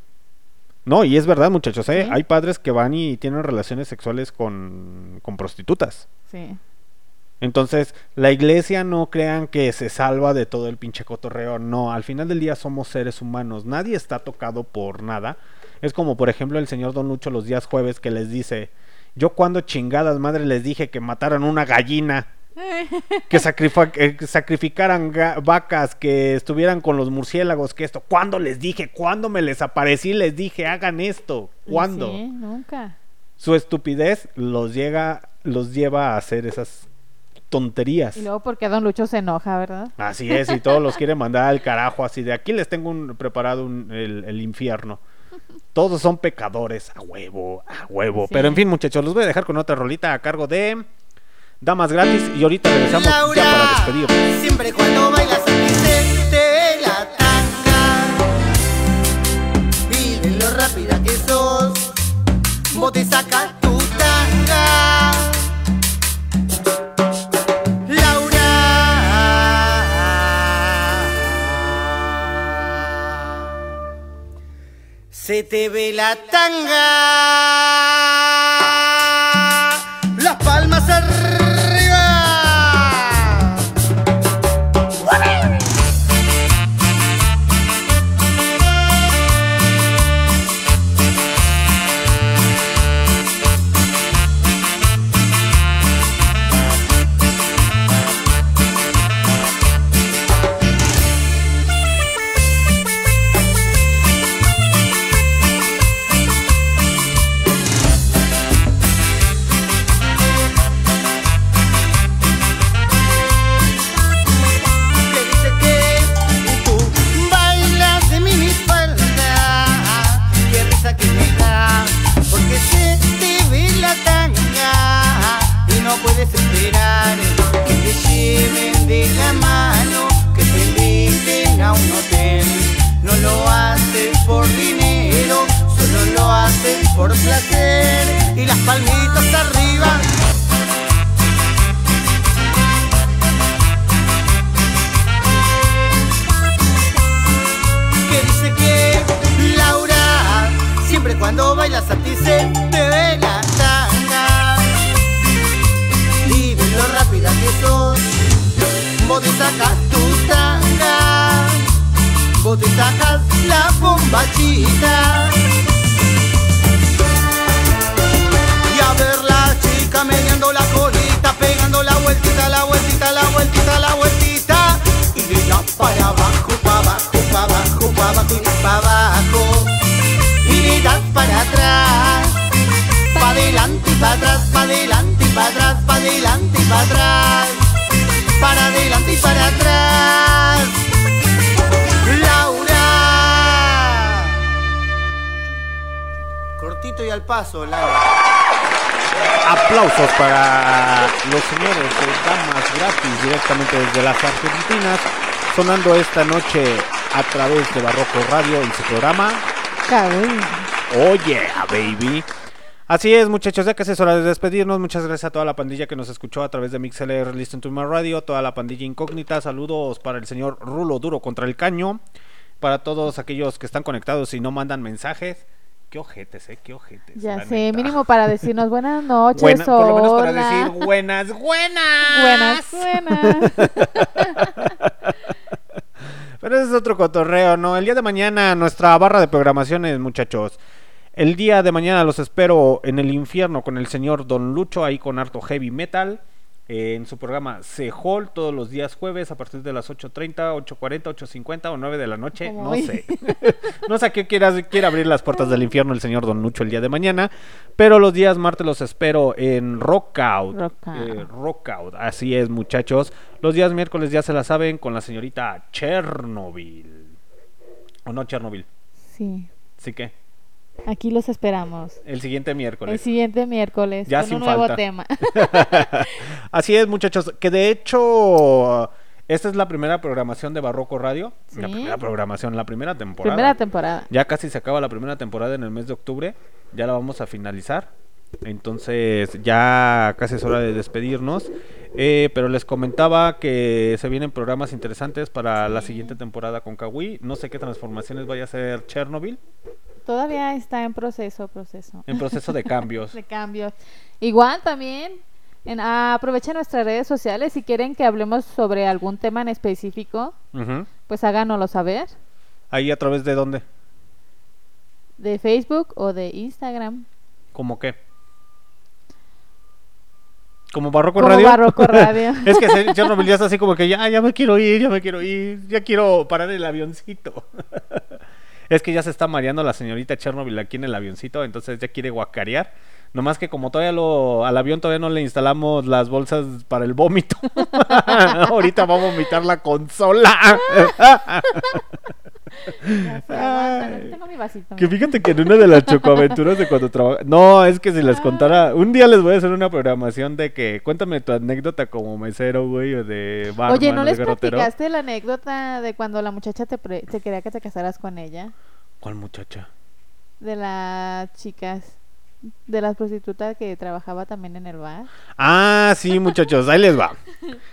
No, y es verdad, muchachos, ¿eh? Sí. Hay padres que van y tienen relaciones sexuales con, con prostitutas. Sí. Entonces, la iglesia, no crean que se salva de todo el pinche cotorreo. No, al final del día somos seres humanos. Nadie está tocado por nada. Es como, por ejemplo, el señor Don Lucho los días jueves que les dice: yo cuando chingadas madre les dije que mataran una gallina, que sacrific- eh, sacrificaran ga- vacas, que estuvieran con los murciélagos, que esto. ¿Cuándo les dije? ¿Cuándo me les aparecí? Les dije, hagan esto. ¿Cuándo? Sí, nunca. Su estupidez los llega, los lleva a hacer esas tonterías. Y luego porque Don Lucho se enoja, ¿verdad? Así es, y todos los quieren mandar al carajo, así de aquí les tengo un, preparado un, el, el infierno. Todos son pecadores, a huevo, a huevo. Sí. Pero en fin, muchachos, los voy a dejar con otra rolita a cargo de Damas Gratis, y ahorita regresamos Laura, ya para despedirnos. Siempre cuando bailas aquí se te la tanga, dile lo rápida que sos, vos te sacas tu tanga. Se te ve la tanga, las palmas arriba. Por placer y las palmitas arriba. Que dice que Laura, siempre cuando bailas a ti se te ve la tanga. Y ves lo rápida que sos, vos te sacas tu tanga, vos te sacas la bombachita. Meneando la colita, pegando la vueltita, la vueltita, la vueltita, la vueltita. Y de la para abajo, para abajo, para abajo, para abajo y para abajo. Y de la para atrás, para adelante y para atrás, para adelante y para atrás, para adelante y para atrás, para adelante y para atrás. Laura. Cortito y al paso, Laura. Aplausos para los señores de Damas Gratis, directamente desde las Argentinas, sonando esta noche a través de Barroco Radio en su programa Kagui. Oye, baby. Así es, muchachos, ya que es hora de despedirnos. Muchas gracias a toda la pandilla que nos escuchó a través de Mixlr, Listen to My Radio, toda la pandilla incógnita. Saludos para el señor Rulo Duro contra el Caño, para todos aquellos que están conectados y no mandan mensajes. Qué ojetes, eh, qué ojetes. Ya sé, neta. Mínimo para decirnos buenas noches. Buena, por lo menos para decir buenas, buenas. Buenas, buenas. Pero ese es otro cotorreo, ¿no? El día de mañana, nuestra barra de programaciones, muchachos. El día de mañana los espero en el infierno con el señor Don Lucho, ahí con harto heavy metal. en su programa Cejol todos los días jueves a partir de las ocho treinta, ocho cuarenta, ocho cincuenta o nueve de la noche, no hoy? sé. No sé a qué quiera, quiera abrir las puertas del infierno el señor Don Lucho el día de mañana, pero los días martes los espero en Rockout. Rockout. Eh, Rockout, así es, muchachos. Los días miércoles ya se la saben con la señorita Chernobyl. ¿O no Chernobyl? Sí. ¿Sí qué? Aquí los esperamos. El siguiente miércoles. El siguiente miércoles. Ya con sin un nuevo falta. Tema. Así es, muchachos. Que de hecho, esta es la primera programación de Barroco Radio. ¿Sí? La primera programación, la primera temporada. Primera temporada. Ya casi se acaba la primera temporada en el mes de octubre. Ya la vamos a finalizar. Entonces, ya casi es hora de despedirnos. Eh, pero les comentaba que se vienen programas interesantes para sí. la siguiente temporada con Kagui. No sé qué transformaciones vaya a hacer Chernobyl. Todavía está en proceso, proceso. En proceso de cambios. De cambios. Igual también, en, aprovechen nuestras redes sociales. Si quieren que hablemos sobre algún tema en específico, uh-huh. pues háganoslo saber. ¿Ahí a través de dónde? De Facebook o de Instagram. ¿Cómo qué? ¿Como Barroco Radio? Como Barroco Radio. Es que se, yo no, ya está así como que ya, ya me quiero ir, ya me quiero ir, ya quiero parar el avioncito. Es que ya se está mareando la señorita Chernobyl aquí en el avioncito, entonces ya quiere guacarear. Nomás que como todavía lo, al avión todavía no le instalamos las bolsas para el vómito. Ahorita va a vomitar la consola. Ya, Ay, tengo mi vasito, que fíjate que en una de las chocoaventuras de cuando trabajaba, no, es que si les contara, un día les voy a hacer una programación de que cuéntame tu anécdota como mesero, güey, o de barman. Oye, ¿no les garotero? Platicaste la anécdota de cuando la muchacha te, pre- te quería que te casaras con ella? ¿Cuál muchacha? De las chicas, de las prostitutas que trabajaba también en el bar. Ah, sí, muchachos, ahí les va.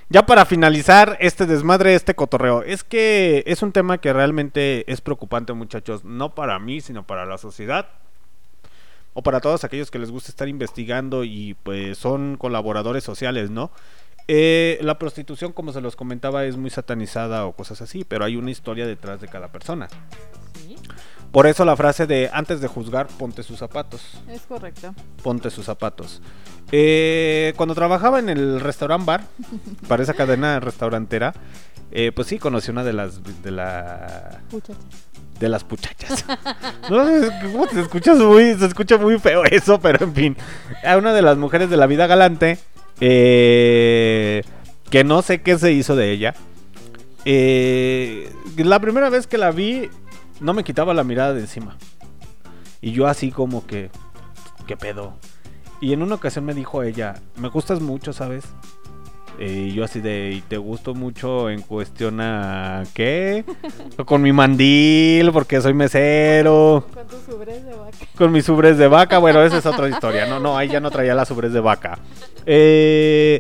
Ya para finalizar este desmadre, este cotorreo. Es que es un tema que realmente es preocupante, muchachos. No para mí, sino para la sociedad. O para todos aquellos que les gusta estar investigando y pues son colaboradores sociales, ¿no? Eh, la prostitución, como se los comentaba, es muy satanizada o cosas así, pero hay una historia detrás de cada persona. ¿Sí? Por eso la frase de antes de juzgar, ponte sus zapatos. Es correcto. Ponte sus zapatos. Eh, cuando trabajaba en el restaurant bar, para esa cadena restaurantera, eh, pues sí, conocí una de las... de la... Muchachas. De las puchachas. No, se escucha muy, se escucha muy feo eso, pero en fin. A una de las mujeres de la vida galante, eh, que no sé qué se hizo de ella. Eh, la primera vez que la vi... no me quitaba la mirada de encima. Y yo así como que... ¿qué pedo? Y en una ocasión me dijo ella... me gustas mucho, ¿sabes? Eh, y yo así de... ¿y te gusto mucho en cuestión a qué? Con mi mandil, porque soy mesero. Con tus ubres de vaca. Con mis ubres de vaca. Bueno, esa es otra historia. No, no, ahí ya no traía las ubres de vaca. Eh...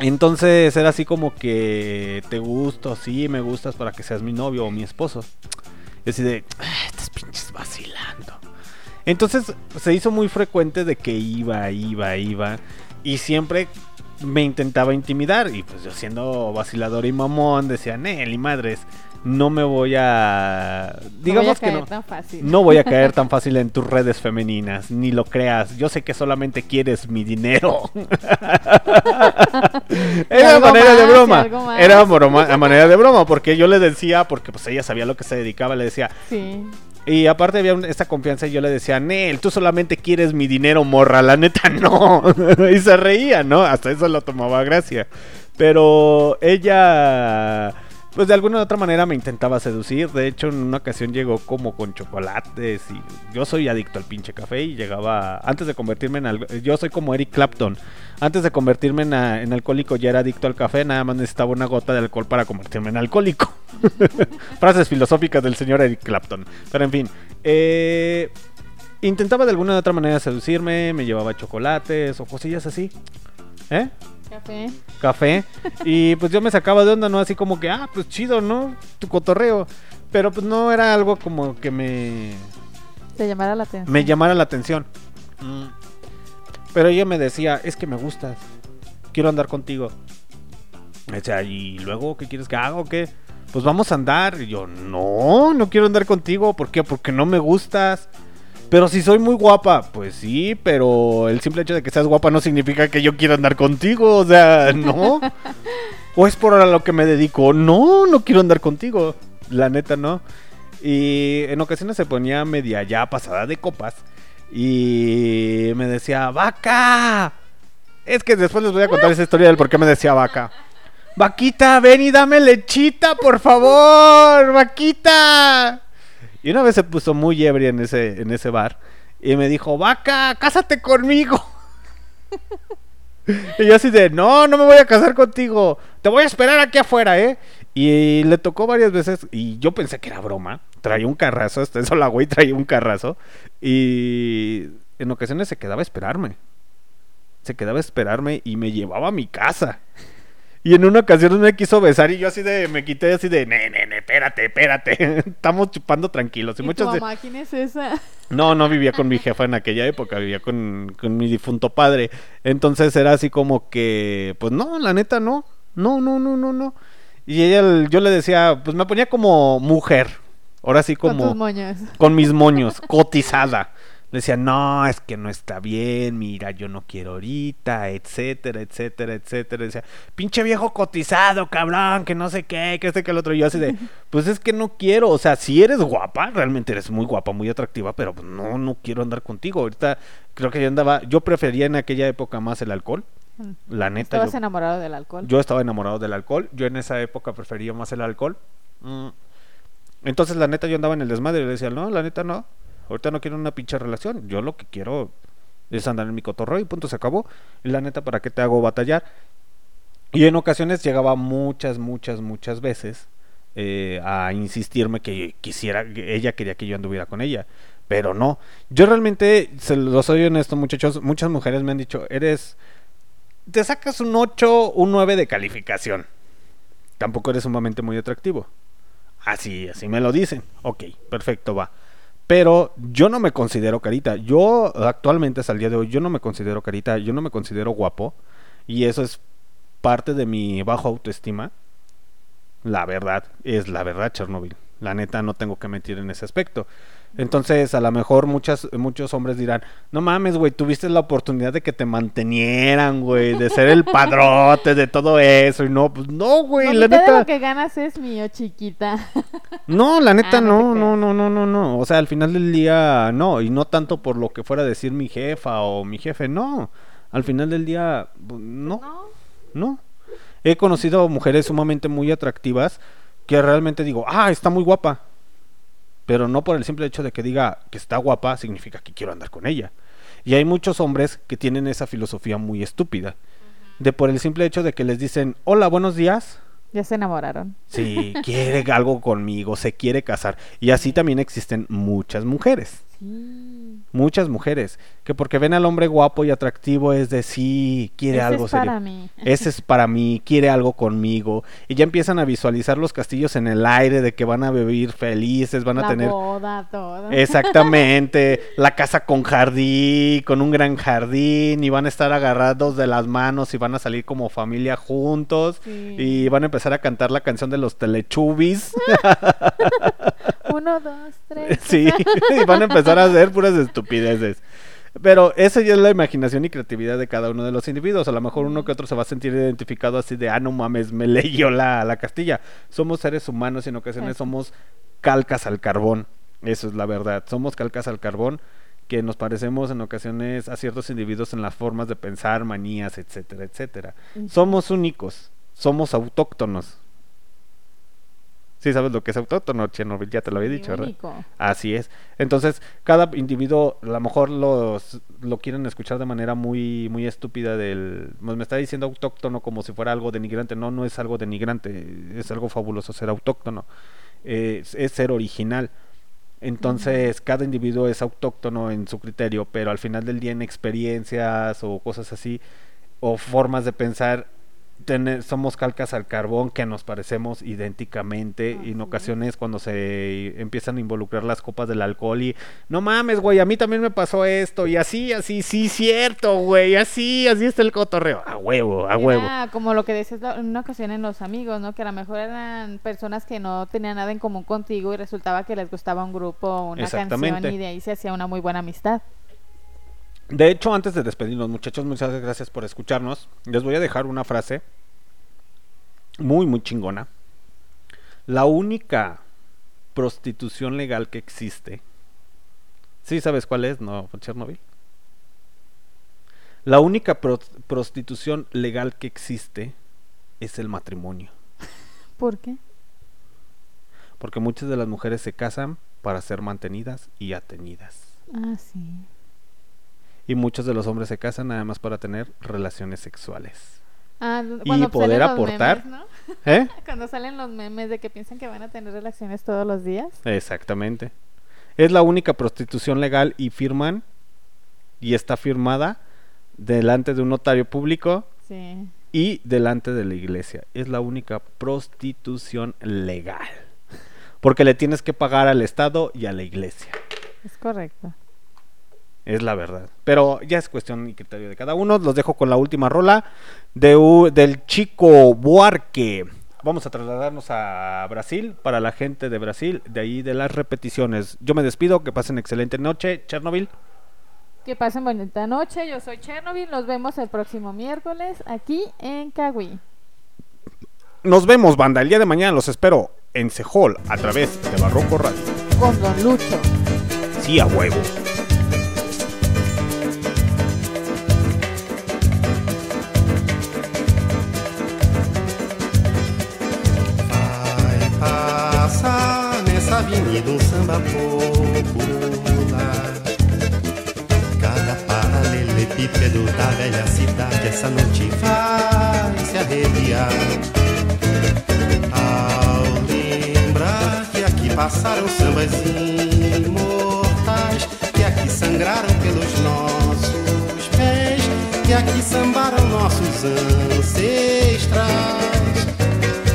Entonces era así como que te gusto, sí, me gustas para que seas mi novio o mi esposo. Y así de, estás pinches vacilando. Entonces se hizo muy frecuente de que iba, iba, iba. Y siempre me intentaba intimidar. Y pues yo siendo vacilador y mamón decía, Nelly, madres, no me voy a... digamos que no. No voy a caer tan fácil. No voy a caer tan fácil en tus redes femeninas, ni lo creas. Yo sé que solamente quieres mi dinero. Era a manera más, de broma. Era a manera de broma, porque yo le decía, porque pues ella sabía lo que se dedicaba, le decía... sí. Y aparte había un, esta confianza y yo le decía, Nel, tú solamente quieres mi dinero, morra, la neta no. Y se reía, ¿no? Hasta eso lo tomaba gracia. Pero ella... pues de alguna u otra manera me intentaba seducir. De hecho, en una ocasión llegó como con chocolates y yo soy adicto al pinche café y llegaba... antes de convertirme en... Al... yo soy como Eric Clapton. Antes de convertirme en, a... en alcohólico ya era adicto al café. Nada más necesitaba una gota de alcohol para convertirme en alcohólico. Frases filosóficas del señor Eric Clapton. Pero en fin. Eh... Intentaba de alguna u otra manera seducirme. Me llevaba chocolates o cosillas así. ¿Eh? Café. Café. Y pues yo me sacaba de onda, ¿no? Así como que, ah, pues chido, ¿no? Tu cotorreo. Pero pues no era algo como que me... te llamara la atención. Me llamara la atención. Mm. Pero ella me decía, es que me gustas. Quiero andar contigo. O sea, ¿y luego qué quieres que haga o qué? Pues vamos a andar. Y yo, no, no quiero andar contigo. ¿Por qué? Porque no me gustas. Pero si soy muy guapa, pues sí, pero el simple hecho de que seas guapa no significa que yo quiera andar contigo, o sea, no. O es por ahora lo que me dedico, no, no quiero andar contigo, la neta no. Y en ocasiones se ponía media ya pasada de copas y me decía, vaca. Es que después les voy a contar esa historia del por qué me decía vaca. Vaquita, ven y dame lechita, por favor, vaquita. Y una vez se puso muy ebria en ese, en ese bar y me dijo, vaca, cásate conmigo. Y yo así de, no, no me voy a casar contigo, te voy a esperar aquí afuera, ¿eh? Y le tocó varias veces y yo pensé que era broma. Traía un carrazo, hasta eso la güey traía un carrazo. Y en ocasiones se quedaba a esperarme. Se quedaba a esperarme y me llevaba a mi casa. Y en una ocasión me quiso besar y yo así de, me quité así de, ne, ne, ne, espérate, espérate. Estamos chupando tranquilos. ¿Y, y muchas tu mamá, de... quién es esa? No, no vivía con mi jefa en aquella época, vivía con, con mi difunto padre. Entonces era así como que, pues no, la neta no, no, no, no, no, no. Y ella, yo le decía, pues me ponía como mujer, ahora sí como... Con tus moños. Con mis moños, cotizada. Le decía, no, es que no está bien, mira, yo no quiero ahorita, etcétera, etcétera, etcétera. Decía, pinche viejo cotizado, cabrón, que no sé qué, que este, que el otro. Y yo así de, pues es que no quiero, o sea, si eres guapa, realmente eres muy guapa, muy atractiva, pero pues no, no quiero andar contigo. Ahorita creo que yo andaba, yo prefería en aquella época más el alcohol, la neta. ¿Estabas yo, enamorado del alcohol? Yo estaba enamorado del alcohol, yo en esa época prefería más el alcohol. Mm. Entonces, la neta, yo andaba en el desmadre y le decía, no, la neta no. Ahorita no quiero una pinche relación, yo lo que quiero es andar en mi cotorreo y punto, se acabó. La neta, ¿para qué te hago batallar? Y en ocasiones llegaba muchas, muchas, muchas veces eh, a insistirme que quisiera, que ella quería que yo anduviera con ella, pero no. Yo realmente, se lo soy honesto, muchachos, muchas mujeres me han dicho, eres, te sacas un ocho, un nueve de calificación, tampoco eres sumamente muy atractivo. Así, así me lo dicen. Ok, perfecto, va. Pero yo no me considero carita. Yo actualmente, hasta el día de hoy, yo no me considero carita, yo no me considero guapo. Y eso es parte de mi bajo autoestima. La verdad, es la verdad, Chernobyl. La neta, no tengo que mentir en ese aspecto. Entonces, a lo mejor muchas, muchos hombres dirán, no mames, güey, tuviste la oportunidad de que te mantenieran, güey, de ser el padrote, de todo eso. Y no, pues no, güey, la neta. De lo que ganas es mío, chiquita. No, la neta, ah, no, no, no, no, no, no. O sea, al final del día, no. Y no tanto por lo que fuera a decir mi jefa o mi jefe, no. Al final del día, no, no. He conocido mujeres sumamente muy atractivas que realmente digo, ah, está muy guapa. Pero no por el simple hecho de que diga que está guapa, significa que quiero andar con ella. Y hay muchos hombres que tienen esa filosofía muy estúpida. Uh-huh. De por el simple hecho de que les dicen, hola, buenos días. Ya se enamoraron. Sí, quiere algo conmigo, se quiere casar. Y así también existen muchas mujeres. Sí. Muchas mujeres. Que porque ven al hombre guapo y atractivo es de sí, quiere ese algo serio. Ese es para mí. Ese es para mí, quiere algo conmigo. Y ya empiezan a visualizar los castillos en el aire de que van a vivir felices, van a la tener... La boda, todo. Exactamente. La casa con jardín, con un gran jardín. Y van a estar agarrados de las manos y van a salir como familia juntos. Sí. Y van a empezar a cantar la canción de los Teletubbies. Uno, dos, tres. Sí, y van a empezar a hacer puras estupideces. Pero esa ya es la imaginación y creatividad de cada uno de los individuos. A lo mejor uno que otro se va a sentir identificado así de, ah, no mames, me leyó la, la Castilla. Somos seres humanos y en ocasiones somos calcas al carbón. Eso es la verdad. Somos calcas al carbón que nos parecemos en ocasiones a ciertos individuos en las formas de pensar, manías, etcétera, etcétera. Somos únicos. Somos autóctonos. Sí, sabes lo que es autóctono, Chernobyl, ya te lo había dicho, ¿verdad? Así es. Entonces, cada individuo, a lo mejor los, lo quieren escuchar de manera muy muy estúpida del... Me está diciendo autóctono como si fuera algo denigrante. No, no es algo denigrante. Es algo fabuloso ser autóctono. Eh, es, es ser original. Entonces, uh-huh. Cada individuo es autóctono en su criterio, pero al final del día en experiencias o cosas así, o formas de pensar, ten, somos calcas al carbón que nos parecemos idénticamente. Uh-huh. Y en ocasiones cuando se empiezan a involucrar las copas del alcohol y no mames, güey, a mí también me pasó esto y así, así, sí, cierto, güey, así, así está el cotorreo, a huevo, a huevo. Era como lo que decías en una ocasión en Los Amigos, ¿no? Que a lo mejor eran personas que no tenían nada en común contigo y resultaba que les gustaba un grupo, una canción, y de ahí se hacía una muy buena amistad. De hecho, antes de despedirnos, muchachos, muchas gracias por escucharnos. Les voy a dejar una frase muy, muy chingona. La única prostitución legal que existe, ¿sí sabes cuál es? ¿No, Chernobyl? La única pro- prostitución legal que existe es el matrimonio. ¿Por qué? Porque muchas de las mujeres se casan para ser mantenidas y atenidas. Ah, sí. Y muchos de los hombres se casan nada más para tener relaciones sexuales. Ah, y poder aportar. Memes, ¿no? ¿Eh? Cuando salen los memes de que piensan que van a tener relaciones todos los días. Exactamente. Es la única prostitución legal y firman, y está firmada delante de un notario público. Sí. Y delante de la iglesia. Es la única prostitución legal. Porque le tienes que pagar al Estado y a la iglesia. Es correcto. Es la verdad, pero ya es cuestión y criterio de cada uno. Los dejo con la última rola de u, del Chico Buarque. Vamos a trasladarnos a Brasil, para la gente de Brasil, de ahí de las repeticiones. Yo me despido, que pasen excelente noche, Chernobyl. Que pasen bonita noche, yo soy Chernobyl, nos vemos el próximo miércoles aquí en Kagui. Nos vemos, banda, el día de mañana los espero en Cejol a través de Barroco Radio. Con Don Lucho. Sí, a huevo. Avenida um samba popular. Cada paralelepípedo da velha cidade essa noite vai se arrepiar ao lembrar que aqui passaram sambas imortais, que aqui sangraram pelos nossos pés, que aqui sambaram nossos ancestrais.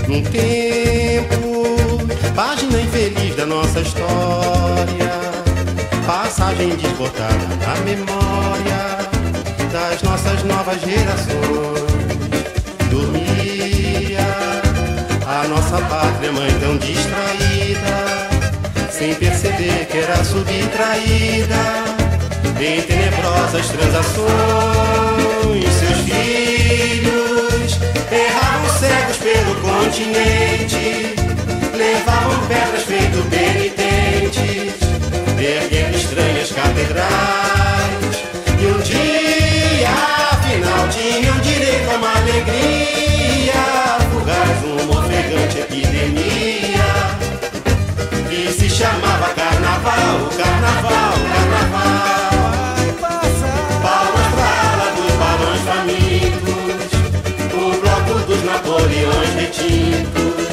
Num tempo, página infeliz da nossa história, passagem desbotada na memória das nossas novas gerações. Dormia a nossa pátria mãe tão distraída, sem perceber que era subtraída em tenebrosas transações. Seus filhos erravam cegos pelo continente, levavam pedras feito penitentes, erguendo estranhas catedrais. E um dia, afinal, tinham direito a uma alegria fugaz, uma ofegante epidemia que se chamava carnaval, carnaval, carnaval. Palmas pra ala dos balões famintos, o bloco dos Napoleões retintos,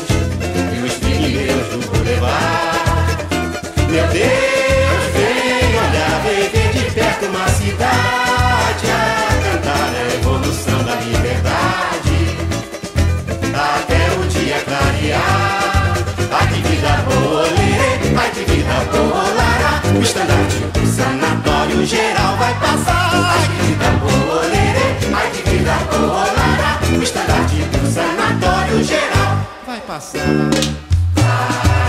levar. Meu Deus, vem olhar, vem ver de perto uma cidade a cantar a evolução da liberdade, até o dia clarear. Ai que vida boa, olê, ai que vida boa, olará, o estandarte, o sanatório geral vai passar. Ai que vida boa, olê, ai que vida boa, olará, o estandarte, o sanatório geral vai passar. Bye.